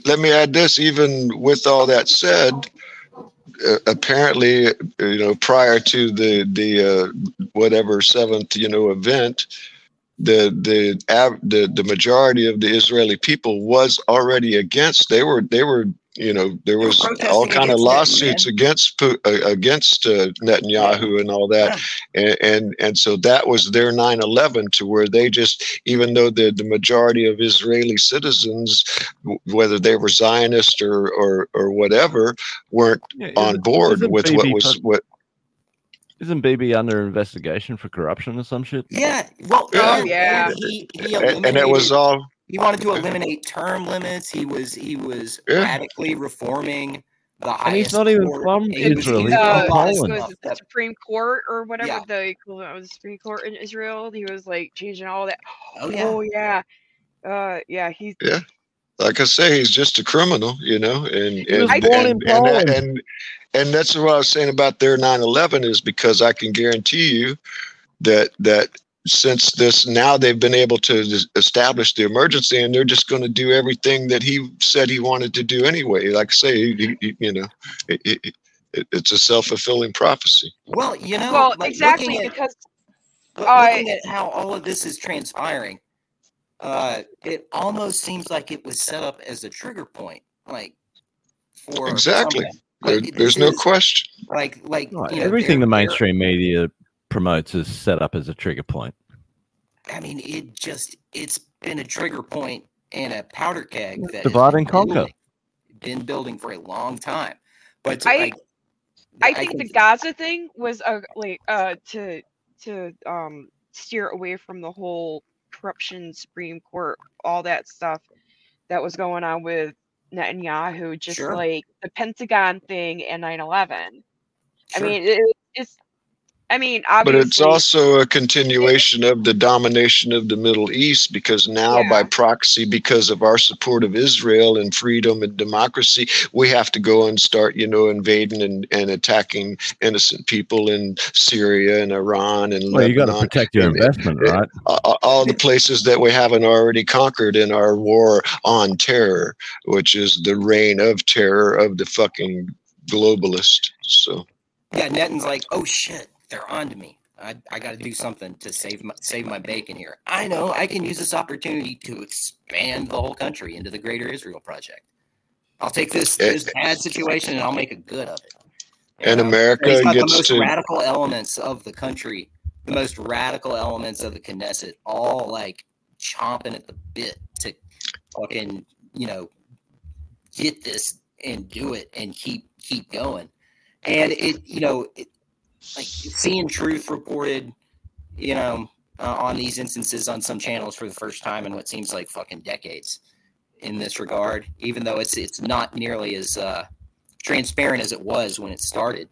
let me add this. Even with all that said, apparently, you know, prior to the whatever 7th, you know, event. The majority of the Israeli people was already against. They were you know, there was all kind of lawsuits against Netanyahu and all that, and so that was their 9/11, to where they just, even though the majority of Israeli citizens, whether they were Zionist or whatever, weren't on board with what. Isn't BB under investigation for corruption or some shit? Yeah. Well, He and it was all. He wanted to eliminate term limits. He was radically reforming the highest. And he's not even from Israel. The Supreme Court or whatever the equivalent of the Supreme Court in Israel. He was changing all that. He's. Yeah. Like I say, he's just a criminal, you know, and that's what I was saying about their 9/11 is because I can guarantee you that since this, now they've been able to establish the emergency, and they're just going to do everything that he said he wanted to do anyway. Like I say, you know, it's a self-fulfilling prophecy. Well, you know, exactly, looking at how all of this is transpiring. It almost seems like it was set up as a trigger point, for exactly. There's no question. Everything the mainstream media promotes is set up as a trigger point. I mean, it's been a trigger point and a powder keg that divide and conquer been building for a long time. But I think the Gaza thing was to steer away from the whole corruption, Supreme Court, all that stuff that was going on with Netanyahu, just the Pentagon thing and 9/11. Sure. I mean, it, it's I mean, obviously. But it's also a continuation of the domination of the Middle East, because now by proxy, because of our support of Israel and freedom and democracy, we have to go and start, you know, invading and attacking innocent people in Syria and Iran and Lebanon. You got to protect your investment, right? All the places that we haven't already conquered in our war on terror, which is the reign of terror of the fucking globalist. So yeah, Netton's like, oh shit, they're on to me. I got to do something to save my bacon here. I know I can use this opportunity to expand the whole country into the Greater Israel Project. I'll take this bad situation and I'll make a good of it. And America gets the most radical elements of the country, the most radical elements of the Knesset, all like chomping at the bit to fucking, you know, get this and do it and keep going. And it, you know, it, like seeing truth reported, you know, on these instances on some channels for the first time in what seems like fucking decades in this regard, even though it's not nearly as transparent as it was when it started,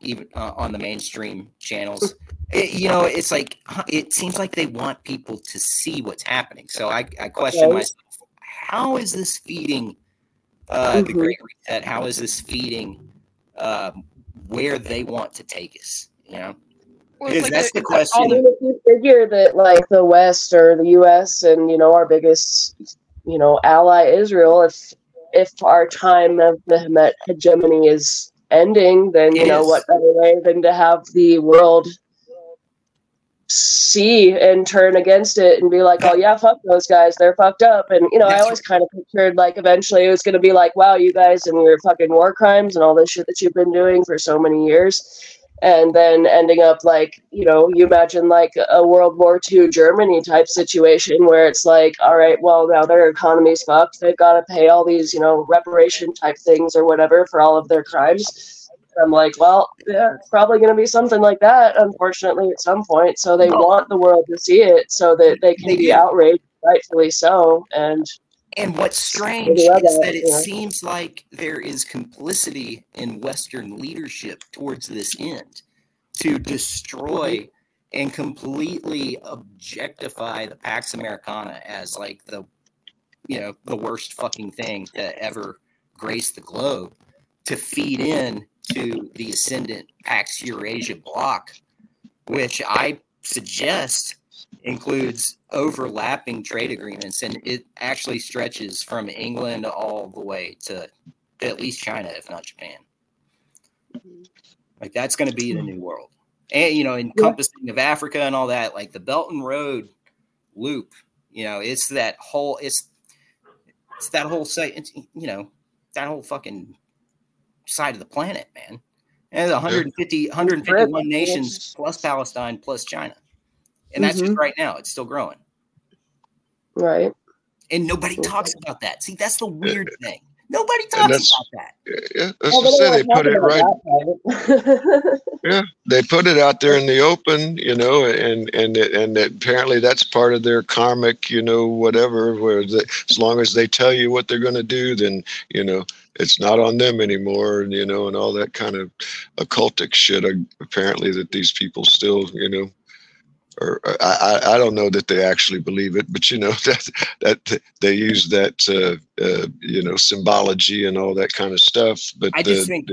even on the mainstream channels. It, you know, it's like, it seems like they want people to see what's happening. So I question myself, how is this feeding the Great Reset? How is this feeding where they want to take us? You know, well, because like that's the question. I mean, if you figure that like the West or the U.S. and, you know, our biggest, you know, ally Israel, if our time of the hegemony is ending, then you know what better way than to have the world see and turn against it and be like, oh yeah, fuck those guys, they're fucked up. And you know, I always kind of pictured like eventually it was going to be like, wow, you guys and your fucking war crimes and all this shit that you've been doing for so many years, and then ending up like, you know, you imagine like a World War II Germany type situation where it's like, all right, well now their economy's fucked, they've got to pay all these, you know, reparation type things or whatever for all of their crimes. I'm like, well, yeah, it's probably going to be something like that, unfortunately, at some point. So they want the world to see it so that they can be outraged, rightfully so. And what's strange is that it seems like there is complicity in Western leadership towards this end to destroy and completely objectify the Pax Americana as like the, you know, the worst fucking thing to ever grace the globe, to feed in to the ascendant Pax Eurasia bloc, which I suggest includes overlapping trade agreements, and it actually stretches from England all the way to at least China, if not Japan. Like that's going to be the new world, and you know, encompassing of Africa and all that, like the Belt and Road loop. You know, it's that whole, it's that whole site. You know, that whole fucking side of the planet, man. And 151 nations plus Palestine plus China. And that's just right now. It's still growing. Right. And nobody talks about that. See, that's the weird thing. Nobody talks about that. Yeah, that's what I say. They put it right. Yeah, they put it out there in the open, you know, and apparently that's part of their karmic, you know, whatever. Where as long as they tell you what they're going to do, then you know it's not on them anymore, and you know, and all that kind of occultic shit. Apparently, that these people still, you know. Or I don't know that they actually believe it, but you know that they use that you know, symbology and all that kind of stuff. But I just think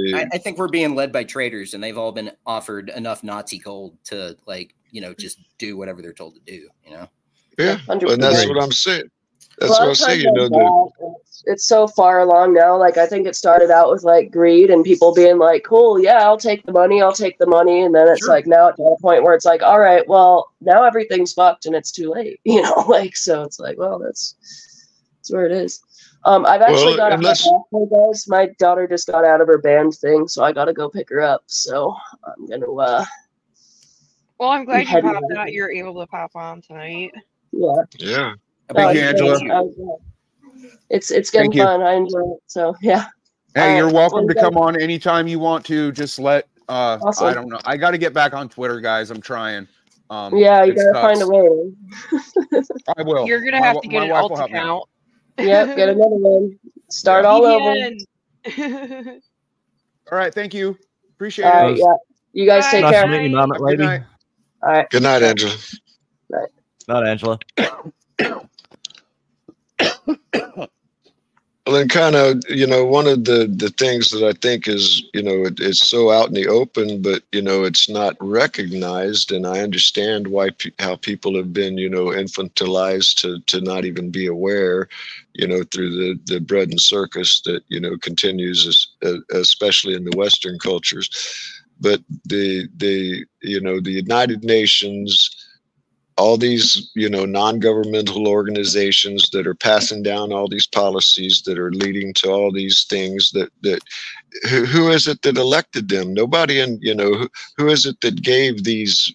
we're being led by traitors, and they've all been offered enough Nazi gold to like, you know, just do whatever they're told to do. You know. Yeah, and that's what I'm saying. That's what I'm saying. You know, it's so far along now. Like I think it started out with like greed and people being like, cool, yeah, I'll take the money. And then it's like now at the point where it's like, all right, well now everything's fucked and it's too late, you know, like, so it's like, well, that's where it is. I've actually got my daughter just got out of her band thing, so I got to go pick her up. So I'm going to, well, I'm glad you popped out. You're able to pop on tonight. Yeah. Yeah. Thank you, Angela. It's getting fun. I enjoy it. So yeah. Hey, you're welcome to come on anytime you want to. Just let awesome. I don't know. I got to get back on Twitter, guys. I'm trying. Yeah, you gotta find a way. I will. You're gonna have to get an alt account. Yep, get another one. Start all over. All right, thank you. Appreciate it. Yeah. You guys take care. Nice to meet you, Mom. Good night. All right. Good night, Angela. Good night, Angela. Well, and kind of, you know, one of the things that I think is, you know, it's so out in the open, but, you know, it's not recognized. And I understand why, how people have been, you know, infantilized to not even be aware, you know, through the bread and circus that, you know, continues, especially in the Western cultures. But the you know, the United Nations, all these, you know, non-governmental organizations that are passing down all these policies that are leading to all these things that who is it that elected them? Nobody. And, you know, who is it that gave these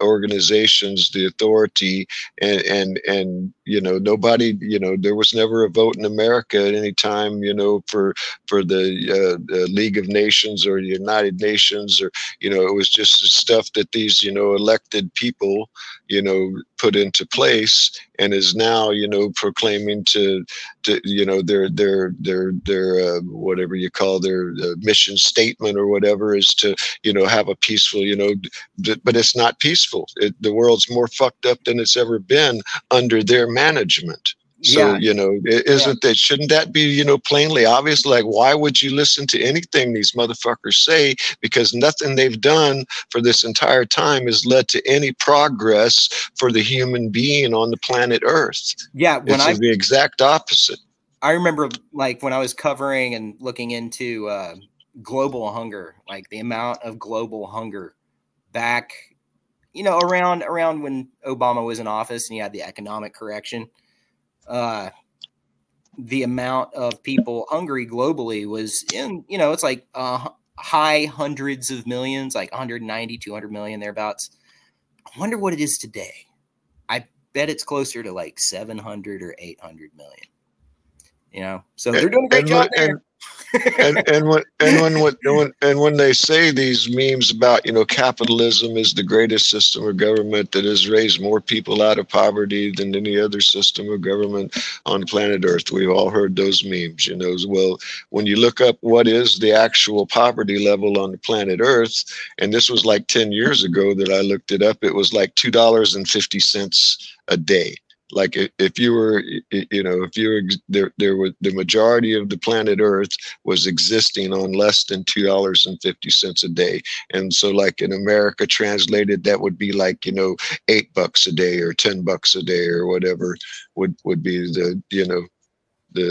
organizations the authority? And, you know, nobody, you know, there was never a vote in America at any time, you know, for the League of Nations or the United Nations, or, you know, it was just the stuff that these, you know, elected people, you know, put into place, and is now, you know, proclaiming to you know, their whatever you call their mission statement or whatever is to, you know, have a peaceful, you know, but it's not peaceful. The world's more fucked up than it's ever been under their management. So, you know, isn't that, shouldn't that be, you know, plainly obvious? Like, why would you listen to anything these motherfuckers say? Because nothing they've done for this entire time has led to any progress for the human being on the planet Earth. Yeah. It's the exact opposite. I remember, like, when I was covering and looking into global hunger, like the amount of global hunger back, you know, around when Obama was in office and he had the economic correction. The amount of people hungry globally was in, you know, it's like high hundreds of millions, like 190, 200 million thereabouts. I wonder what it is today. I bet it's closer to like 700 or 800 million, you know, so they're doing a great job there. and when they say these memes about, you know, capitalism is the greatest system of government that has raised more people out of poverty than any other system of government on planet Earth, we've all heard those memes, you know. Well, when you look up what is the actual poverty level on the planet Earth, and this was like 10 years ago that I looked it up, it was like $2.50 a day. Like if you were, you know, if you were there were, the majority of the planet Earth was existing on less than $2.50 a day. And so like in America translated, that would be like, you know, $8 a day or $10 a day or whatever would be the, you know, the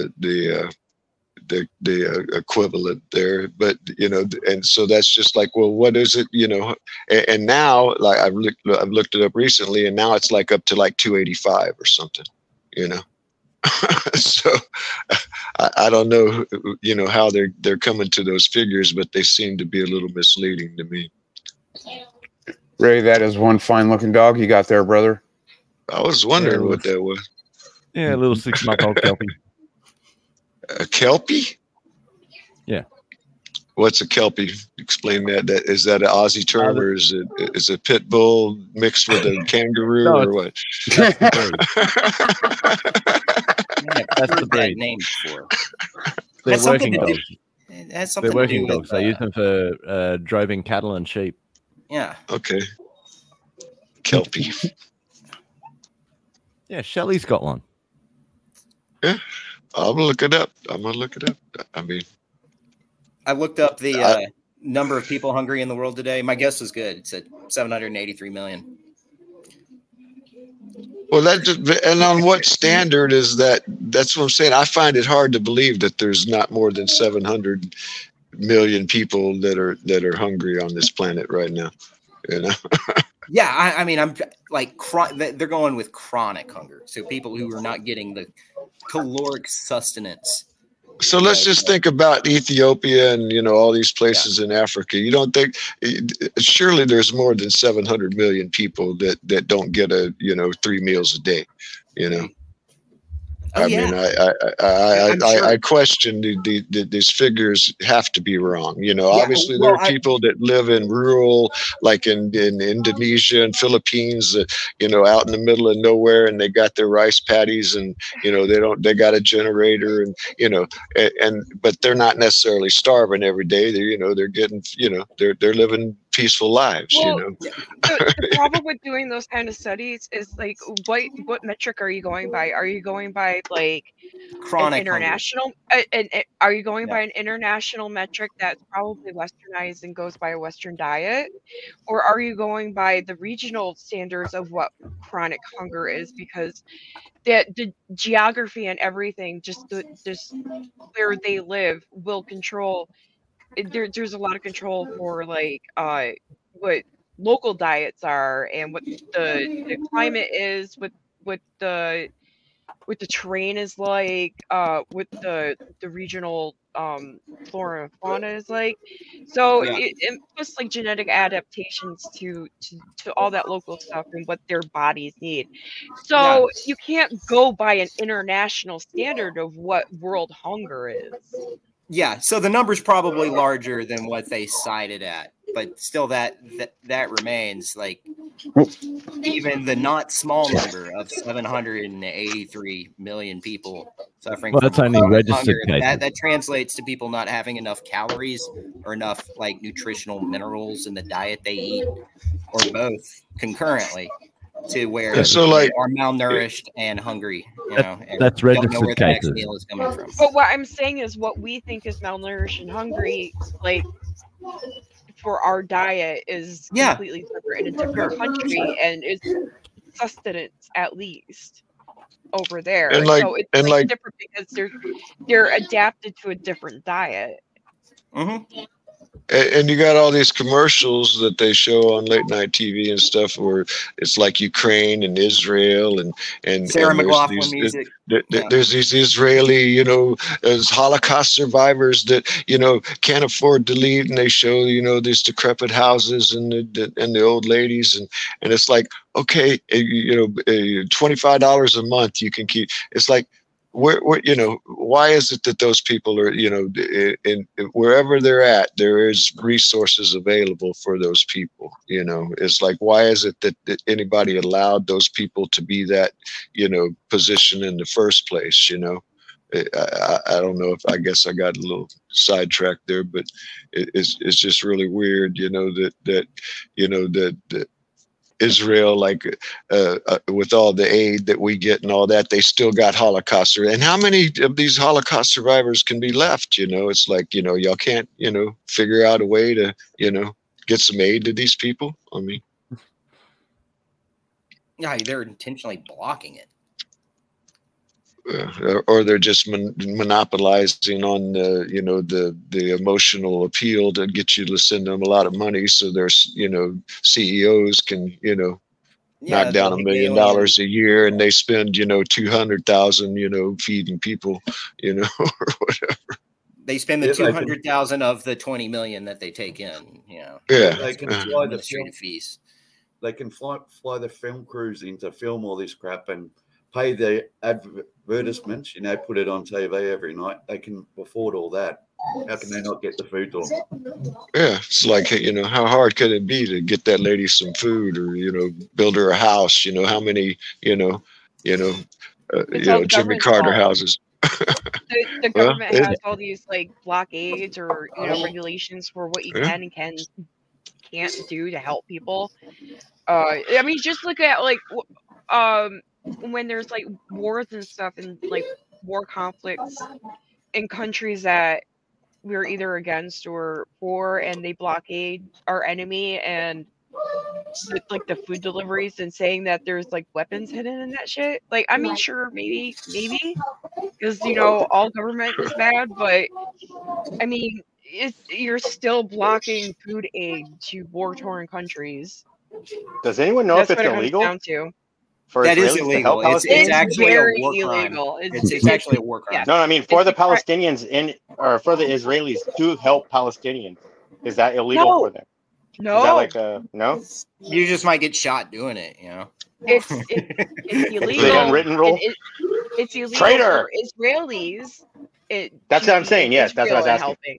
equivalent there. But, you know, and so that's just like, well, what is it, you know? And now, like I've looked it up recently, and now it's like up to like 285 or something, you know. So I don't know, you know, how they're coming to those figures, but they seem to be a little misleading to me. Ray, that is one fine looking dog you got there, brother. I was wondering what that was. Yeah, a little 6 month old Kelpie. A Kelpie? Yeah. What's a Kelpie? Explain that. Is that an Aussie term, or is it pit bull mixed with a kangaroo, or what? That's the breed. Name for. They're working dogs. They're working dogs. They use them for driving cattle and sheep. Yeah. Okay. Kelpie. Yeah, Shelly's got one. Yeah. I'm going to look it up. I mean, I looked up the number of people hungry in the world today. My guess was good. It's at 783 million. Well, and on what standard is that? That's what I'm saying. I find it hard to believe that there's not more than 700 million people that are hungry on this planet right now. You know? Yeah. I mean, I'm like, they're going with chronic hunger. So people who are not getting the caloric sustenance. So let's just think about Ethiopia and, you know, all these places in Africa. You don't think, surely there's more than 700 million people that don't get a, you know, 3 meals a day, you know? I mean, I question these figures have to be wrong. You know, obviously there are people that live in rural, like in Indonesia and Philippines, you know, out in the middle of nowhere, and they got their rice paddies, and, you know, they got a generator, and, you know, but they're not necessarily starving every day. They're, you know, they're getting, you know, they're living peaceful lives, well, you know. The problem with doing those kind of studies is like, what metric are you going by? Are you going by like chronic international? And are you going by an international metric that's probably westernized and goes by a Western diet, or are you going by the regional standards of what chronic hunger is? Because the geography and everything, just where they live, will control. There's a lot of control for like what local diets are and what the climate is, what the terrain is like, what the regional flora and fauna is like. So it plus like genetic adaptations to all that local stuff and what their bodies need. So you can't go by an international standard of what world hunger is. Yeah, so the number's probably larger than what they cited at, but still that remains like even the not small number of 783 million people suffering. Well, that's only registered. That translates to people not having enough calories or enough like nutritional minerals in the diet they eat, or both concurrently, to where they are malnourished and hungry, you know. That's registered. Don't know where the next meal is coming from. But what I'm saying is, what we think is malnourished and hungry, like for our diet, is completely different in a different country, and it's sustenance at least over there. And like, so it's and like different because they're adapted to a different diet. Mm-hmm. And you got all these commercials that they show on late night TV and stuff, where it's like Ukraine and Israel and Sarah McLaughlin music. There's these Israeli, you know, as Holocaust survivors that, you know, can't afford to leave, and they show, you know, these decrepit houses and the old ladies, and it's like, okay, you know, $25 a month you can keep. It's like, where, you know, why is it that those people are, you know, in wherever they're at, there is resources available for those people, you know? It's like, why is it that anybody allowed those people to be that, you know, position in the first place, you know? I don't know, if I guess I got a little sidetracked there, but it's just really weird, you know, that Israel, like with all the aid that we get and all that, they still got Holocaust. And how many of these Holocaust survivors can be left? You know, it's like, you know, y'all can't, you know, figure out a way to, you know, get some aid to these people. I mean, yeah, they're intentionally blocking it. Or they're just monopolizing on you know, the emotional appeal to get you to send them a lot of money, so there's, you know, CEOs can, you know, knock down $1 million a year, and they spend, you know, 200,000, you know, feeding people, you know, or whatever. They spend the 200,000 of the 20 million that they take in, you know. Yeah, they can fly the film fees. They can fly the film crews in to film all this crap and pay the advertisements, you know, put it on TV every night. They can afford all that. How can they not get the food on? Yeah, it's like, you know, how hard could it be to get that lady some food, or, you know, build her a house? You know, how many, you know, Jimmy Carter houses. The government has all these like blockades or, you know, regulations for what you can and can't do to help people. I mean, just look at like, when there's like wars and stuff, and like war conflicts in countries that we're either against or for, and they blockade our enemy and like the food deliveries, and saying that there's like weapons hidden in that shit. Like, I mean, sure, maybe, because, you know, all government is bad, but I mean, you're still blocking food aid to war-torn countries. Does anyone know if it's illegal? That's what it comes down to. That Israelis is illegal. It's actually a war crime. It's actually a war crime. Yeah. No, I mean, for the Palestinians or for the Israelis to help Palestinians, is that illegal for them? No. Is that like no? You just might get shot doing it, you know? It's illegal. It's the unwritten rule? It's illegal for Israelis. That's what I'm saying, yes. That's what I was asking. Helping.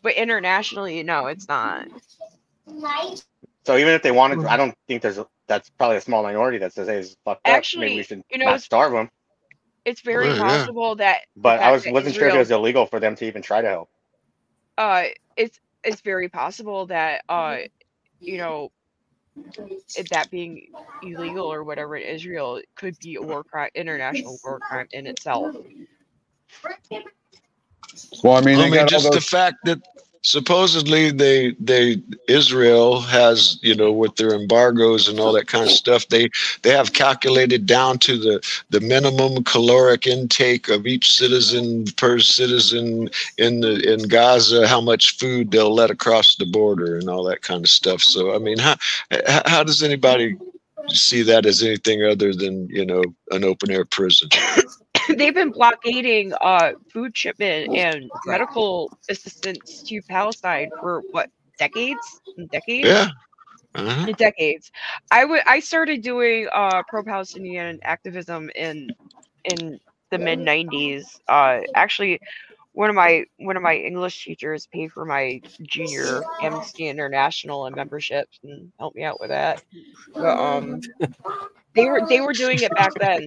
But internationally, no, it's not. So even if they wanted to, I don't think that's probably a small minority that says, hey, this is fucked up. Actually, maybe we should not starve them. It's very possible that. But I wasn't sure if it was illegal for them to even try to help. It's very possible that you know, that being illegal or whatever in Israel could be a war crime, international war crime in itself. Well, I mean just the fact that supposedly they Israel has, you know, with their embargoes and all that kind of stuff, they have calculated down to the minimum caloric intake of each citizen per citizen in Gaza, how much food they'll let across the border and all that kind of stuff. So I mean, how does anybody see that as anything other than, you know, an open air prison? They've been blockading food shipment and medical assistance to Palestine for what, decades? Yeah. Uh-huh. Decades. I started doing pro-Palestinian activism in the mid 90s. Actually, one of my English teachers paid for my junior Amnesty International and memberships and helped me out with that. But, they were doing it back then.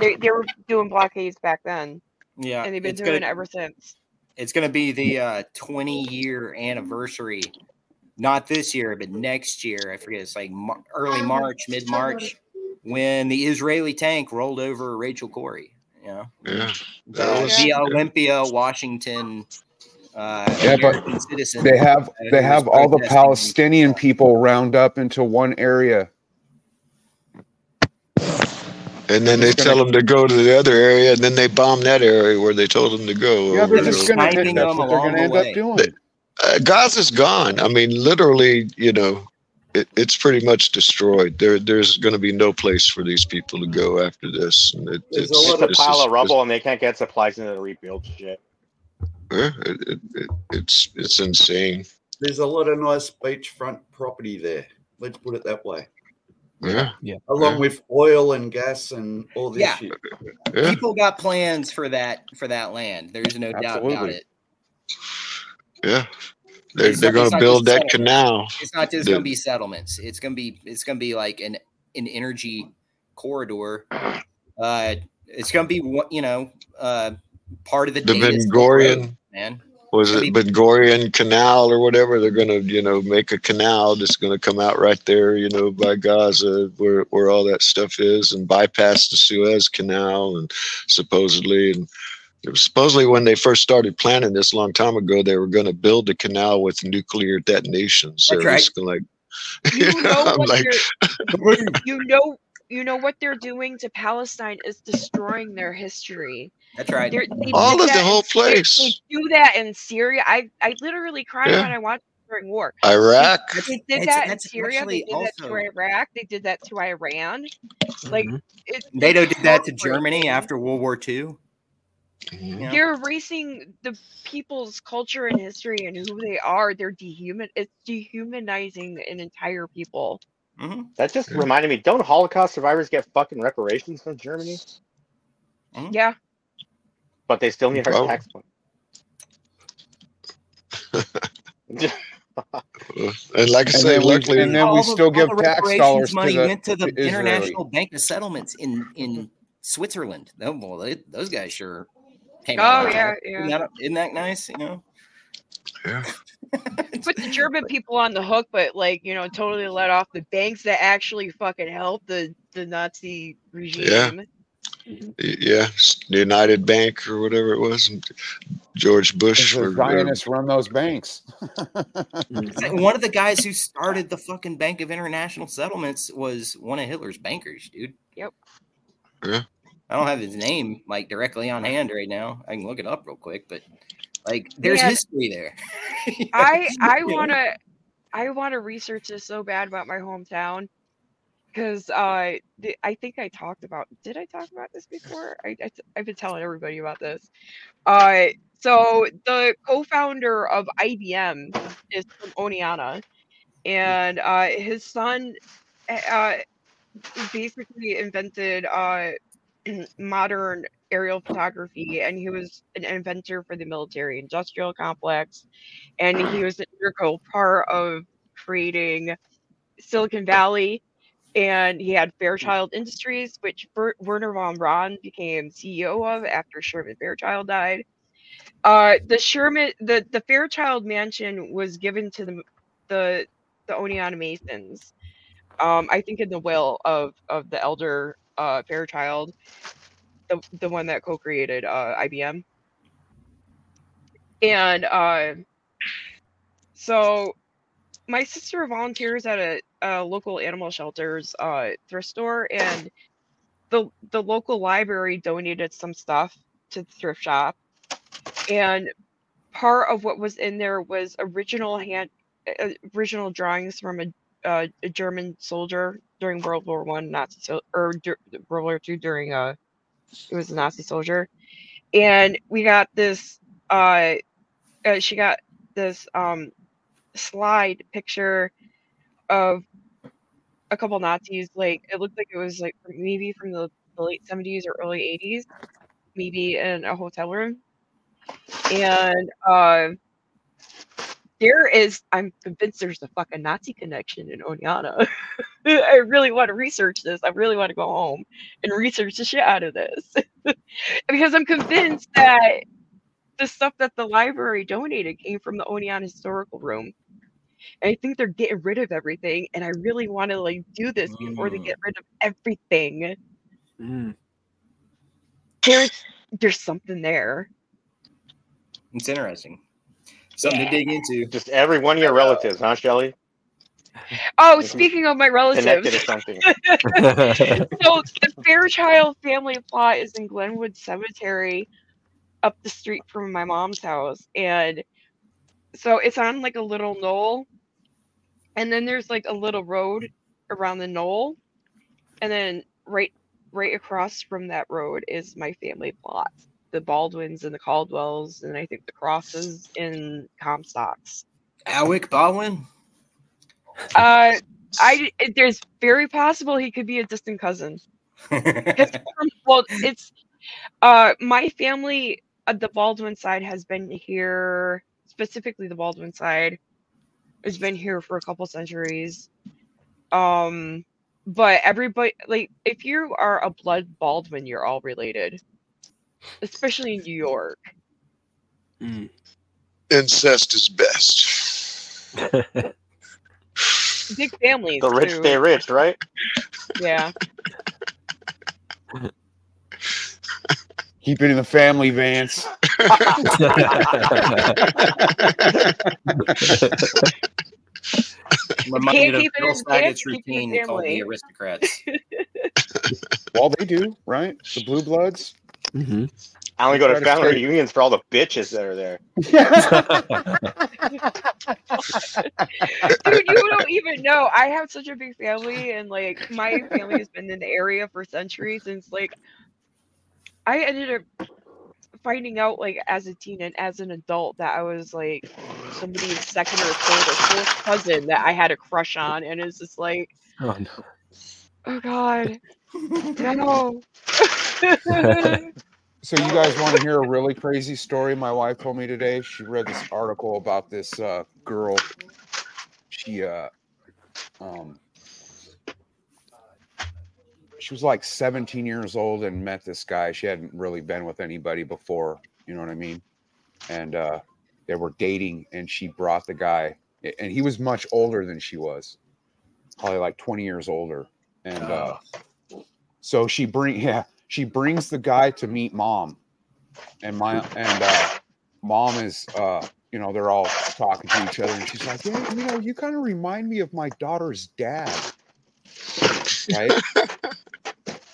They were doing blockades back then. Yeah. And they've been doing it ever since. It's going to be the 20-year anniversary. Not this year, but next year. I forget. It's like early March, mid-March, when the Israeli tank rolled over Rachel Corrie. You know? Yeah. The Olympia, Washington. But citizens. They have all the Palestinian people round up into one area. And then they tell them to go to the other area, and then they bomb that area where they told them to go. Yeah, they're just going to hit them what they're going to end up doing. Gaza's gone. I mean, literally, you know, it's pretty much destroyed. There's going to be no place for these people to go after this. And it's a pile of rubble, and they can't get supplies in to rebuild shit. It's insane. There's a lot of nice beachfront property there. Let's put it that way. Yeah. Along with oil and gas and all this shit. Yeah. People got plans for that land. There's no doubt about it. Yeah. They're going to build that canal. It's not just going to be settlements. It's going to be like an energy corridor. It's going to be, you know, part of the Ben Gurion, man. Was it Ben Gurion Canal or whatever? They're going to, you know, make a canal that's going to come out right there, you know, by Gaza where all that stuff is, and bypass the Suez Canal. And supposedly when they first started planning this a long time ago, they were going to build the canal with nuclear detonation. So it's like, you know what they're doing to Palestine is destroying their history. That's right. All of the whole place. They do that in Syria. I literally cried when I watched it during war. Iraq. They did that in Syria. They did that to Iraq. They did that to Iran. Mm-hmm. Like NATO did that to Germany after World War II. Mm-hmm. Yeah. They're erasing the people's culture and history and who they are. It's dehumanizing an entire people. Mm-hmm. That just reminded me, don't Holocaust survivors get fucking reparations from Germany? Mm-hmm. Yeah. But they still need our tax money. And like I say, luckily, and then we still give tax dollars money went to the International Bank of Settlements in Switzerland. Oh, well, those guys sure came out. Oh, yeah. Isn't that nice? You know. Yeah. Put the German people on the hook, but like, you know, totally let off the banks that actually fucking helped the Nazi regime. Yeah. Yeah, the United Bank or whatever it was, George Bush. The Zionists run those banks. One of the guys who started the fucking Bank of International Settlements was one of Hitler's bankers, dude. Yep. Yeah. I don't have his name like directly on hand right now. I can look it up real quick, but like, there's history there. I wanna research this so bad about my hometown. Because I think I talked about... Did I talk about this before? I've been telling everybody about this. So the co-founder of IBM is from Oneonta. And his son basically invented modern aerial photography. And he was an inventor for the military industrial complex. And he was an integral part of creating Silicon Valley. And he had Fairchild Industries, which Werner von Braun became CEO of after Sherman Fairchild died. The Fairchild Mansion was given to the the Oneonta Masons, I think in the will of the elder Fairchild, the one that co-created IBM. And so my sister volunteers at a local animal shelter's thrift store, and the local library donated some stuff to the thrift shop, and part of what was in there was original drawings from a German soldier during World War I, World War II during it was a Nazi soldier, and we got this. She got this slide picture of a couple Nazis. Like, it looked like it was like maybe from the late 70s or early 80s, maybe in a hotel room. And I'm convinced there's a fucking Nazi connection in Oneonta. I really want to research this. I really want to go home and research the shit out of this. Because I'm convinced that the stuff that the library donated came from the Oneonta Historical Room. And I think they're getting rid of everything. And I really want to like do this before they get rid of everything. Mm. There's something there. It's interesting. Something to dig into. Just every one of your relatives, huh, Shelly? Oh, speaking of my relatives. Connected to something. So the Fairchild family plot is in Glenwood Cemetery up the street from my mom's house. And so it's on like a little knoll, and then there's like a little road around the knoll, and then right across from that road is my family plot, the Baldwins and the Caldwells, and I think the Crosses and Comstocks. Alwick Baldwin? There's very possible he could be a distant cousin. Well, it's my family, the Baldwin side has been here. Specifically, the Baldwin side has been here for a couple centuries. But everybody, like, if you are a blood Baldwin, you're all related, especially in New York. Mm. Incest is best. Big families. The rich stay rich, right? Yeah. Keep it in the family, Vance. Can't keep it in side, it's routine to call the aristocrats. Well, they do, right? The Blue Bloods. Mm-hmm. I only go to family reunions for all the bitches that are there. Dude, you don't even know. I have such a big family, and like my family has been in the area for centuries, and it's like I ended up finding out, like, as a teen and as an adult, that I was like somebody's second or third or fourth cousin that I had a crush on, and it's just like, oh no, oh god, no. So you guys want to hear a really crazy story? My wife told me today she read this article about this girl. She she was like 17 years old and met this guy. She hadn't really been with anybody before, you know what I mean? And they were dating, and she brought the guy, and he was much older than she was, probably like 20 years older. And so she brings the guy to meet mom, and mom is you know, they're all talking to each other, and she's like, yeah, you know, you kind of remind me of my daughter's dad. Right.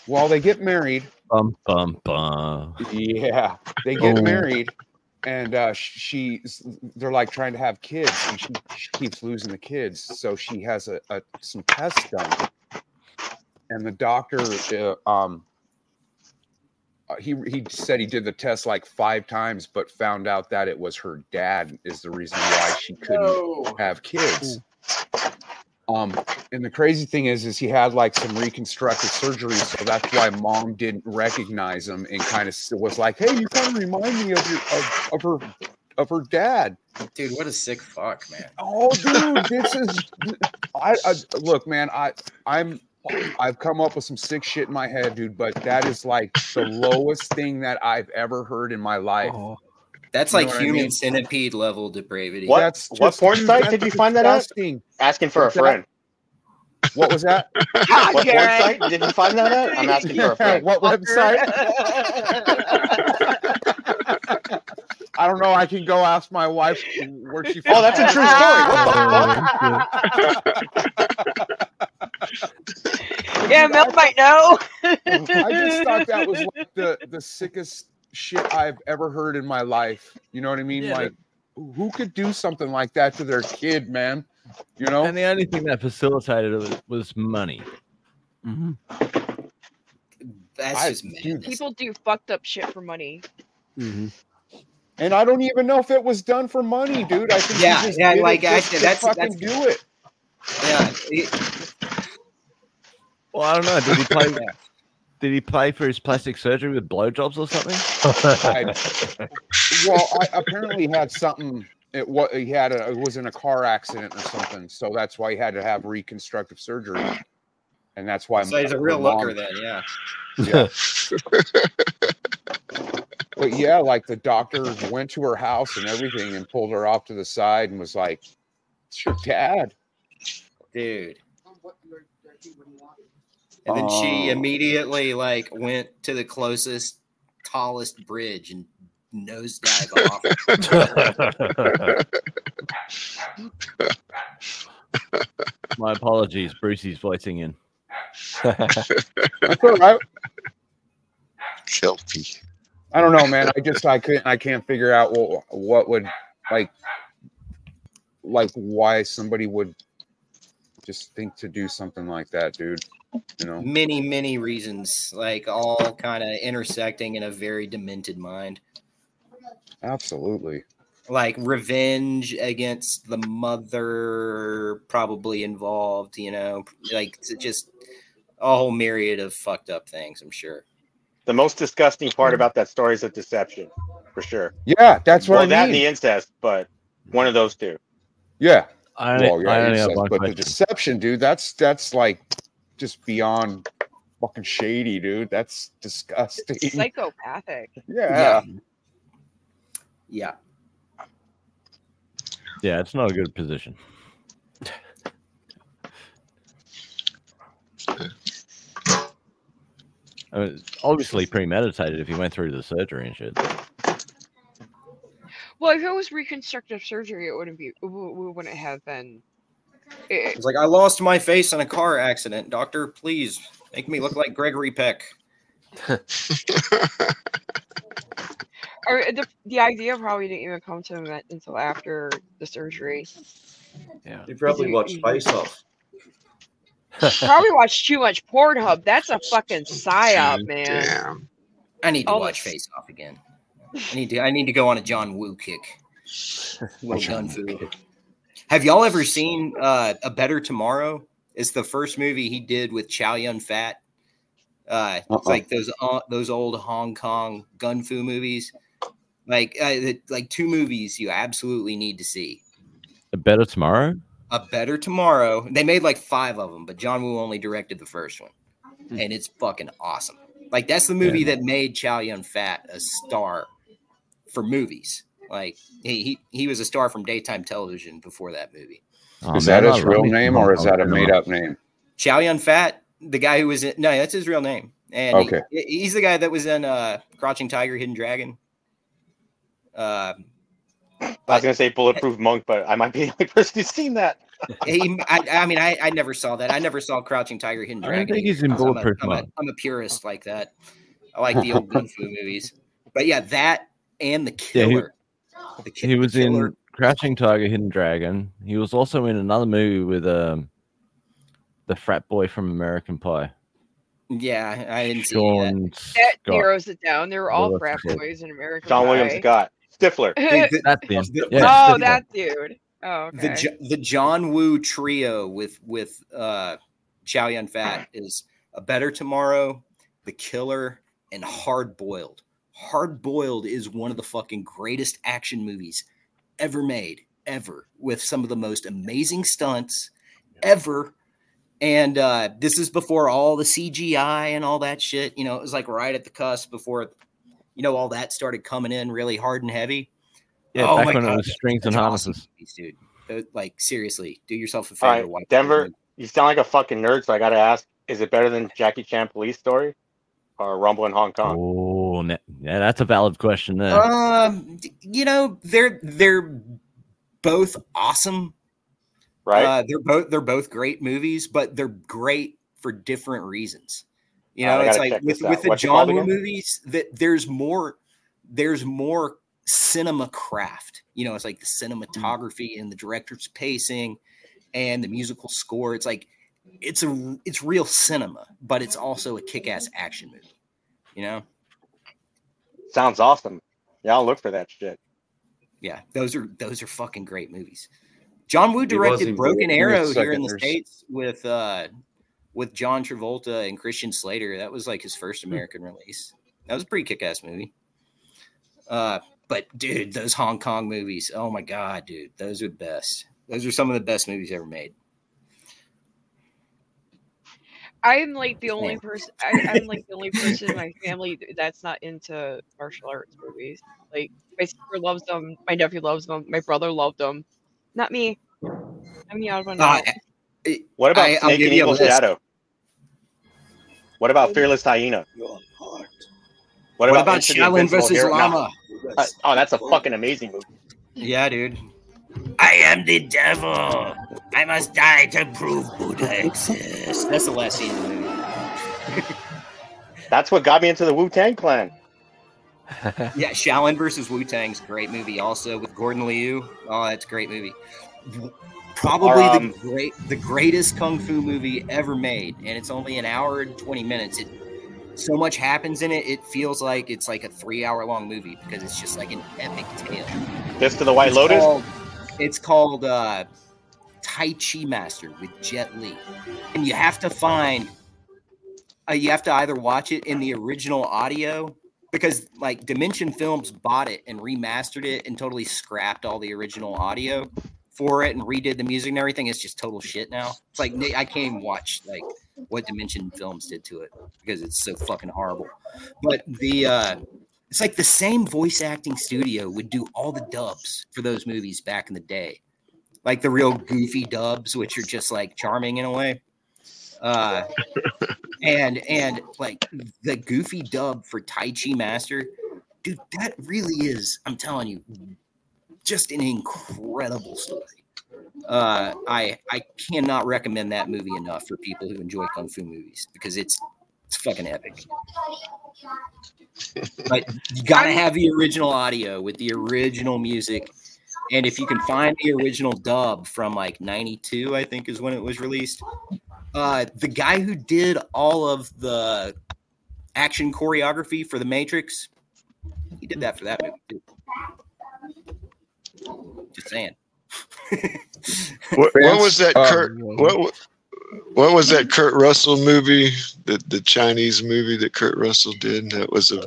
Well, they get married. Bum, bum, bum. Yeah, they get married, and they're like trying to have kids, and she keeps losing the kids. So she has some tests done, and the doctor, he said he did the test like 5 times, but found out that it was her dad is the reason why she couldn't have kids. And the crazy thing is he had like some reconstructive surgery, so that's why mom didn't recognize him and kind of was like, "Hey, you kind of remind me of her dad." Dude, what a sick fuck, man! Oh, dude, this is. I look, man. I've come up with some sick shit in my head, dude. But that is like the lowest thing that I've ever heard in my life. Oh. That's like human centipede level depravity. What porn site did you find that at? Asking for a friend. What was that? What website did you find that at? I'm asking for a friend. What website? I don't know. I can go ask my wife where she found. Oh, that's a true story. What the fuck? Yeah, Mel might know. I just thought that was like the sickest shit I've ever heard in my life. You know what I mean? Yeah. Like, who could do something like that to their kid, man? You know? And the only thing that facilitated it was money. Mm-hmm. That's just madness. People do fucked up shit for money. Mm-hmm. And I don't even know if it was done for money, dude. I think he just did it. Yeah. Well, I don't know. Did he play that? Did he play for his plastic surgery with blowjobs or something? I apparently had something. It was in a car accident or something, so that's why he had to have reconstructive surgery, and that's why. So he's a real looker then, yeah. But yeah, like the doctor went to her house and everything, and pulled her off to the side and was like, "It's your dad, dude." And then she immediately like went to the closest, tallest bridge and nosedive off. My apologies, Brucey's voicing in. Guilty. I don't know, man. I can't figure out what would like why somebody would just think to do something like that, dude. You know? Many reasons, like all kind of intersecting in a very demented mind. Absolutely. Like revenge against the mother probably involved, you know, like just a whole myriad of fucked up things, I'm sure. The most disgusting part about that story is the deception, for sure. Yeah, that's what I mean. Well, that and the incest, but one of those two. Yeah. The deception, dude, that's like just beyond fucking shady, dude. That's disgusting. It's psychopathic. Yeah, it's not a good position. I mean, obviously premeditated if he went through the surgery and shit. Well, if it was reconstructive surgery, it wouldn't have been. It's like, I lost my face in a car accident. Doctor, please make me look like Gregory Peck. Or the idea probably didn't even come to him until after the surgery. Yeah, he probably watched Face Off. Probably watched too much Pornhub. That's a fucking psyop, man. Damn. I need to watch Face Off again. I need to go on a John Woo kick. Well done, food. Have y'all ever seen A Better Tomorrow? It's the first movie he did with Chow Yun-Fat. It's like those old Hong Kong gun fu movies. Like two movies you absolutely need to see. A Better Tomorrow? A Better Tomorrow. They made like 5 of them, but John Woo only directed the first one. Mm-hmm. And it's fucking awesome. Like, that's the movie that made Chow Yun-Fat a star for movies. Like, he was a star from daytime television before that movie. Is that his real name or is that a made-up name? Chow Yun-Fat, the guy who was in... No, that's his real name. And okay. He's the guy that was in Crouching Tiger, Hidden Dragon. I was going to say Bulletproof Monk, but I might be the only person who's seen that. I never saw that. I never saw Crouching Tiger, Hidden Dragon. I think he's in Bulletproof Monk. I'm a purist like that. I like the old kung fu movies. But yeah, that and The Killer. Yeah, he was in Crouching Tiger, Hidden Dragon. He was also in another movie with the frat boy from American Pie. Yeah, I didn't see that. Scott. That narrows it down. They were all frat boys in American Pie. John Williams Scott. Stifler. Stifler. That dude. Oh, okay. The John Woo trio with Chow Yun-Fat is A Better Tomorrow, The Killer, and Hard Boiled. Hard Boiled is one of the fucking greatest action movies ever made, ever, with some of the most amazing stunts ever. And this is before all the CGI and all that shit. You know, it was like right at the cusp before, you know, all that started coming in really hard and heavy. Yeah, oh back when it was strings and harnesses. Awesome, dude. Like, seriously, do yourself a favor. Right, Denver, you sound like a fucking nerd, so I got to ask, is it better than Jackie Chan Police Story or Rumble in Hong Kong? Oh, yeah, that's a valid question there. You know, they're both awesome. Right. They're both great movies, but they're great for different reasons. You know, it's like with the John Woo movies, that there's more cinema craft. You know, it's like the cinematography and the director's pacing and the musical score. It's like it's real cinema, but it's also a kick-ass action movie. You know, sounds awesome. Yeah, I'll look for that shit. Yeah, those are fucking great movies. John Woo directed Broken Arrow here in the States with John Travolta and Christian Slater. That was like his first American release. That was a pretty kick-ass movie. But dude, those Hong Kong movies, oh my God, dude, those are the best. Those are some of the best movies ever made. I'm like the only person. I'm like the only person in my family that's not into martial arts movies. Like my sister loves them, my nephew loves them, my brother loved them. Not me. I'm the odd one. What about Snake and Evil Shadow? What about Fearless Hyena? What about Shaolin versus Llama? No. Oh, that's a fucking amazing movie. Yeah, dude. I am the devil. I must die to prove Buddha exists. That's the last scene of the movie. That's what got me into the Wu-Tang Clan. Yeah, Shaolin versus Wu-Tang's great movie also with Gordon Liu. Oh, that's a great movie. Probably the greatest kung fu movie ever made, and it's only an hour and 20 minutes. So much happens in it, it feels like it's like a 3-hour-long movie because it's just like an epic tale. This to the White Lotus? It's called Tai Chi Master with Jet Li. And you have to either watch it in the original audio because like Dimension Films bought it and remastered it and totally scrapped all the original audio for it and redid the music and everything. It's just total shit now. It's like I can't even watch like what Dimension Films did to it because it's so fucking horrible. But it's like the same voice acting studio would do all the dubs for those movies back in the day, like the real goofy dubs, which are just like charming in a way. And like the goofy dub for Tai Chi Master, dude, that really is, I'm telling you, just an incredible story. I cannot recommend that movie enough for people who enjoy kung fu movies because it's fucking epic. But you gotta have the original audio with the original music, and if you can find the original dub from like '92, I think is when it was released. The guy who did all of the action choreography for The Matrix, he did that for that movie too. Just saying. What was that Kurt? What was that Kurt Russell movie? The Chinese movie that Kurt Russell did. That was I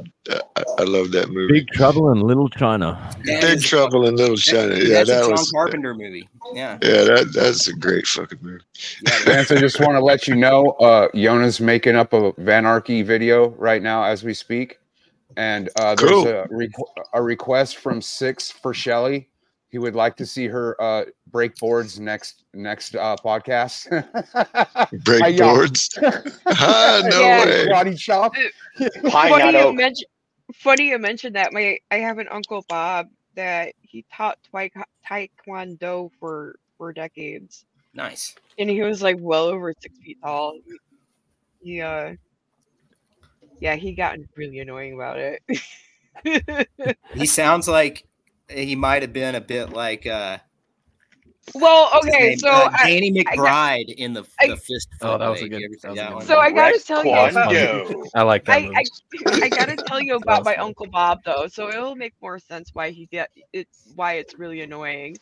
love that movie. Big Trouble in Little China. Big Trouble in Little China. Yeah, that was a John Carpenter movie. Yeah. Yeah, that's a great fucking movie. Vance, I just want to let you know, Yona's making up a Vanarchy video right now as we speak, and cool. There's a request from Six for Shelly. He would like to see her break boards next podcast. Break boards? No way. Body chop. Funny you mentioned that. I have an Uncle Bob that he taught Taekwondo for decades. Nice. And he was like well over 6 feet tall. He got really annoying about it. He sounds like he might have been a bit like Danny McBride in the Fist Fight. Oh, that was a good one. So I gotta tell you about I like that. I gotta tell you about my Uncle Bob though, so it'll make more sense why it's really annoying.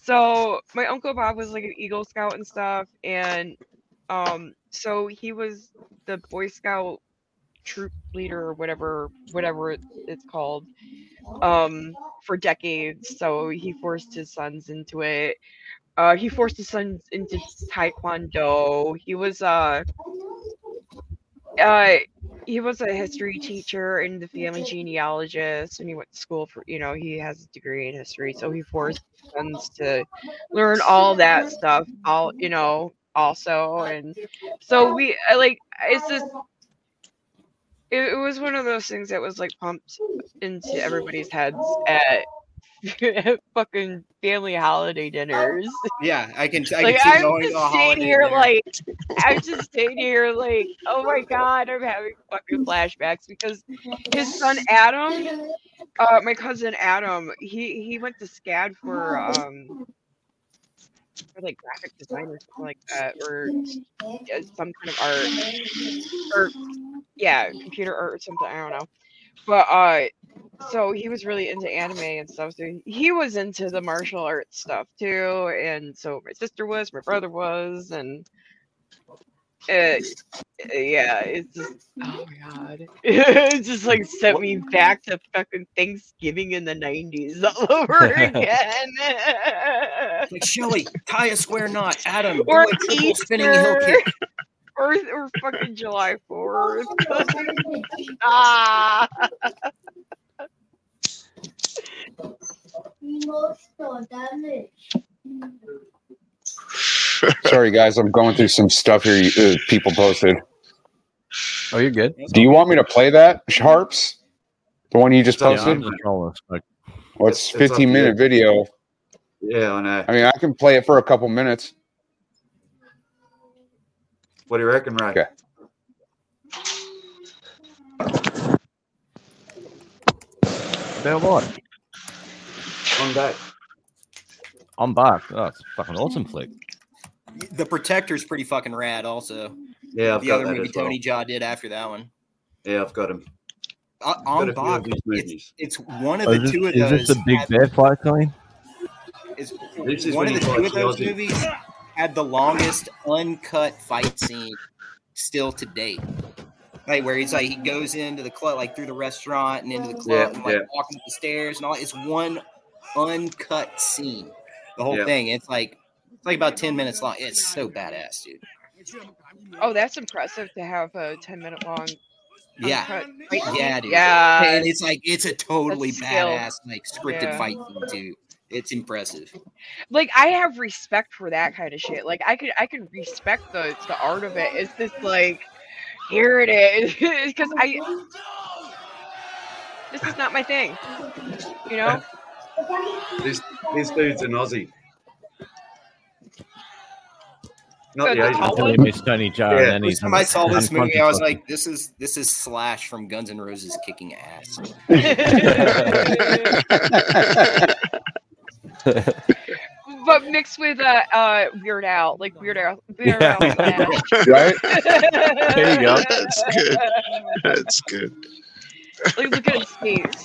So my Uncle Bob was like an Eagle Scout and stuff, and so he was the Boy Scout troop leader or whatever it's called for decades. So he forced his sons into it. He forced his sons into Taekwondo. He was he was a history teacher and the family genealogist, and he went to school for, you know, he has a degree in history, so he forced his sons to learn all that stuff, all, you know, also. And so we, like, it's just, it was one of those things that was like pumped into everybody's heads at fucking family holiday dinners. Yeah, I'm just sitting here like, oh my god, I'm having fucking flashbacks, because his son Adam, my cousin Adam, he went to SCAD for like graphic design or something like that, or some kind of art, or yeah, computer art or something, I don't know. But so he was really into anime and stuff, so he was into the martial arts stuff too, and so my sister was, my brother was, and yeah, it's just, oh my god, it just like sent me back to fucking Thanksgiving in the 90s all over again. Like, Shelly, tie a square knot, Adam, or Easter, spinning heel kick. Or fucking July 4th. Ah. Sorry, guys. I'm going through some stuff here people posted. Oh, you're good. Do you want me to play that, Harps? The one you just posted? Yeah, well, it's 15-minute video. Yeah, I mean, I can play it for a couple minutes. What do you reckon, Ryan? Okay. About what? I'm back. Oh, that's a fucking awesome flick. The Protector's pretty fucking rad also. Yeah, I've got that as well. The other movie Tony Jaa did after that one. Yeah, I've got him. I'm back. It's one of the two of those. Is this the Big Bear fight coming? It's one of the two of those movies had the longest uncut fight scene still to date. Like, where he's like, he goes into the club, like through the restaurant and into the club, and like walking up the stairs and all. It's one uncut scene, the whole thing. It's like about 10 minutes long. It's so badass, dude. Oh, that's impressive to have a 10-minute long. Yeah, uncut. Yeah, dude. Yeah, and it's like it's a totally badass, like scripted fight scene, dude. It's impressive. Like, I have respect for that kind of shit. Like, I can respect the art of it. It's just like, here it is, because this is not my thing. You know. This dude's an Aussie. Not the Asian. I totally missed Tony Jaa. Yeah. And first time I saw this movie, I was like, this is Slash from Guns N' Roses kicking ass. But mixed with Weird Al, like Weird Al, right? There you go. That's good. That's good. Like, look at his face.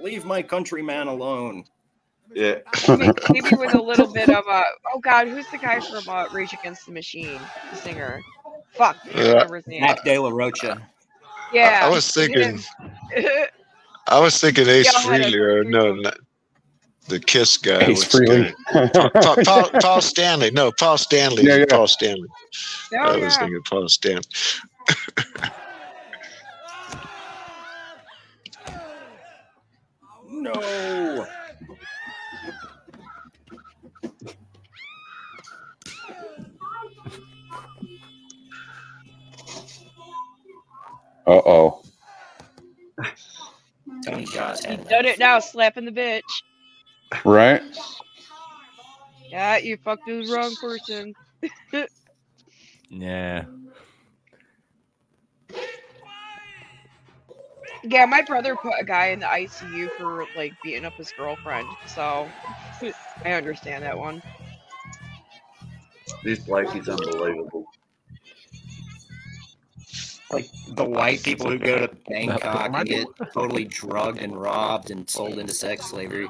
Leave my countryman alone. Yeah. Maybe with a little bit of oh god, who's the guy from Rage Against the Machine, the singer? Fuck. Mac De La Rocha. Yeah. I was thinking Ace Frehley, or no, not the Kiss guy. Ace Frehley. Paul Stanley. No, Paul Stanley. Yeah. Paul Stanley. Oh, I was thinking Paul Stanley. No. Uh-oh. Tony Jaa's done it now, slapping the bitch. Right? Yeah, you fucked the wrong person. Yeah. Yeah, my brother put a guy in the ICU for, like, beating up his girlfriend, so I understand that one. This bloke is unbelievable. Like, the white people who go to Bangkok and get totally drugged and robbed and sold into sex slavery.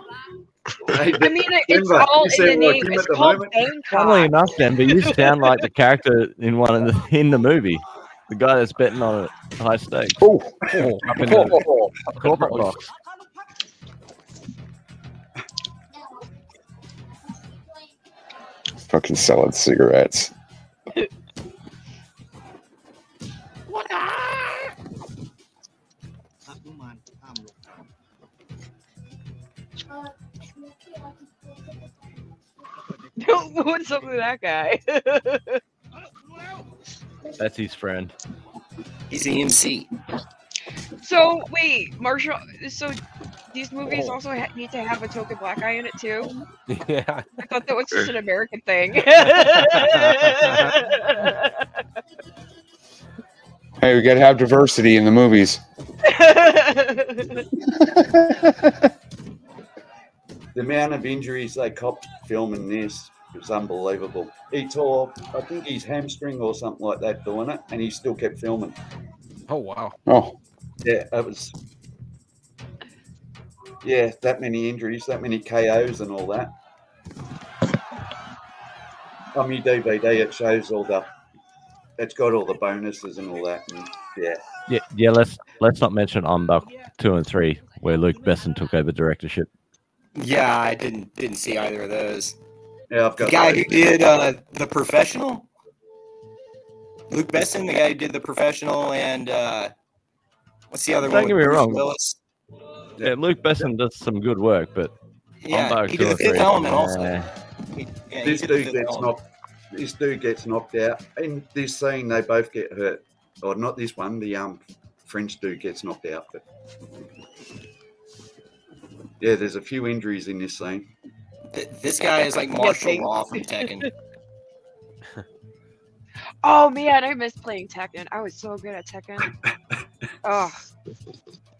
I mean, it's all in the name. It's called Bangkok. Funnily enough, then, but you sound like the character in the movie. The guy that's betting on a high stakes. Oh, up in the corporate box. Fucking selling cigarettes. What's up with that guy? That's his friend. He's EMC. So wait, Marshall. So these movies also need to have a token black guy in it too. Yeah, I thought that was just an American thing. Hey, we gotta have diversity in the movies. The amount of injuries they copped filming this is unbelievable. He tore, I think, his hamstring or something like that doing it, and he still kept filming. Oh wow! Oh. Yeah, that was. Yeah, that many injuries, that many KOs, and all that. On your DVD, it shows all the. It's got all the bonuses and all that. And yeah. Yeah. Let's not mention Undock 2 and 3, where Luc Besson took over directorship. Yeah, I didn't see either of those. Yeah, I've got the guy who did The Professional. Luc Besson, the guy who did The Professional, and what's the other one? Don't get me wrong. Yeah, Luc Besson does some good work, but yeah, he did The Fifth Element also. This dude gets knocked out. In this scene, they both get hurt. Or not this one. The French dude gets knocked out. But yeah, there's a few injuries in this scene. This guy is like martial law from Tekken. Oh man, I miss playing Tekken. I was so good at Tekken. Oh.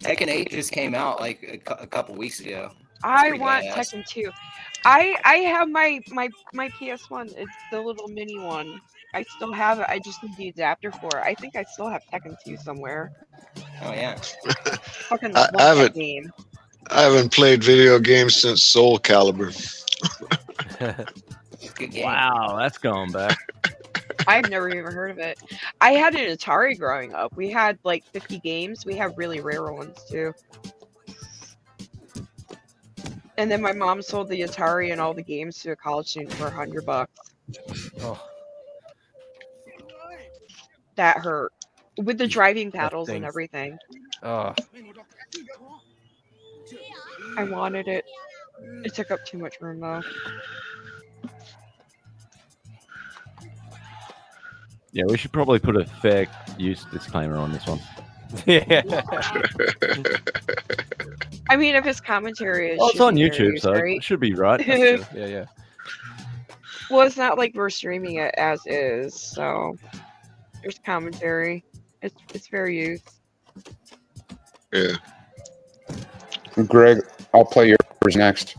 Tekken 8 just came out like a couple weeks ago. I want Tekken 2. I have my PS1. It's the little mini one. I still have it. I just need the adapter for it. I think I still have Tekken 2 somewhere. Oh yeah. Fucking love that game. I haven't played video games since Soul Calibur. Wow, that's going back. I've never even heard of it. I had an Atari growing up. We had like 50 games. We have really rare ones too. And then my mom sold the Atari and all the games to a college student for $100. Oh. That hurt. With the driving paddles and everything. Oh. I wanted it. It took up too much room though. Yeah, we should probably put a fair use disclaimer on this one. Yeah. I mean, if his commentary is... Well, it's on YouTube, so it should be right. Yeah. Well, it's not like we're streaming it as is, so... There's commentary. It's fair use. Yeah. Greg, I'll play yours next.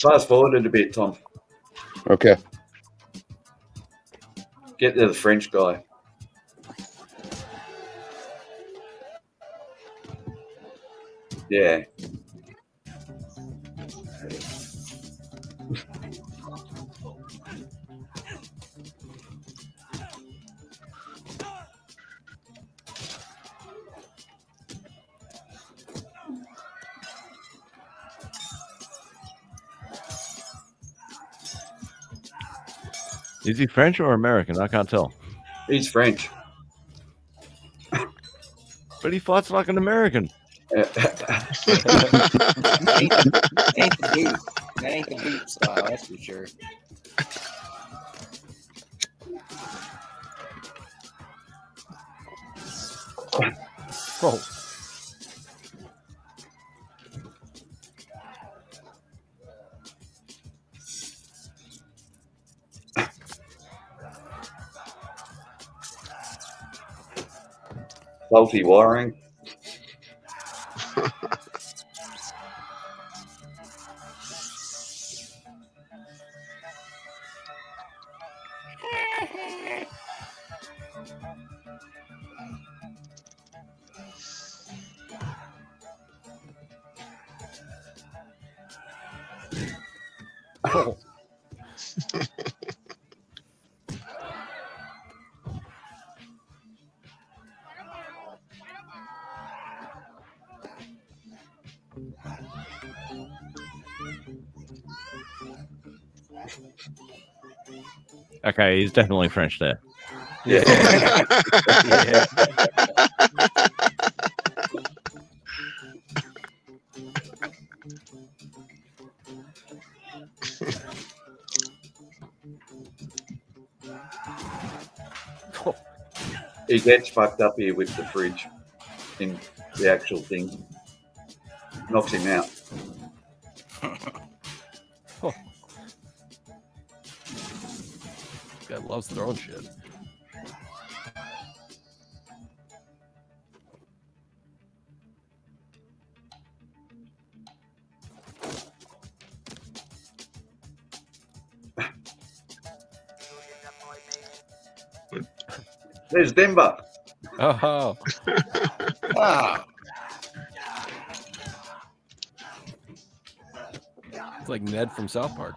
Fast forward a bit, Tom. Okay. Get to the French guy. Yeah. Is he French or American? I can't tell. He's French. But he fights like an American. Ain't the beat style, that's for sure. Whoa. Faulty wiring. Oh. Okay, he's definitely French there. Yeah. Yeah. He gets fucked up here with the fridge in the actual thing. Knocks him out. Oh. This guy loves throwing shit. There's Denver. Oh. Wow. It's like Ned from South Park.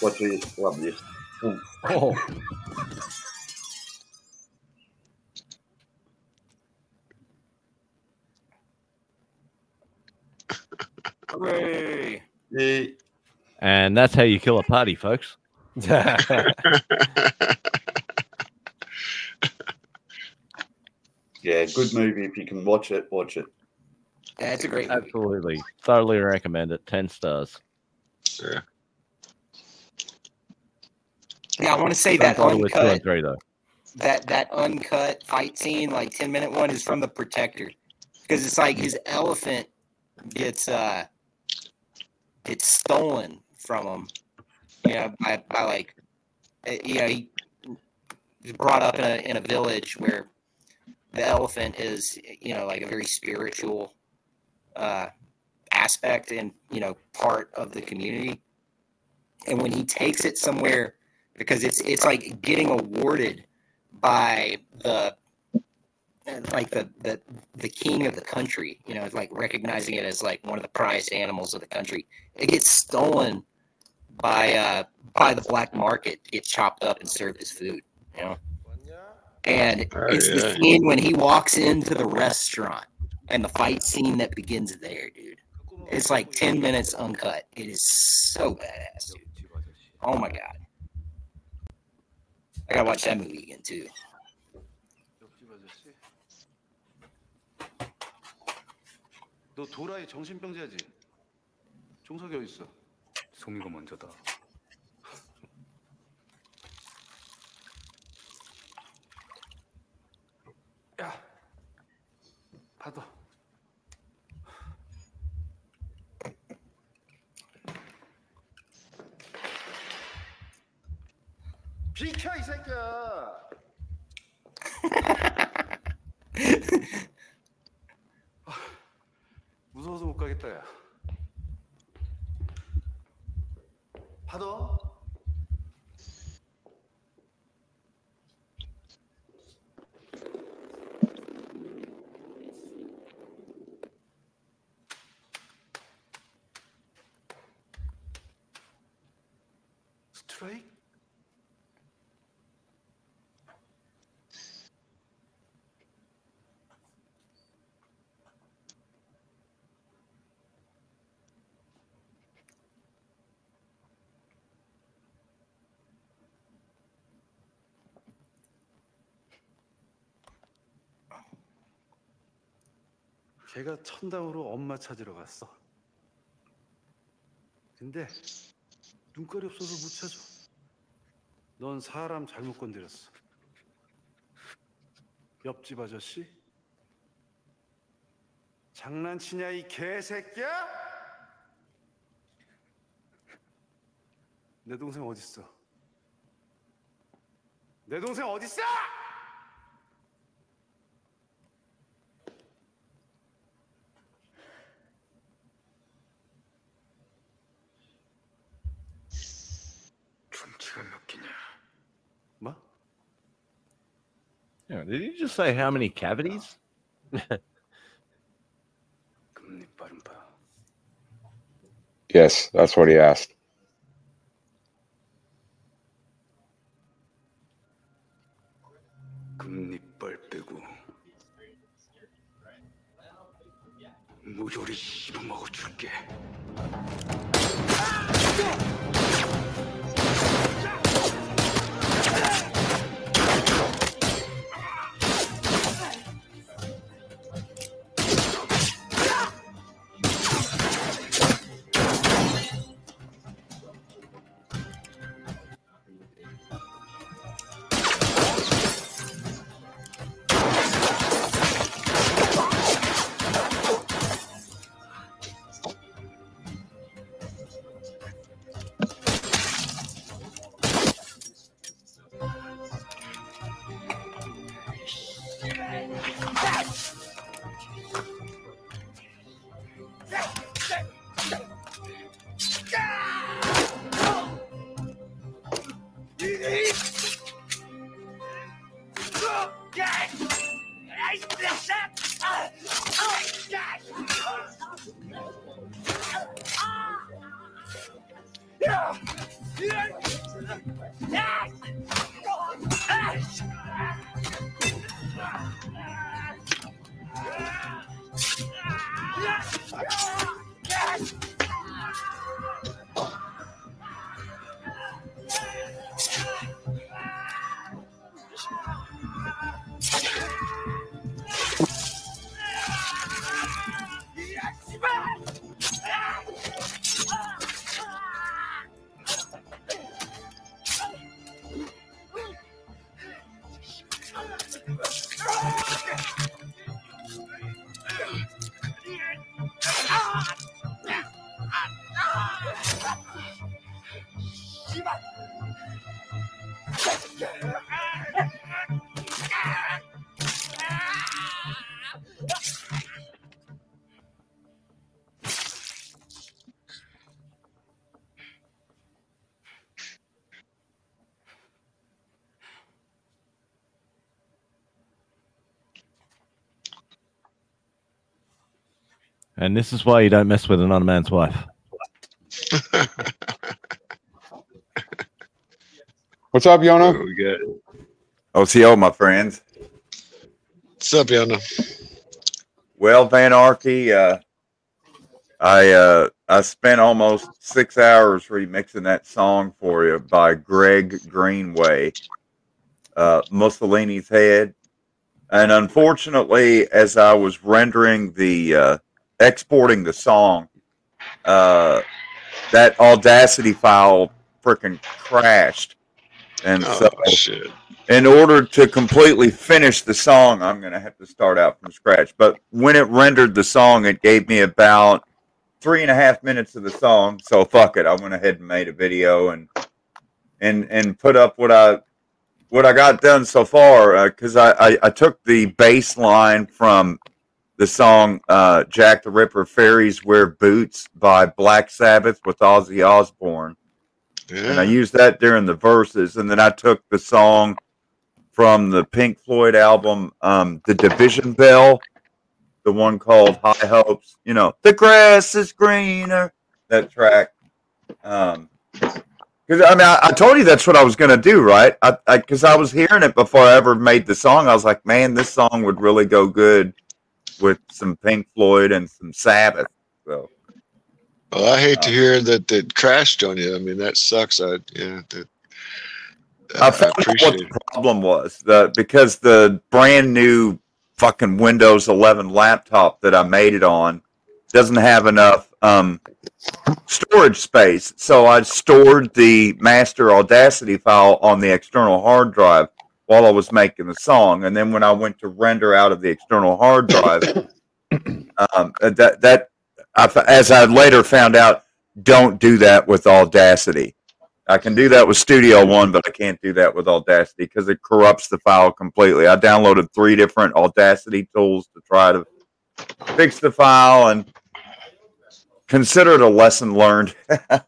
What's this? Love this. Oh. Hooray. Hey. And that's how you kill a party, folks. Yeah, good movie. If you can watch it, watch it. That's a great movie. Absolutely. Thoroughly recommend it. 10 stars. Yeah. Yeah, I want to say that uncut, 2 and 3, though. That uncut fight scene, like 10-minute one, is from The Protector. Because it's like his elephant gets it's stolen from him, you know, by like, you know, he's brought up in a village where the elephant is, you know, like a very spiritual aspect and, you know, part of the community. And when he takes it somewhere, because it's like getting awarded by the king of the country, you know, it's like recognizing it as like one of the prized animals of the country. It gets stolen by the black market, gets chopped up and served as food, you know. And it's the scene when he walks into the restaurant and the fight scene that begins there, dude. It's like 10 minutes uncut. It is so badass, dude. Oh my God. I gotta watch that movie again too. 너 도라의 정신병자지. 종석이 어디 있어? 소미가 먼저다. 야, 받아. 비켜 이 새끼야. 무서워서 못 가겠다 야. 받아. 스트라이크. 걔가 천당으로 엄마 찾으러 갔어. 근데 눈깔이 없어서 못 찾아. 넌 사람 잘못 건드렸어. 옆집 아저씨? 장난치냐 이 개새끼야? 내 동생 어딨어? 내 동생 어딨어? Yeah, did you just say how many cavities? Yes, that's what he asked. 모조리 씹어먹어 줄게. And this is why you don't mess with another man's wife. What's up, Yona? Oh, we good. OCO, my friends. What's up, Yona? Well, Van Arky, I spent almost 6 hours remixing that song for you by Greg Greenway, Mussolini's Head. And unfortunately, as I was rendering the... exporting the song, that Audacity file freaking crashed. And shit. In order to completely finish the song, I'm going to have to start out from scratch. But when it rendered the song, it gave me about 3.5 minutes of the song. So fuck it. I went ahead and made a video and put up what I got done so far. Cause I took the bass line from the song Jack the Ripper, Fairies Wear Boots by Black Sabbath with Ozzy Osbourne. Yeah. And I used that during the verses. And then I took the song from the Pink Floyd album, The Division Bell, the one called High Hopes. You know, the grass is greener, that track. Because I mean, I told you that's what I was going to do, right? Because I was hearing it before I ever made the song. I was like, man, this song would really go good with some Pink Floyd and some Sabbath. So, well, I hate to hear that it crashed on you. I mean, that sucks. I found out what the problem was, because the brand new fucking Windows 11 laptop that I made it on doesn't have enough storage space. So I stored the master Audacity file on the external hard drive while I was making the song. And then when I went to render out of the external hard drive, as I later found out, don't do that with Audacity. I can do that with Studio One, but I can't do that with Audacity because it corrupts the file completely. I downloaded 3 different Audacity tools to try to fix the file, and consider it a lesson learned. That's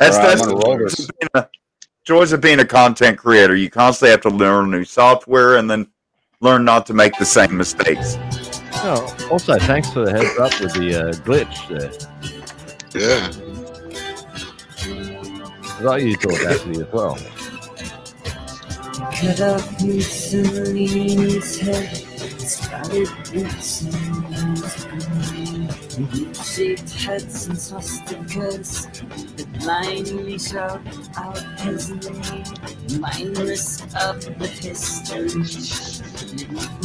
the joys of being a content creator. You constantly have to learn new software and then learn not to make the same mistakes. Oh, also, thanks for the heads up with the glitch there. Yeah. I used Audacity as well. Cut off Mussolini's head. Shaped heads and swastikas that blindly shout out his name, mindless of the history,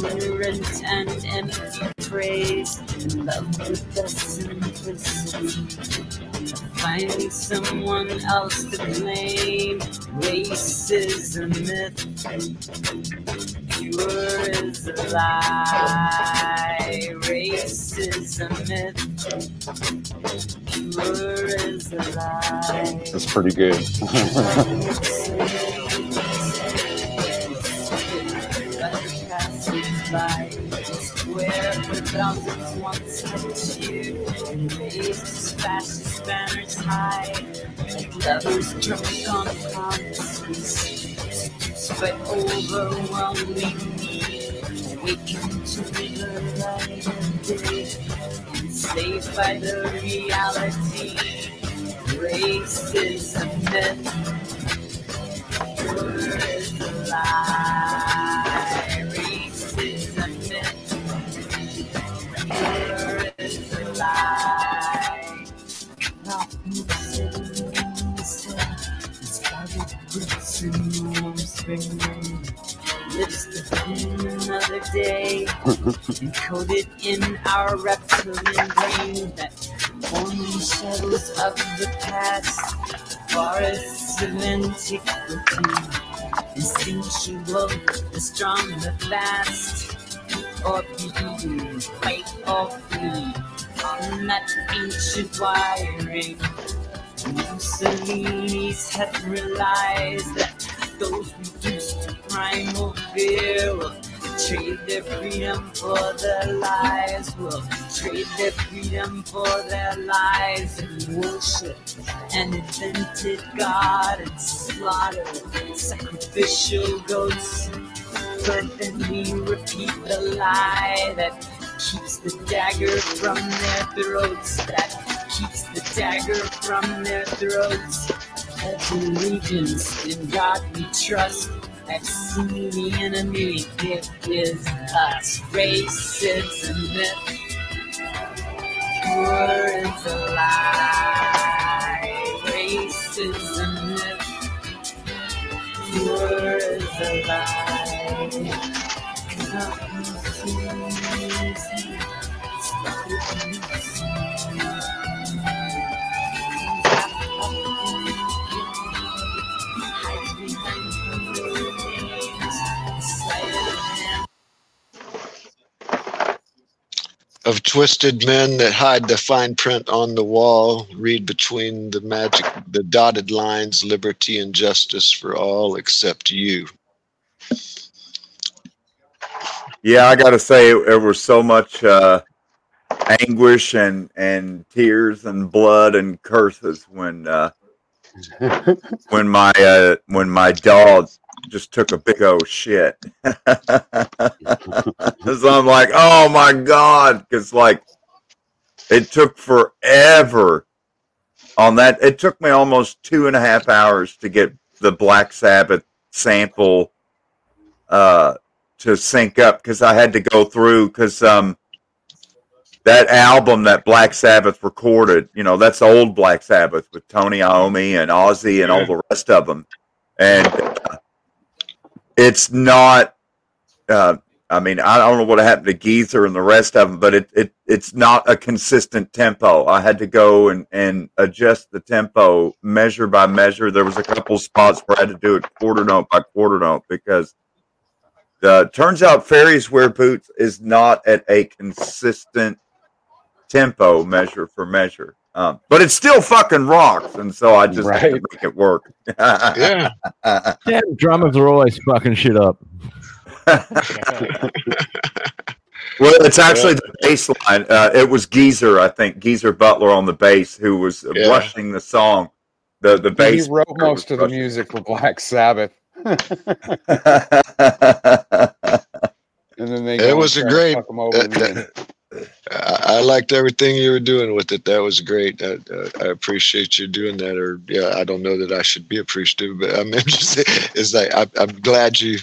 ignorant and empty praise, in love with the simplicity. Finding someone else to blame, race is a myth. Pure is a lie, race is a myth, pure is a lie. That's pretty good. But overwhelming need, awakened to the light of day, enslaved by the reality, race is a myth, pure is a lie, race is a myth, pure is a lie, not music, it's gathered roots in your lives to begin another day, encoded in our reptilian brain that only shadows of the past, forests of antiquity, instinctual, the strong, the fast, or beauty, fight or flee, on that ancient wiring, Mussolini's had realized that those reduced to primal fear will trade their freedom for their lives, will trade their freedom for their lives, and worship an invented god and slaughter sacrificial goats. But then we repeat the lie that keeps the dagger from their throats, that keeps the dagger from their throats. Every allegiance in God we trust. I've seen the enemy, it is us. Racism, pure is a lie. Racism, pure is a lie. Of twisted men that hide the fine print on the wall, read between the magic, the dotted lines, liberty and justice for all except you. Yeah, I got to say, there was so much anguish and tears and blood and curses when my dog just took a big old shit. So I'm like, oh my God, because like it took forever on that. It took me almost 2.5 hours to get the Black Sabbath sample to sync up, because I had to go through, because that album that Black Sabbath recorded, you know, that's old Black Sabbath with Tony Iommi and Ozzy and all the rest of them. And it's not, I mean, I don't know what happened to Geezer and the rest of them, but it's not a consistent tempo. I had to go and adjust the tempo measure by measure. There was a couple spots where I had to do it quarter note by quarter note, because turns out Fairies Wear Boots is not at a consistent tempo measure for measure, but it still fucking rocks, and so I just had to make it work. Yeah, damn, drummers are always fucking shit up. Well, it's actually the bass line. It was Geezer, I think, Geezer Butler on the bass, who was rushing the song. The bass. He wrote most of the music for Black Sabbath. And then they it was a great. I liked everything you were doing with it. That was great. I appreciate you doing that. Or yeah, I don't know that I should be appreciative, but I'm interested. It's like I'm glad you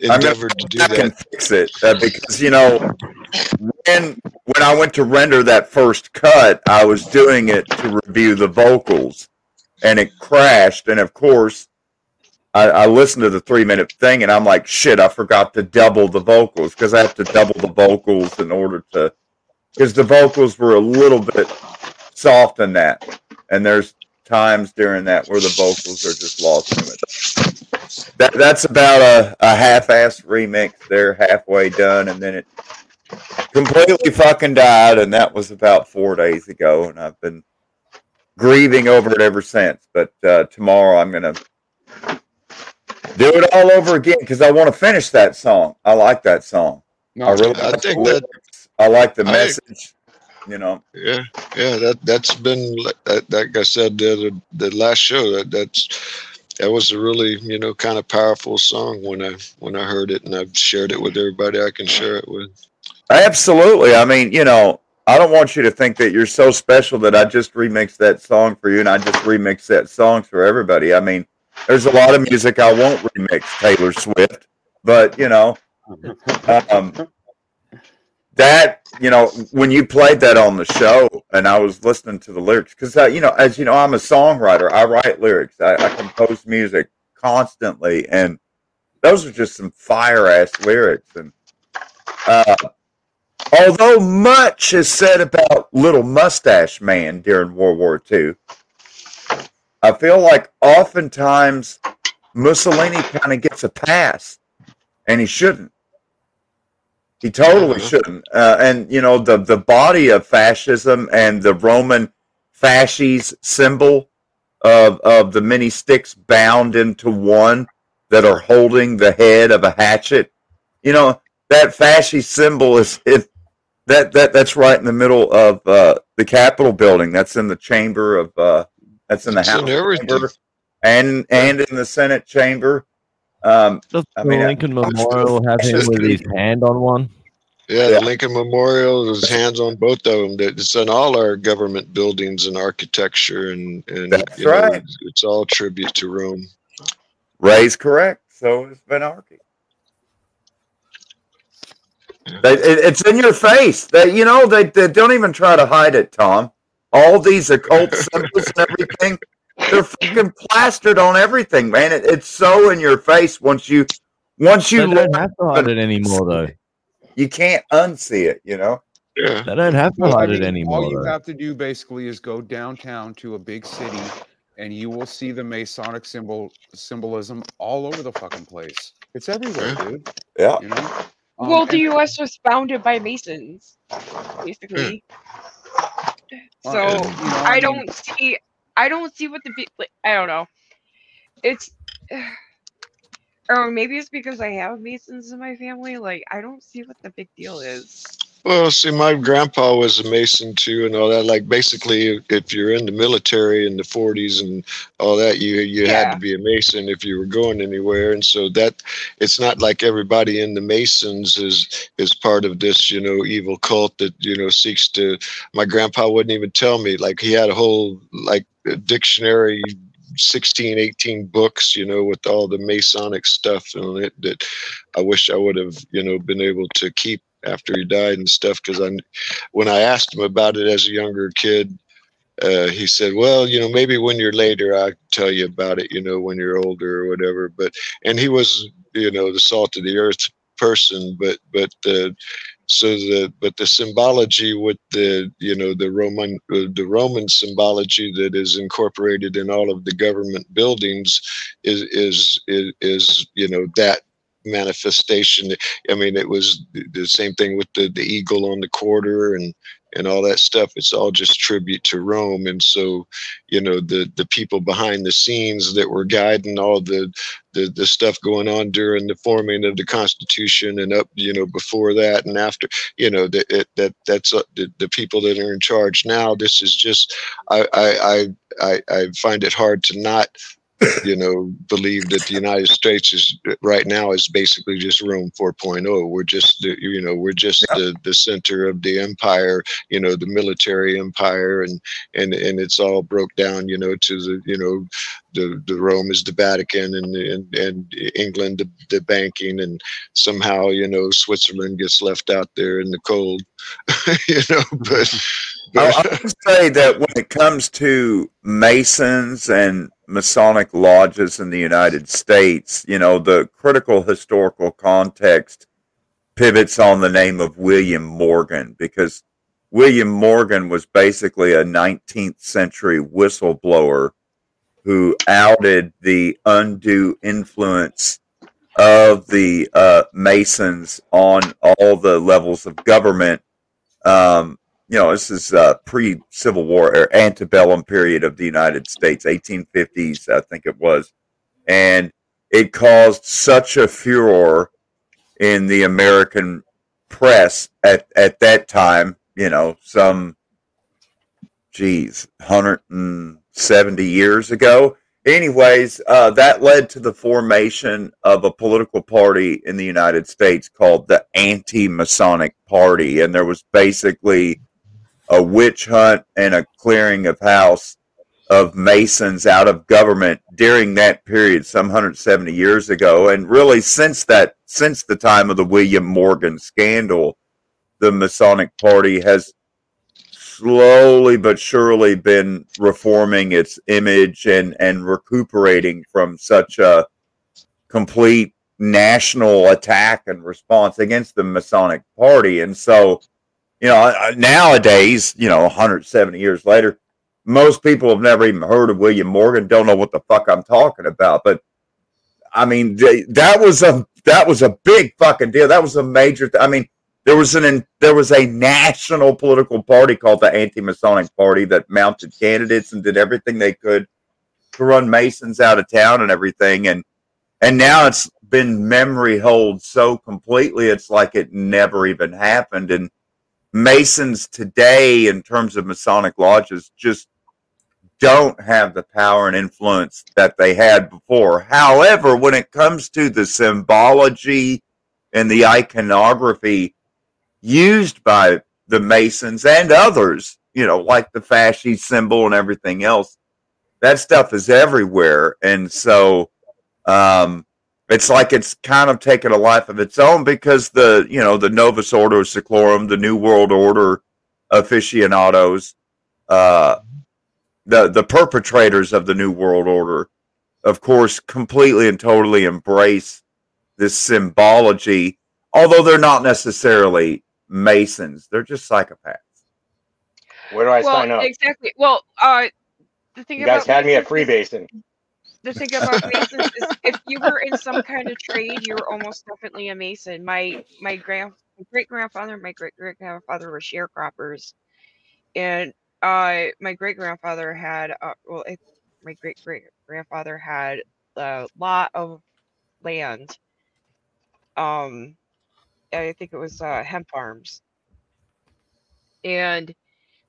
endeavored to do that. I can fix it because, you know, when I went to render that first cut, I was doing it to review the vocals, and it crashed. And, of course, I listened to the 3-minute thing, and I'm like, shit, I forgot to double the vocals, because I have to double the vocals in order to – because the vocals were a little bit soft in that, and there's times during that where the vocals are just lost from it. That's about a half-assed remix there, halfway done, and then it completely fucking died, and that was about 4 days ago, and I've been grieving over it ever since. But tomorrow I'm going to do it all over again, because I want to finish that song. I like that song. No, I really like the lyrics. I like the message. You know, that's been, like I said the last show, that was a really, you know, kind of powerful song when I heard it, and I've shared it with everybody I can share it with. Absolutely. I mean, you know, I don't want you to think that you're so special that I just remixed that song for you and I just remixed that song for everybody. I mean, there's a lot of music I won't remix Taylor Swift, but you know, that, you know, when you played that on the show and I was listening to the lyrics, because, you know, as you know, I'm a songwriter. I write lyrics. I compose music constantly. And those are just some fire-ass lyrics. And although much is said about Little Mustache Man during World War II, I feel like oftentimes Mussolini kind of gets a pass, and he shouldn't. He totally shouldn't. And, you know, the body of fascism and the Roman fasces symbol of the many sticks bound into one that are holding the head of a hatchet. You know, that fasces symbol is that's right in the middle of the Capitol building. That's in the chamber of that's in the House chamber and in the Senate chamber. I mean, Lincoln Memorial has him with his hand on one. Yeah, the Lincoln Memorial has hands on both of them. It's in all our government buildings and architecture, and that's right. Know, it's all tribute to Rome. Ray's correct. So is Benarchy. Yeah. It's in your face. You know, they don't even try to hide it, Tom. All these occult symbols and everything. They're fucking plastered on everything, man. It's so in your face once you don't have to hide it anymore, though. You can't unsee it, you know. Yeah, they don't have to hide it anymore. All you have to do basically is go downtown to a big city, and you will see the Masonic symbolism all over the fucking place. It's everywhere, dude. Yeah. You know? Well, the U.S. was founded by Masons, basically. Yeah. So I don't see what I don't know. It's, or maybe it's because I have Masons in my family. Like, I don't see what the big deal is. Well, see, my grandpa was a Mason too, and all that. Like, basically, if you're in the military in the 40s and all that, you had to be a Mason if you were going anywhere. And so that, it's not like everybody in the Masons is part of this, you know, evil cult that, you know, seeks to. My grandpa wouldn't even tell me. Like, he had a whole dictionary. 16, 18 books, you know, with all the Masonic stuff on it that I wish I would have, you know, been able to keep after he died and stuff. Because when I asked him about it as a younger kid, he said, well, you know, maybe when you're later, I'll tell you about it, you know, when you're older or whatever. But, and he was, you know, the salt of the earth person, but the symbology with the, you know, the Roman symbology that is incorporated in all of the government buildings is you know, that manifestation. I mean, it was the same thing with the eagle on the quarter and all that stuff. It's all just tribute to Rome. And so, you know, the people behind the scenes that were guiding all the stuff going on during the forming of the Constitution and up, you know, before that and after, you know, that's the people that are in charge now. This is just, I find it hard to not you know, believe that the United States is right now is basically just Rome 4.0. We're just, you know, we're just the center of the empire, you know, the military empire, and it's all broke down, you know, to the, you know, the Rome is the Vatican, and England the banking, and somehow, you know, Switzerland gets left out there in the cold, you know, but I would say that when it comes to Masons and Masonic lodges in the United States, you know, the critical historical context pivots on the name of William Morgan, because William Morgan was basically a 19th century whistleblower who outed the undue influence of the Masons on all the levels of government. You know, this is pre-Civil War or antebellum period of the United States, 1850s, I think it was. And it caused such a furor in the American press at that time, you know, some, 170 years ago. Anyways, that led to the formation of a political party in the United States called the Anti-Masonic Party. And there was basically a witch hunt and a clearing of house of Masons out of government during that period, some 170 years ago. And really since the time of the William Morgan scandal, the Masonic Party has slowly but surely been reforming its image and recuperating from such a complete national attack and response against the Masonic Party. And so, you know, nowadays, you know, 170 years later, most people have never even heard of William Morgan, don't know what the fuck I'm talking about. But I mean, that was a big fucking deal. That was a major I mean, there was a national political party called the Anti-Masonic Party that mounted candidates and did everything they could to run Masons out of town and everything. And now it's been memory holed so completely, it's like it never even happened. And Masons today, in terms of Masonic lodges, just don't have the power and influence that they had before. However, when it comes to the symbology and the iconography used by the Masons and others, you know, like the fasci symbol and everything else, that stuff is everywhere. And so it's like it's kind of taken a life of its own, because the, you know, the Novus Ordo Seclorum, the New World Order aficionados, the perpetrators of the New World Order, of course, completely and totally embrace this symbology, although they're not necessarily Masons. They're just psychopaths. Where do I sign up? Exactly. Well, the thing you guys about had Masons, me at Freebasin. The thing about Masons is, if you were in some kind of trade, you were almost definitely a Mason. My great-grandfather and my great-great-grandfather were sharecroppers. And my great-grandfather had, my great-great-grandfather had a lot of land. I think it was hemp farms, and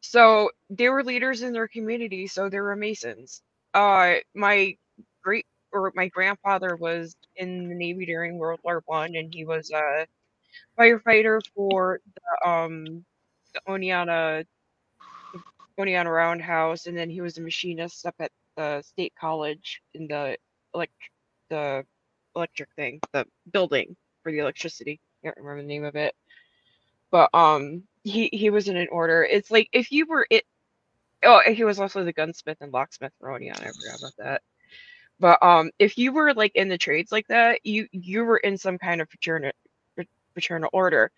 so they were leaders in their community, so they were Masons. My grandfather was in the Navy during World War I, and he was a firefighter for the Oneonta Roundhouse, and then he was a machinist up at the State College in the electric thing, the building for the electricity. I can't remember the name of it, but he was in an order. It's like if you were it. Oh, and he was also the gunsmith and locksmith for Oneonta. I forgot about that. But if you were like in the trades like that, you were in some kind of fraternal order.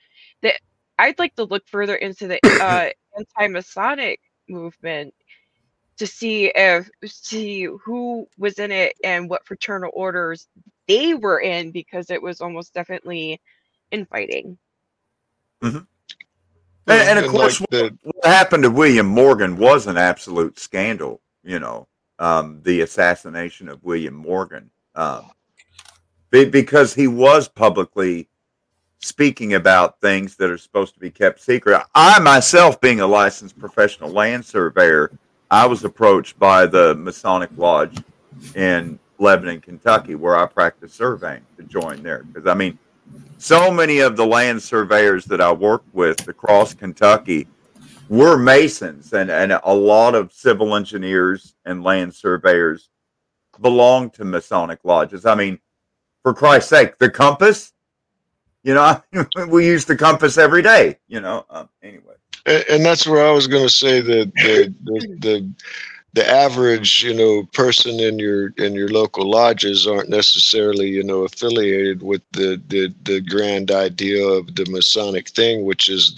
That I'd like to look further into the anti-Masonic movement to see who was in it and what fraternal orders they were in, because it was almost definitely infighting. Mm-hmm. And of course, like what happened to William Morgan was an absolute scandal, you know, the assassination of William Morgan, because he was publicly speaking about things that are supposed to be kept secret. I myself, being a licensed professional land surveyor, I was approached by the Masonic Lodge in Lebanon, Kentucky, where I practice surveying, to join there. Because, I mean, so many of the land surveyors that I work with across Kentucky were Masons, and a lot of civil engineers and land surveyors belong to Masonic lodges. I mean, for Christ's sake, the compass, you know, we use the compass every day, you know, anyway. And that's where I was going to say that the average, you know, person in your local lodges aren't necessarily, you know, affiliated with the grand idea of the Masonic thing, which is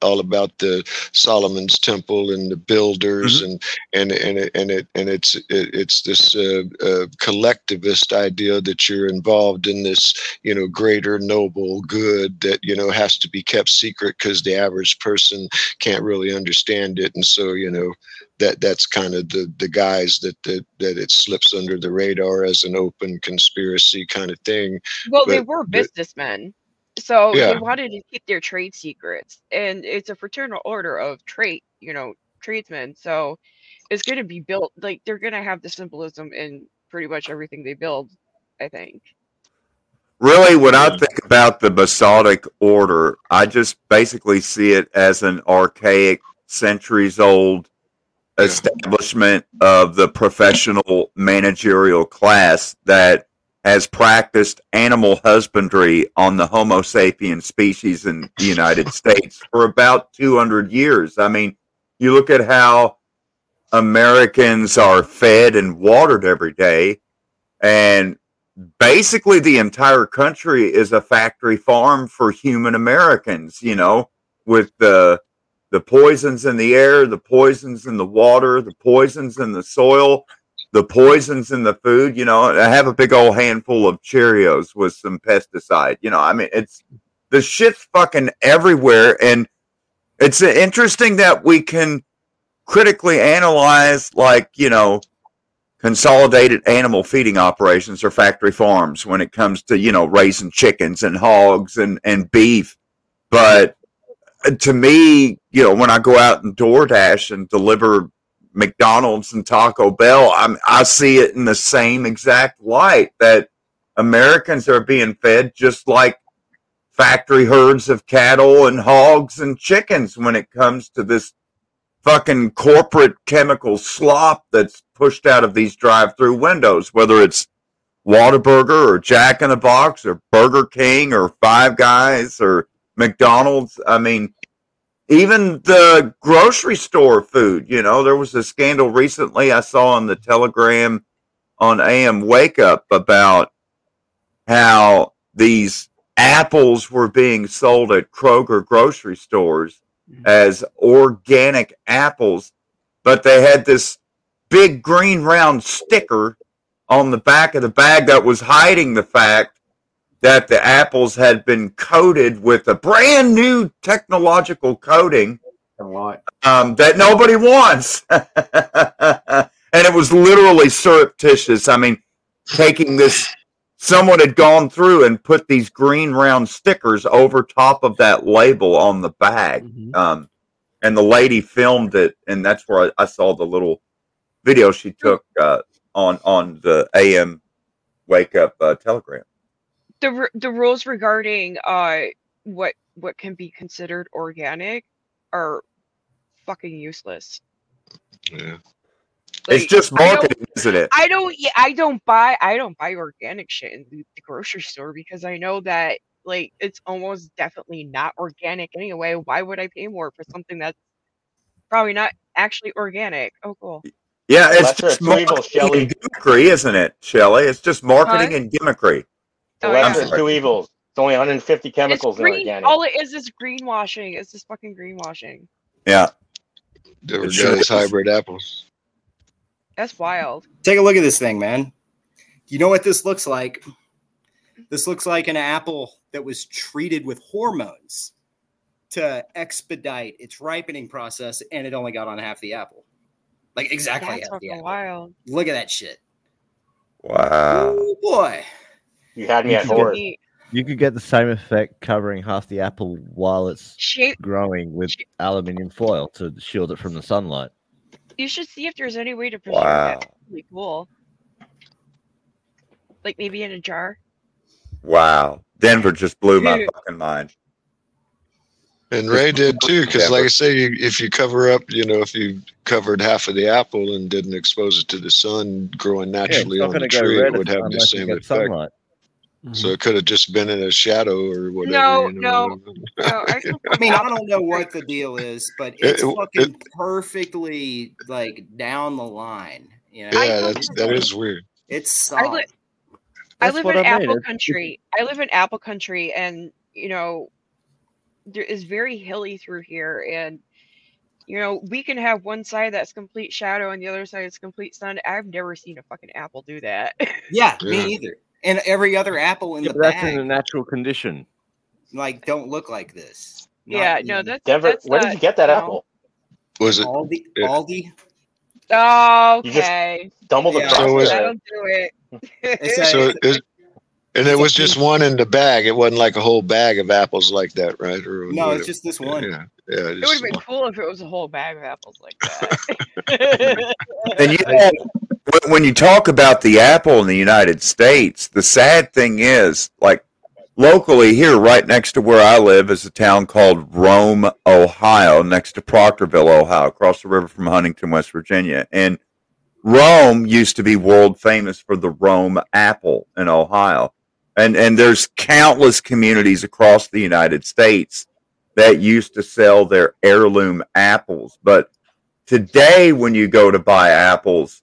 all about the Solomon's Temple and the builders, mm-hmm. and it's this collectivist idea that you're involved in this, you know, greater noble good that, you know, has to be kept secret because the average person can't really understand it, and so, you know, that's kind of the guise that it slips under the radar as an open conspiracy kind of thing. Well, they were businessmen, so yeah. They wanted to keep their trade secrets, and it's a fraternal order of tradesmen. So it's going to be built, like, they're going to have the symbolism in pretty much everything they build, I think. Really, when I think about the Masonic order, I just basically see it as an archaic, centuries-old establishment of the professional managerial class that has practiced animal husbandry on the Homo sapien species in the United States for about 200 years. I mean, you look at how Americans are fed and watered every day, and basically the entire country is a factory farm for human Americans, you know, with the poisons in the air, the poisons in the water, the poisons in the soil, the poisons in the food. You know, I have a big old handful of Cheerios with some pesticide. You know, I mean, it's, the shit's fucking everywhere. And it's interesting that we can critically analyze, like, you know, consolidated animal feeding operations or factory farms when it comes to, you know, raising chickens and hogs and beef. But to me, you know, when I go out and DoorDash and deliver McDonald's and Taco Bell, I see it in the same exact light, that Americans are being fed just like factory herds of cattle and hogs and chickens when it comes to this fucking corporate chemical slop that's pushed out of these drive-through windows, whether it's Whataburger or Jack in the Box or Burger King or Five Guys or McDonald's. I mean, even the grocery store food, you know, there was a scandal recently I saw on the Telegram on AM Wake Up about how these apples were being sold at Kroger grocery stores as organic apples, but they had this big green round sticker on the back of the bag that was hiding the fact that the apples had been coated with a brand new technological coating that nobody wants. And it was literally surreptitious. I mean, taking this, someone had gone through and put these green round stickers over top of that label on the bag. Mm-hmm. And the lady filmed it, and that's where I saw the little video she took on the AM Wake Up Telegram. The rules regarding what can be considered organic are fucking useless. Yeah, like, it's just marketing, isn't it? I don't buy organic shit in the grocery store because I know that, like, it's almost definitely not organic anyway. Why would I pay more for something that's probably not actually organic? Oh, cool. Yeah, it's just marketing and gimmickry, isn't it, Shelly? It's just marketing and gimmickry. The lesser of two evils. It's only 150 chemicals in organic. All it is greenwashing. It's just fucking greenwashing. Yeah. There were those hybrid apples. That's wild. Take a look at this thing, man. You know what this looks like? This looks like an apple that was treated with hormones to expedite its ripening process, and it only got on half the apple. Like, exactly. That's fucking wild. Look at that shit. Wow. Oh, boy. You had me at horse. You could get the same effect covering half the apple while it's growing with aluminium foil to shield it from the sunlight. You should see if there's any way to preserve that. Really cool. like maybe in a jar. Wow. Denver just blew my fucking mind. And Ray did too, because like I say, if you cover up, you know, if you covered half of the apple and didn't expose it to the sun growing naturally on the tree, it would have the same effect. Mm-hmm. So it could have just been in a shadow or whatever. No. I mean, I don't know what the deal is, but it's fucking perfectly like down the line. You know? Yeah, that is weird. It's solid. I live in Apple Country, and you know, there is very hilly through here, and you know, we can have one side that's complete shadow and the other side is complete sun. I've never seen a fucking apple do that. Yeah. Me either. And every other apple in the bag. That's in a natural condition. Like, don't look like this. Where did you get that apple? Was it Aldi? Oh, okay. Stumbled across it. That'll do it. And it was just one in the bag. It wasn't like a whole bag of apples like that, right? It's just this one. Yeah, it would have been cool if it was a whole bag of apples like that. And when you talk about the apple in the United States, the sad thing is, like, locally here, right next to where I live, is a town called Rome, Ohio, next to Proctorville, Ohio, across the river from Huntington, West Virginia. And Rome used to be world famous for the Rome apple in Ohio. And there's countless communities across the United States that used to sell their heirloom apples. But today, when you go to buy apples,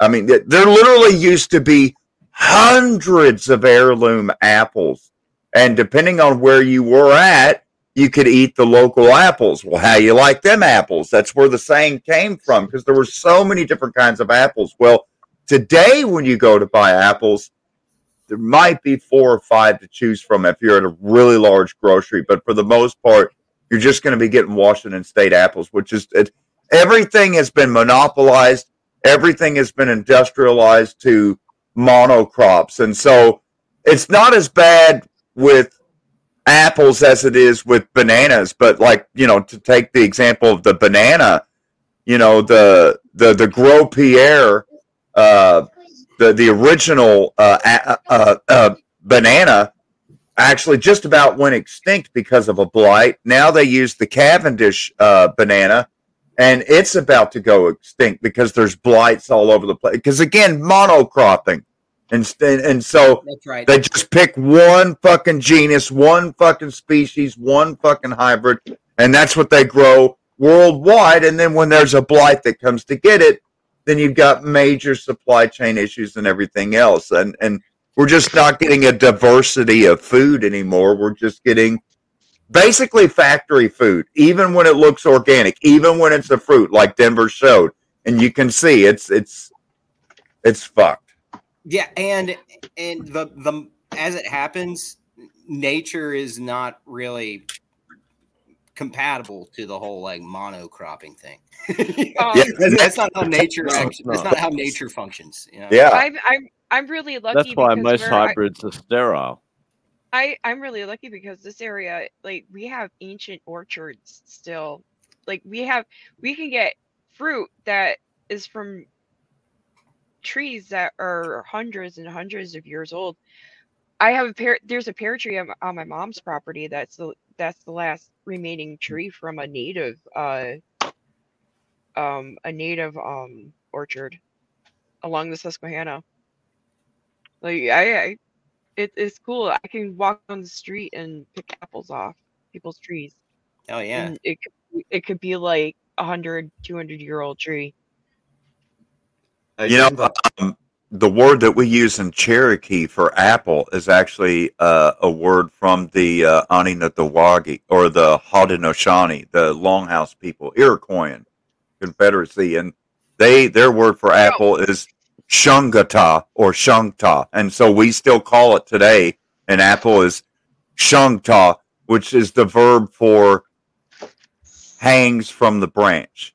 I mean, there literally used to be hundreds of heirloom apples. And depending on where you were at, you could eat the local apples. Well, how you like them apples? That's where the saying came from, because there were so many different kinds of apples. Well, today, when you go to buy apples, there might be 4 or 5 to choose from if you're at a really large grocery, but for the most part, you're just going to be getting Washington State apples, which is everything has been monopolized. Everything has been industrialized to monocrops. And so it's not as bad with apples as it is with bananas. But like, you know, to take the example of the banana, you know, the Gros Pierre, the original banana actually just about went extinct because of a blight. Now they use the Cavendish banana, and it's about to go extinct because there's blights all over the place. Because, again, monocropping. And so they just pick one fucking genus, one fucking species, one fucking hybrid, and that's what they grow worldwide. And then when there's a blight that comes to get it, then you've got major supply chain issues and everything else. And we're just not getting a diversity of food anymore. We're just getting basically factory food, even when it looks organic, even when it's a fruit, like Denver showed. And you can see it's fucked. Yeah, and the as it happens, nature is not really compatible to the whole like monocropping thing. That's not how nature functions. That's not how nature functions. You know? Yeah, I'm really lucky. That's why most hybrids are sterile. I'm really lucky because this area, like, we have ancient orchards still. Like we can get fruit that is from trees that are hundreds and hundreds of years old. I have there's a pear tree on my mom's property that's the last remaining tree from a native orchard along the Susquehanna. Like it's cool. I can walk on the street and pick apples off people's trees. Oh yeah. And it could be like 100-200-year-old tree. You know, the word that we use in Cherokee for apple is actually a word from the Anishinaabe or the Haudenosaunee, the Longhouse people, Iroquois Confederacy, and their word for apple is shungata or shungta, and so we still call it today. An apple is shungta, which is the verb for hangs from the branch.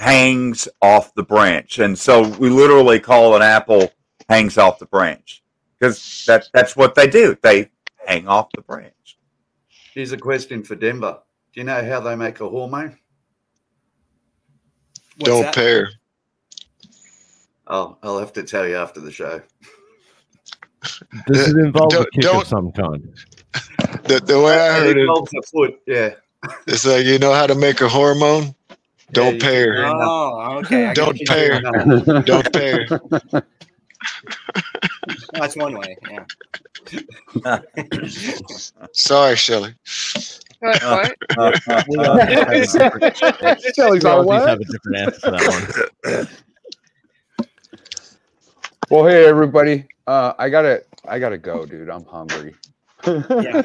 Hangs off the branch, and so we literally call an apple hangs off the branch because that's what they do. They hang off the branch. Here's a question for Denver. Do you know how they make a hormone? Don't pair. Oh, I'll have to tell you after the show. Does it involve a kick of some kind? The way I heard it involves a foot. Yeah, it's like, you know how to make a hormone. Don't pair. Oh, okay. Don't pair. Don't pair. That's one way. Yeah. Sorry, Shelly. Shelly's on what? Well, hey everybody. I gotta go, dude. I'm hungry. Yeah.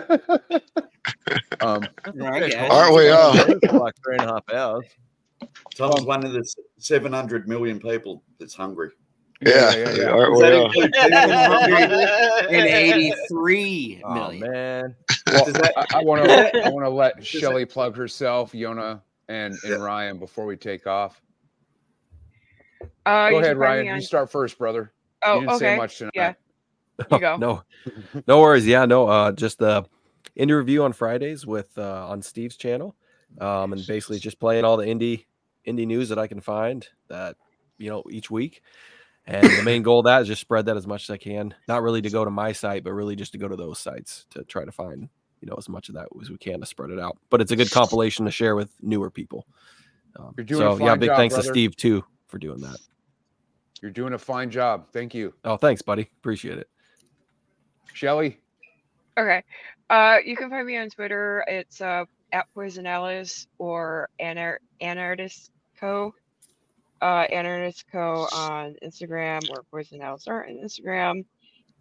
Aren't we all? Like 3.5 hours. Tom's one of the 700 million people that's hungry. Yeah. Aren't we all? And 83 million. Oh, man. Well, I want to let Shelly plug herself, Yona, and Ryan before we take off. Go ahead, Ryan. You start first, brother. Oh, you didn't say much tonight. Yeah. You go. No worries. Yeah, no. Just the indie review on Fridays with on Steve's channel, and basically just playing all the indie news that I can find that each week. And the main goal of that is just spread that as much as I can. Not really to go to my site, but really just to go to those sites to try to find as much of that as we can to spread it out. But it's a good compilation to share with newer people. You're doing a fine big job, thanks brother. To Steve too for doing that. You're doing a fine job. Thank you. Oh, thanks, buddy. Appreciate it. Shelly. Okay. You can find me on Twitter. It's at Poison Alice or Anarchist Co. Anarchist Co on Instagram, or Poison Alice on Instagram.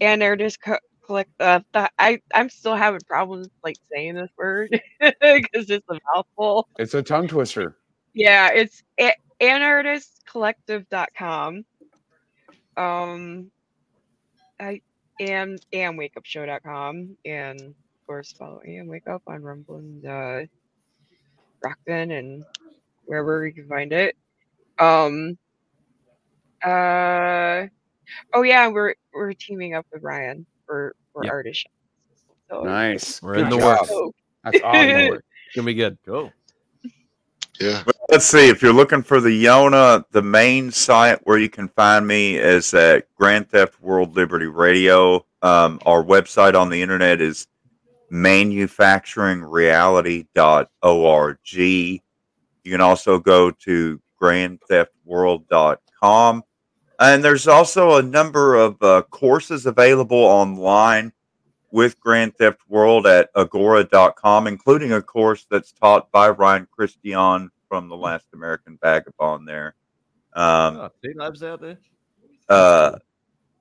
Anarchist Co. I'm still having problems saying this word because it's a mouthful. It's a tongue twister. Yeah, it's anarchistcollective.com. And wakeupshow.com, and of course follow and wake up on Rumble and Rockfin and wherever you can find it. We're teaming up with Ryan for artist shows. So, nice. We're in the works. That's awesome. It's gonna be good. Cool. Yeah. Let's see. If you're looking for the Yona, the main site where you can find me is at Grand Theft World Liberty Radio. Our website on the internet is manufacturingreality.org. You can also go to grandtheftworld.com. And there's also a number of courses available online with Grand Theft World at agora.com, including a course that's taught by Ryan Christian from The Last American Vagabond there. Big labs out there?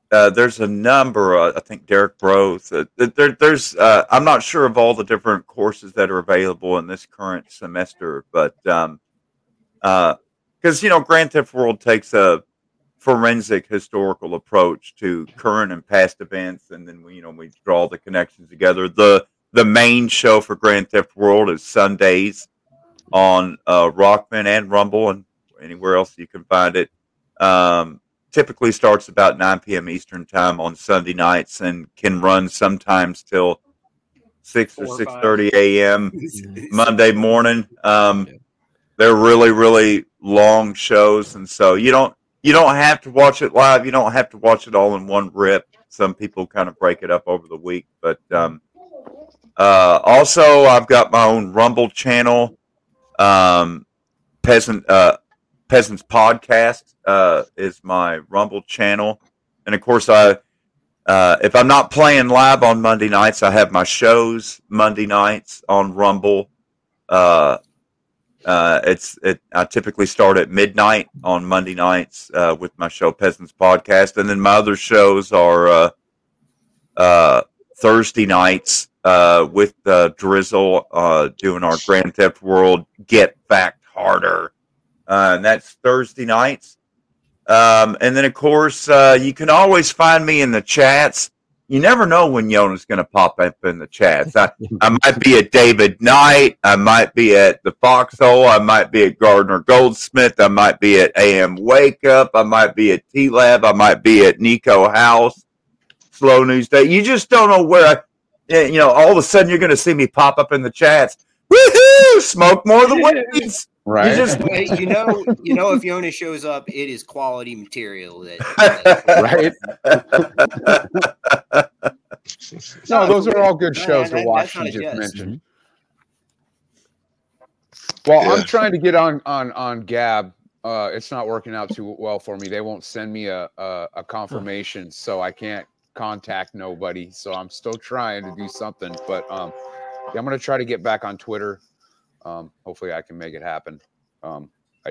There's a number, I think Derek Brose. There's I'm not sure of all the different courses that are available in this current semester, but because Grand Theft World takes a forensic historical approach to current and past events, and then we draw the connections together. The main show for Grand Theft World is Sundays on Rockman and Rumble and anywhere else you can find it. Typically starts about 9 p.m. Eastern time on Sunday nights and can run sometimes till 6 or 6:30 a.m. Monday morning. They're really, really long shows, and so you don't have to watch it live. You don't have to watch it all in one rip. Some people kind of break it up over the week. But also, I've got my own Rumble channel, Peasants Podcast is my Rumble channel. And, of course, I if I'm not playing live on Monday nights, I have my shows Monday nights on Rumble. I typically start at midnight on Monday nights with my show Peasants Podcast, and then my other shows are Thursday nights with Drizzle doing our Grand Theft World Get Fact Harder, and that's Thursday nights. And then, of course, you can always find me in the chats. You never know when Yona's going to pop up in the chats. I might be at David Knight. I might be at the Foxhole. I might be at Gardner Goldsmith. I might be at AM Wake Up. I might be at T-Lab. I might be at Nico House, Slow News Day. You just don't know where all of a sudden you're going to see me pop up in the chats. Woohoo! Smoke more of the weeds. Right. You know, if Yona shows up, it is quality material. Right. No, those are all good shows to watch. You just mentioned. Well, yeah. I'm trying to get on Gab. It's not working out too well for me. They won't send me a confirmation, so I can't contact nobody. So I'm still trying to do something, but I'm gonna try to get back on Twitter. Hopefully I can make it happen. We're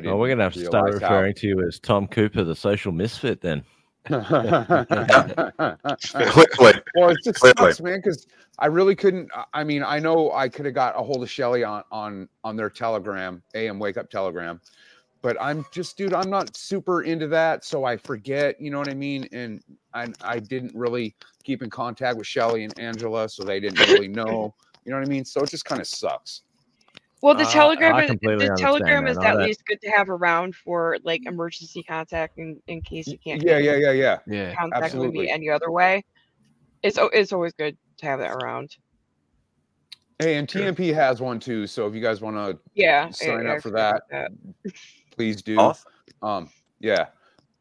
gonna have to start referring to you as Tom Cooper, the social misfit, then. Well, it just sucks, man, because I really couldn't. I mean, I know I could have got a hold of Shelly on their Telegram, AM Wake Up Telegram, but I'm just, dude, I'm not super into that, so I forget. You know what I mean? And I didn't really keep in contact with Shelly and Angela, so they didn't really know. You know what I mean? So it just kind of sucks. Well, the telegram is at least good to have around for like emergency contact in case you can't. Yeah. Contact absolutely. Me any other way, it's always good to have that around. Hey, and TMP has one too, so if you guys want to sign up for that, please do. Awesome.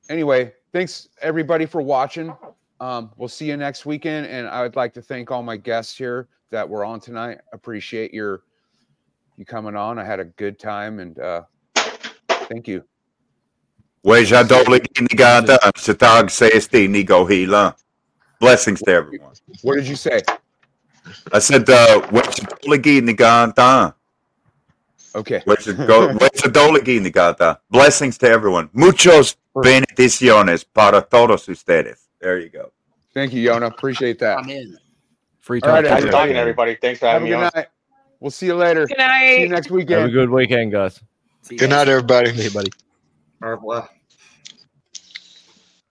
Anyway, thanks everybody for watching. We'll see you next weekend, and I would like to thank all my guests here that were on tonight. Appreciate you coming on. I had a good time, and thank you. Blessings to everyone. What did you say? I said, okay. Blessings to everyone. Muchos bendiciones para todos ustedes. There you go. Thank you, Yona. Appreciate that. I'm in. Free time. All right, nice talking to everybody. Thanks for having me on. We'll see you later. Good night. See you next weekend. Have a good weekend, guys. Good night, everybody. All right, well.